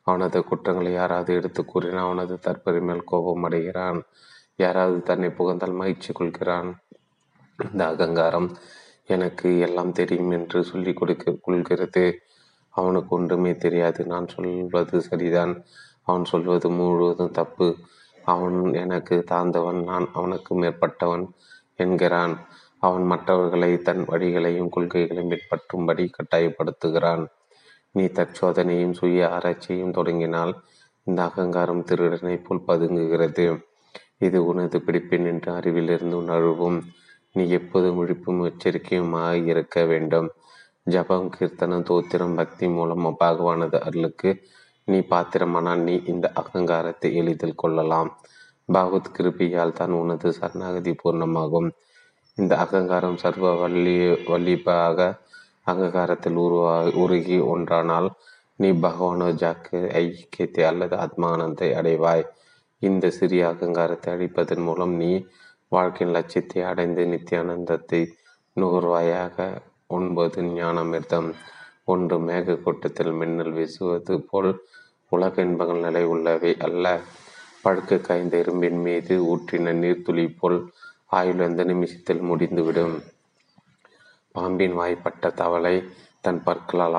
அவனது குற்றங்களை யாராவது எடுத்து கூறினால் அவனது தற்பெருமையில் கோபம் அடைகிறான். யாராவது தன்னை புகழ்ந்தால் மகிழ்ச்சி கொள்கிறான். இந்த அகங்காரம் எனக்கு எல்லாம் தெரியும் என்று சொல்லி கொள்கிறது. அவனுக்கு ஒன்றுமே தெரியாது. நான் சொல்வது சரிதான், அவன் சொல்வது முழுவதும் தப்பு. அவன் எனக்கு தாழ்ந்தவன், நான் அவனுக்கு மேற்பட்டவன் என்கிறான். அவன் மற்றவர்களை தன் வழிகளையும் கொள்கைகளையும் பின்பற்றும்படி கட்டாயப்படுத்துகிறான். நீ தற்சோதனையும் சுய ஆராய்ச்சியையும் தொடங்கினால் இந்த அகங்காரம் திருடனை போல் பதுங்குகிறது. இது உனது பிடிப்பின் என்று அறிவிலிருந்து உணர்வும். நீ எப்போதும் விழிப்பும் எச்சரிக்கையுமாக இருக்க வேண்டும். ஜபம், கீர்த்தனம், தோத்திரம், பக்தி மூலம் பகவானது அருளுக்கு நீ பாத்திரமானால் நீ இந்த அகங்காரத்தை எளிதில் கொள்ளலாம். பகவத் கிருபையால் தான் உனது சரணாகதி பூர்ணமாகும். இந்த அகங்காரம் சர்வ வலிபாக அகங்காரத்தில் உருகி ஒன்றானால் நீ பகவானோ ஜாக்கு ஐக்கியத்தை அல்லது ஆத்மானந்தை அடைவாய். இந்த சிறிய அகங்காரத்தை அழிப்பதன் மூலம் நீ வாழ்க்கையின் லட்சியத்தை அடைந்து நித்தியானந்தத்தை நுகர்வாயாக. 9 ஞானமிர்தம். 1 மேக கூட்டத்தில் மின்னல் வீசுவது போல் உலக இன்பங்கள் நிலை உள்ளவை அல்ல. படுக்கை காய்ந்த இரும்பின் மீது ஊற்றின நீர்த்துளி போல் ஆயுள் அந்த நிமிஷத்தில் முடிந்துவிடும். பாம்பின் வாய்ப்பட்ட தவளை தன் பற்களால்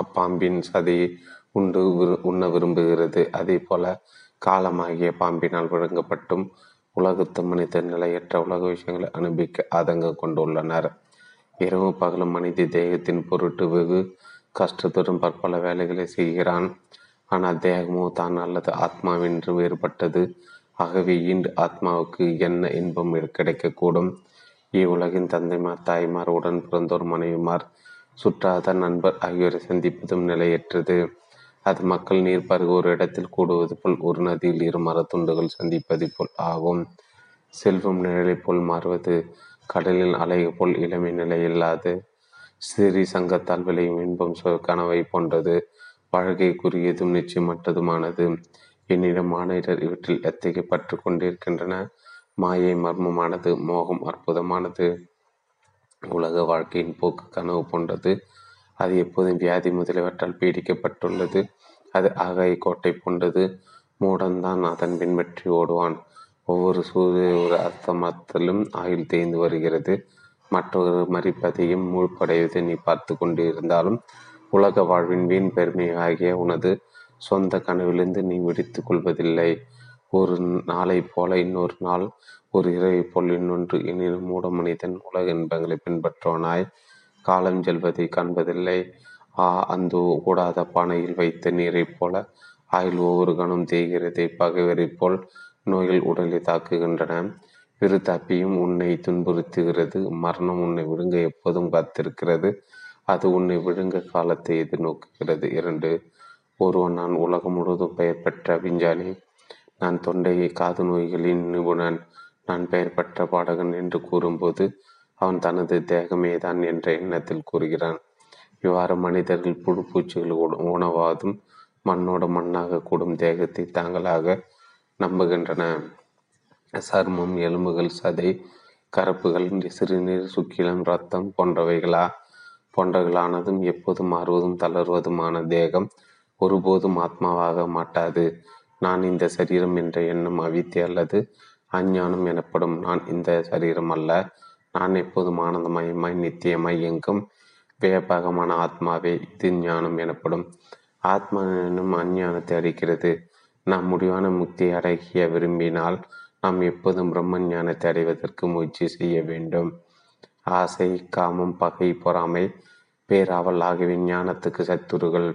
அப்பாம்பின் சதையை உண்ண விரும்புகிறது. அதே போல காலமாகிய பாம்பினால் விழுங்கப்பட்டும் உலகத்து மனித நிலையற்ற உலக விஷயங்களை அனுபவிக்க ஆதங்கம் கொண்டுள்ளனர். இரவு பகலும் மனித தேகத்தின் பொருட்டு வெகு கஷ்டத்துடன் பற்பல வேலைகளை செய்கிறான். ஆனால் தேகமோ தான் அல்லது ஆத்மாவென்று வேறுபட்டது. ஆகவே ஈண்டு ஆத்மாவுக்கு என்ன இன்பம் கிடைக்கக்கூடும்? இவ்வுலகின் தந்தைமார், தாய்மார், உடன் பிறந்தோர், மனைவிமார், சுற்றாத நண்பர் ஆகியோரை சந்திப்பதும் நிலையற்றது. அது மக்கள் நீர் பருக ஒரு இடத்தில் கூடுவது போல் ஒரு நதியில் இரு மரத்துண்டுகள் சந்திப்பது போல் ஆகும். செல்வம் நிழலை போல் மாறுவது, கடலின் அலையை போல் இளமை நிலை இல்லாது, சிறி சங்கத்தால் விளையும் இன்பம் கனவை போன்றது, வாழ்க்கை குறுகியதும் நிச்சயமற்றதுமானது. என்னிடம் மாணவர் இவற்றில் எத்தகைய பற்று கொண்டிருக்கின்றன? மாயை மர்மமானது, மோகம் அற்புதமானது. உலக வாழ்க்கையின் போக்கு கனவு போன்றது. அது எப்போதும் வியாதி முதலியவற்றால் பீடிக்கப்பட்டுள்ளது. அது ஆகாய கோட்டை போன்றது. மூடன்தான் அதன் பின்பற்றி ஓடுவான். ஒவ்வொரு சூரிய ஒரு அஸ்தமத்திலும் ஆயுள் தேய்ந்து வருகிறது. மற்றொரு மறிப்பதையும் மூழ்படைவதை நீ பார்த்து கொண்டிருந்தாலும் உலக வாழ்வின் வீண் பெருமையாகிய உனது சொந்த கனவிலிருந்து நீ விடுத்து கொள்வதில்லை. ஒரு நாளை போல இன்னொரு நாள், ஒரு இரவை போல் இன்னொன்று. எனினும் மூட மனிதன் உலக இன்பங்களை பின்பற்றுவனாய் காலம் செல்வதை காண்பதில்லை. அந்த கூடாத பானையில் வைத்த நீரை போல ஆயுள் ஒவ்வொரு கணம் தேய்கிறதை, பகைவரை போல் நோய்கள் உடலை தாக்குகின்றன, விருத்தாப்பியும் உன்னை துன்புறுத்துகிறது, மரணம் உன்னை விழுங்க எப்போதும் காத்திருக்கிறது, அது உன்னை விழுங்க காலத்தை எதிர்நோக்குகிறது. 2. ஒருவன் நான் உலகம் முழுவதும் பெயர் பெற்ற விஞ்ஞானி, நான் தொண்டையை காது நோய்களின் நிபுணன், நான் பெயர் பெற்ற பாடகன் என்று கூறும்போது அவன் தனது தேகமே தான் என்ற எண்ணத்தில் கூறுகிறான். இவ்வாறு மனிதர்கள் புழுப்பூச்சிகள் உணவாதும் மண்ணோட மண்ணாக கூடும் தேகத்தை தாங்களாக நம்புகின்றன. சர்மம், எலும்புகள், சதை, கரப்புகள், சிறுநீர், சுக்கிலம், இரத்தம் போன்றவைகளானதும் எப்போதும் மாறுவதும் தளர்வதுமான தேகம் ஒருபோதும் ஆத்மாவாக மாட்டாது. நான் இந்த சரீரம் என்ற எண்ணம் அவித்தி அல்லது அஞ்ஞானம் எனப்படும். நான் இந்த சரீரம் அல்ல, நான் எப்போதும் ஆனந்தமயமாய் நித்தியமாய் எங்கும் வியப்பகமான ஆத்மாவே, இது ஞானம் எனப்படும். ஆத்மா எனும் அஞ்ஞானத்தை அடைக்கிறது. நாம் முடிவான முக்தியை அடைய விரும்பினால் நாம் எப்போதும் பிரம்ம ஞானத்தை அடைவதற்கு முயற்சி செய்ய வேண்டும். ஆசை, காமம், பகை, பொறாமை, பேராவல் ஆகியவை ஞானத்துக்கு சத்துருகள்.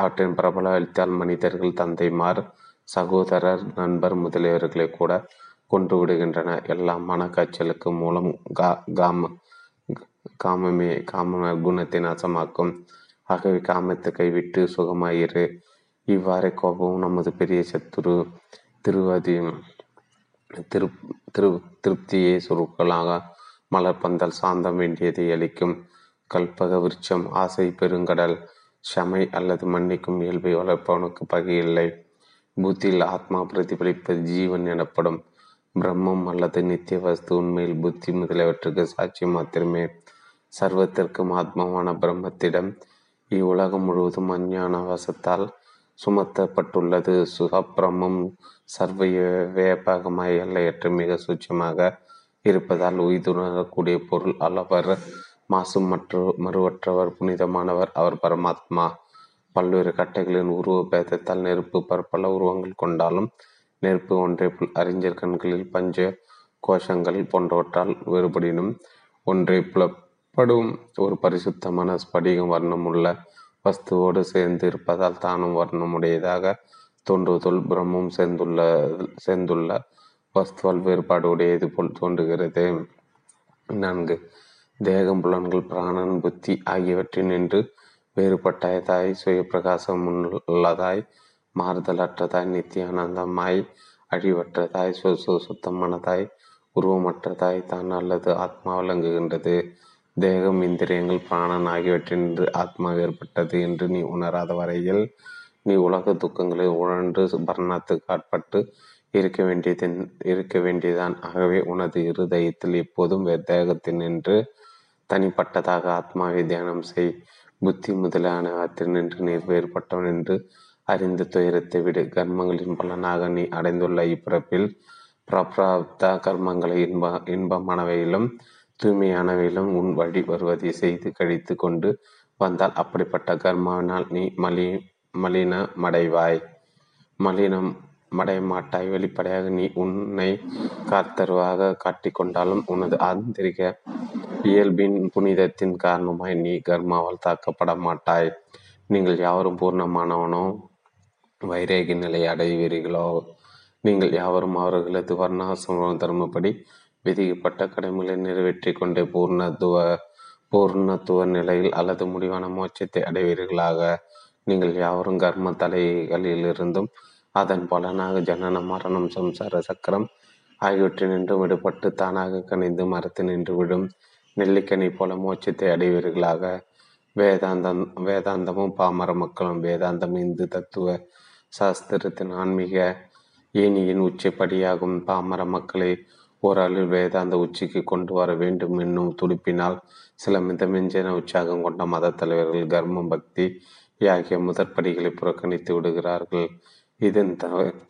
அவற்றின் பிரபல அளித்தால் மனிதர்கள் தந்தைமார், சகோதரர், நண்பர் முதலியவர்களை கூட கொன்று விடுகின்றன. எல்லா மனக்காய்ச்சலுக்கு மூலம் காமமே காம குணத்தை நாசமாக்கும். ஆகவே காமத்தை கைவிட்டு சுகமாயிரு. இவ்வாறே கோபமும் நமது பெரிய சத்துரு. திருப்தியை சுருக்களாக மலர்பந்தால் சாந்தம் வேண்டியதை அளிக்கும் கல்பக விருட்சம். ஆசை பெருங்கடல். ஷமை அல்லது மன்னிக்கும் இயல்பை வளர்ப்பவனுக்கு பகையில்லை. புத்தியில் ஆத்மா பிரதிபலிப்பது ஜீவன் எனப்படும். பிரம்மம் அல்லது நித்திய வஸ்து உண்மையில் புத்தி முதலியவற்றுக்கு சாட்சி மாத்திரமே. சர்வத்திற்கும் ஆத்மாவான பிரம்மத்திடம் இவ்வுலகம் முழுவதும் அஞ்ஞான வசத்தால் சுமத்தப்பட்டுள்ளது. சுகப்பிரமம் சர்வ வியாபகமாய் எல்லையற்று மிக சூட்சமாக இருப்பதால் உயிர்த்துணரக்கூடிய பொருள் அல்லவர், மாசு மறுவற்றவர், புனிதமானவர். அவர் பரமாத்மா. பல்வேறு கட்டைகளின் உருவ பேதத்தால் நெருப்பு பற்பல உருவங்கள் கொண்டாலும் நெருப்பு ஒன்றை போல், அறிஞர் கண்களில் பஞ்ச கோஷங்கள் போன்றவற்றால் வேறுபடினும் ஒன்றை புலப்படும். ஒரு பரிசுத்தமான ஸ்படிகம் வர்ணம் உள்ள வஸ்துவோடு சேர்ந்து இருப்பதால் தானும் வர்ணமுடையதாக தோன்றுவதுள் பிரம்மம் சேர்ந்துள்ள வஸ்துவால் வேறுபாடு உடையது போல் தோன்றுகிறது. 4. தேகம், புலன்கள், பிராணன், புத்தி ஆகியவற்றின் நின்று வேறுபட்டதாய், சுய பிரகாசம் உள்ளதாய், மாறுதலற்றதாய், நித்தியானந்தமாய், அழிவற்றதாய், சுத்தமானதாய், உருவமற்றதாய் தான் அல்லது ஆத்மா விளங்குகின்றது. தேகம், இந்திரியங்கள், பிராணன் ஆகியவற்றின்று ஆத்மா வேறுபட்டது என்று நீ உணராத வரையில் நீ உலக துக்கங்களை உழன்று மரணத்துக்கு ஆட்பட்டு இருக்க வேண்டியதான். ஆகவே உனது இருதயத்தில் எப்போதும் தேகத்தினின்று தனிப்பட்டதாக ஆத்மாவை தியானம் செய். புத்தி முதலானவற்றினின்று நீர் வேறுபட்டவன் என்று அறிந்து துயரத்தை விடு. கர்மங்களின் பலனாக நீ அடைந்துள்ள இப்பிறப்பில் பிரப்ராப்த கர்மங்களை இன்பமானவையிலும் தூய்மையானவையிலும் உன் வழி வருவதை செய்து கழித்து கொண்டு வந்தால் அப்படிப்பட்ட கர்மாவினால் நீ மலினமடைவாய். வெளிப்படையாக நீ உன்னை காத்தருவாக காட்டிக்கொண்டாலும் உனது ஆந்திரிக இயல்பின் புனிதத்தின் காரணமாய் நீ கர்மாவால் தாக்கப்பட மாட்டாய். நீங்கள் யாவரும் பூர்ணமானவனோ வைரேக நிலை அடைவீர்களோ. நீங்கள் யாவரும் அவர்களது வர்ணாசிரம தர்மப்படி விதிக்கப்பட்ட கடமைகளை நிறைவேற்றி கொண்டே பூர்ணத்துவ நிலையில் அல்லது முடிவான மோட்சத்தை அடைவீர்களாக. நீங்கள் யாவரும் கர்ம தலைகளிலிருந்தும் அதன் பலனாக ஜனன மரணம் சம்சார சக்கரம் ஆகியவற்றினின்று விடுபட்டு தானாக கனிந்து மரத்து நின்று விடும் நெல்லிக்கனி போல மோட்சத்தை அடைவீர்களாக. வேதாந்தமும் பாமர மக்களும் வேதாந்தம் இந்து தத்துவ சாஸ்திரத்தின் ஆன்மீக ஏனியின் உச்சப்படியாகும். பாமர மக்களை ஓரளவில் வேதாந்த உச்சிக்கு கொண்டு வர வேண்டும் என்னும் துடிப்பினால் சில மிதமிஞ்சன உற்சாகம் கொண்ட மத தலைவர்கள் கர்மம், பக்தி ஆகிய முதற்படிகளை புறக்கணித்து விடுகிறார்கள். இதன்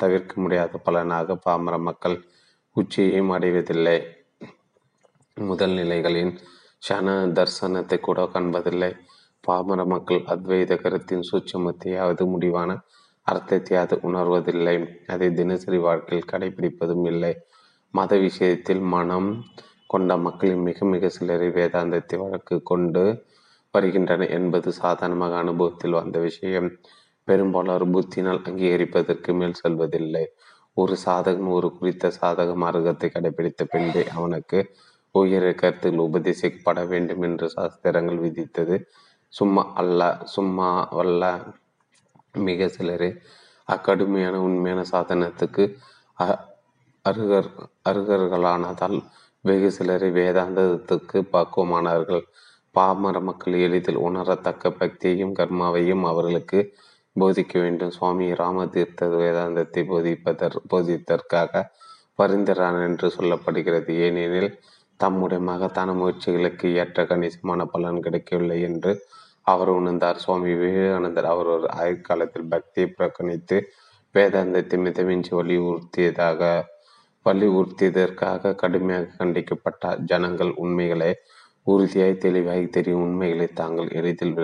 தவிர்க்க முடியாத பலனாக பாமர மக்கள் உச்சியையும் அடைவதில்லை, முதல் நிலைகளின் சன தர்சனத்தை கூட காண்பதில்லை. பாமர மக்கள் அத்வைத கருத்தின் சூட்சமத்தையாவது முடிவான அர்த்தத்தையாவது உணர்வதில்லை. அதை தினசரி வாழ்க்கையில் கடைபிடிப்பதும் இல்லை. மத விஷயத்தில் மனம் கொண்ட மக்களின் மிக மிக சிலரை வேதாந்தத்தை வழக்கு கொண்டு வருகின்றன என்பது சாதாரணமாக அனுபவத்தில் வந்த விஷயம். பெரும்பாலோர் புத்தினால் அங்கீகரிப்பதற்கு மேல் செல்வதில்லை. ஒரு சாதகன் ஒரு குறித்த சாதக மார்க்கத்தை கடைபிடித்த பின்பே அவனுக்கு உயர் கருத்தில் உபதேசிக்கப்பட வேண்டும் என்று சாஸ்திரங்கள் விதித்தது. சும்மா வல்ல மிக சிலரே அக்கடுமையான உண்மையான சாதனத்துக்கு அருகர்களானதால் வெகு சிலரை வேதாந்தத்துக்கு பக்குவமானார்கள். பாமர மக்கள் எளிதில் உணரத்தக்க பக்தியையும் கர்மாவையும் அவர்களுக்கு போதிக்க வேண்டும். சுவாமி ராமதீர்த்த வேதாந்தத்தை போதித்தற்காக பரிந்துரான் என்று சொல்லப்படுகிறது. ஏனெனில் தம்முடைய மகத்தான முயற்சிகளுக்கு ஏற்ற கணிசமான பலன் கிடைக்கவில்லை என்று அவர் உணர்ந்தார். சுவாமி விவேகானந்தர் அவர் ஒரு ஆயுட்காலத்தில் பக்தியை புறக்கணித்து வேதாந்தத்தை மிதமின்றி வலியுறுத்தியதற்காக கடுமையாக கண்டிக்கப்பட்ட ஜனங்கள் உண்மைகளை உறுதியாய் தெளிவாகி தெரியும் உண்மைகளை தாங்கள் எளிதில்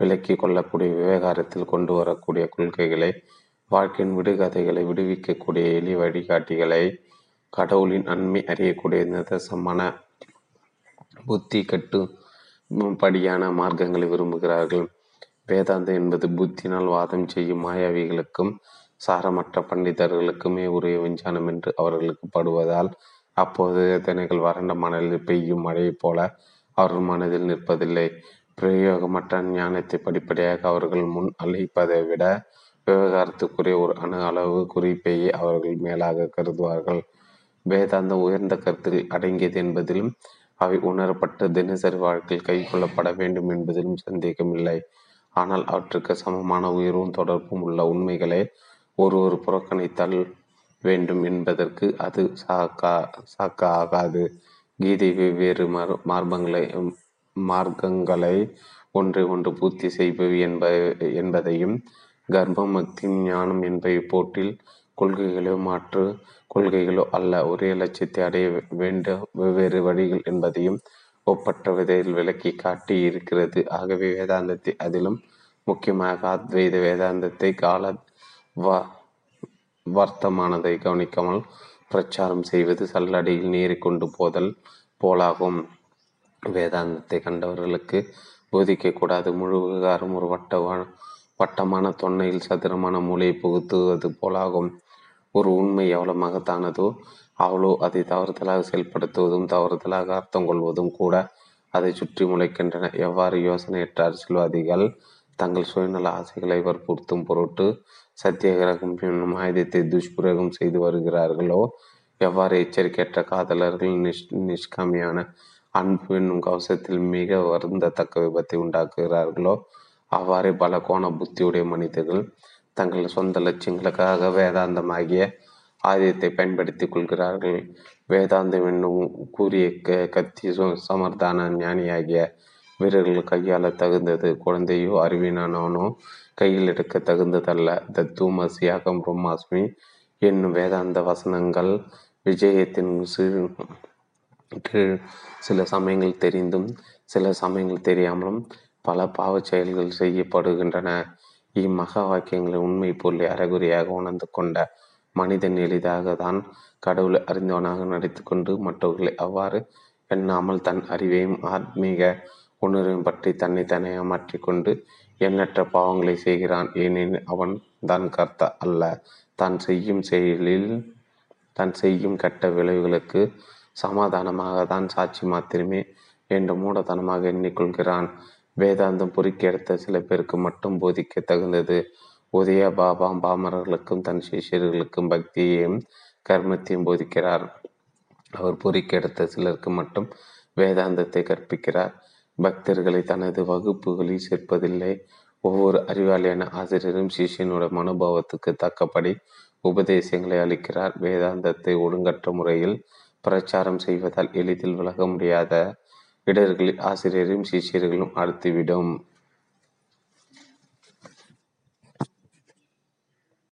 விலக்கி கொள்ளக்கூடிய விவகாரத்தில் கொண்டு வரக்கூடிய கொள்கைகளை வாழ்க்கையின் விடுகதைகளை விடுவிக்கக்கூடிய எளிய வழிகாட்டிகளை கடவுளின் நன்மை அறியக்கூடிய நிதர்சமான புத்தி கட்டுப்படியான மார்க்கங்களை விரும்புகிறார்கள். வேதாந்தம் என்பது புத்தினால் வாதம் செய்யும் மாயாவிகளுக்கும் சாரமற்ற பண்டிதர்களுக்குமே உரிய விஞ்ஞானம் என்று அவர்களுக்கு படுவதால் அப்போது தினைகள் வறண்ட மணலில் பெய்யும் மழையைப் போல அவர்கள் மனதில் நிற்பதில்லை. பிரயோகமற்ற ஞானத்தை படிப்படியாக அவர்கள் முன் அளிப்பதை விட விவகாரத்துக்குரிய ஒரு அணு அளவு குறிப்பையே அவர்கள் மேலாக கருதுவார்கள். வேதாந்தம் உயர்ந்த கருத்தில் அடங்கியது என்பதிலும் அவை உணரப்பட்டு தினசரி வாழ்க்கையில் கை கொள்ளப்பட வேண்டும் என்பதிலும் சந்தேகமில்லை. ஆனால் அவற்றுக்கு சமமான உயர்வும் தொடர்பும் உள்ள உண்மைகளை ஒருவர் புறக்கணித்தல் வேண்டும் என்பதற்கு அது சாக்காகாது. கீதை வெவ்வேறு மார்க்கங்களை ஒன்றை ஒன்று பூர்த்தி செய்பவி என்பதையும் கர்ப்பம் முக்தி ஞானம் என்பவை போட்டில் கொள்கைகளோ மாற்று கொள்கைகளோ அல்ல, ஒரே லட்சியத்தை அடைய வேண்டிய வெவ்வேறு வழிகள் என்பதையும் ஒப்பற்ற விதையில் விளக்கி காட்டி இருக்கிறது. ஆகவே வேதாந்தத்தை, அதிலும் முக்கியமாக அத்வைத வேதாந்தத்தை, கால வர்த்தமானதை கவனிக்காமல் பிரச்சாரம் செய்வது சல்லடியில் நீரை கொண்டு போதல் போலாகும். வேதாந்தத்தை கண்டவர்களுக்கு போதிக்கக்கூடாது. முழு விவகாரம் ஒரு வட்டமான தொன்னையில் சதுரமான மூலையை புகுத்துவது போலாகும். ஒரு உண்மை எவ்வளோ மகத்தானதோ அவ்வளோ அதை தவறுதலாக செயல்படுத்துவதும் தவறுதலாக அர்த்தம் கொள்வதும் கூட அதை சுற்றி முளைக்கின்றன. எவ்வாறு யோசனையற்ற அரசியல்வாதிகள் தங்கள் சுயநல ஆசைகளை வற்புறுத்தும் பொருட்டு சத்தியாகிரகம் என்னும் ஆயுதத்தை துஷ்பிரயோகம் செய்து வருகிறார்களோ, எவ்வாறு எச்சரிக்கையற்ற காதலர்கள் நிஷ்காமியான அன்பு என்னும் கவசத்தில் மிக வருந்தத்தக்க விபத்தை உண்டாக்குகிறார்களோ, அவ்வாறே பல கோண புத்தியுடைய மனிதர்கள் தங்கள் சொந்த லட்சியங்களுக்காக வேதாந்தமாகிய ஆயுதத்தை பயன்படுத்தி கொள்கிறார்கள். வேதாந்தம் என்னும் கூறிய கத்தி சமர்த்தான ஞானியாகிய வீரர்கள் கையாள தகுந்தது, குழந்தையோ அறிவினானவனோ கையில் எடுக்க தகுந்ததல்ல. தத்துவமசி அகம் பிரம்மாஸ்மி என்னும் வேதாந்த வசனங்கள் விஜயத்தின் கீழ் சில சமயங்கள் தெரிந்தும் சில சமயங்கள் தெரியாமலும் பல பாவ செயல்கள் செய்யப்படுகின்றன. இம்மகா வாக்கியங்களை உண்மை பொருளை அறகுறையாக உணர்ந்து கொண்ட மனிதன் எளிதாக தான் கடவுளை அறிந்தவனாக நடித்து கொண்டு மற்றவர்களை அவ்வாறு எண்ணாமல் தன் அறிவையும் ஆத்மீக உணர்வையும் பற்றி தன்னை மாற்றிக்கொண்டு எண்ணற்ற பாவங்களை செய்கிறான். ஏனெனில் அவன் தான் கர்த்தா அல்ல, தான் செய்யும் கெட்ட விளைவுகளுக்கு சமாதானமாக தான் சாட்சி மாத்திரமே என்று மூடத்தனமாக எண்ணிக்கொள்கிறான். வேதாந்தம் பொறுக்கி எடுத்த சில பேருக்கு மட்டும் போதிக்க தகுந்தது. உதய பாபா பாமரர்களுக்கும் தன் சிஷியர்களுக்கும் பக்தியையும் கர்மத்தையும் போதிக்கிறார். அவர் பொறுக்கி எடுத்த சிலருக்கு மட்டும் வேதாந்தத்தை கற்பிக்கிறார். பக்தர்களை தனது வகுப்புகளில் சேர்ப்பதில்லை. ஒவ்வொரு அறிவாளியான ஆசிரியரும் சிஷியனுடைய மனோபாவத்துக்கு தக்கபடி உபதேசங்களை அளிக்கிறார். வேதாந்தத்தை ஒழுங்கற்ற முறையில் பிரச்சாரம் செய்வதால் எளிதில் விலக முடியாத இடர்களில் ஆசிரியரும் சிஷியர்களும் அடுத்துவிடும்.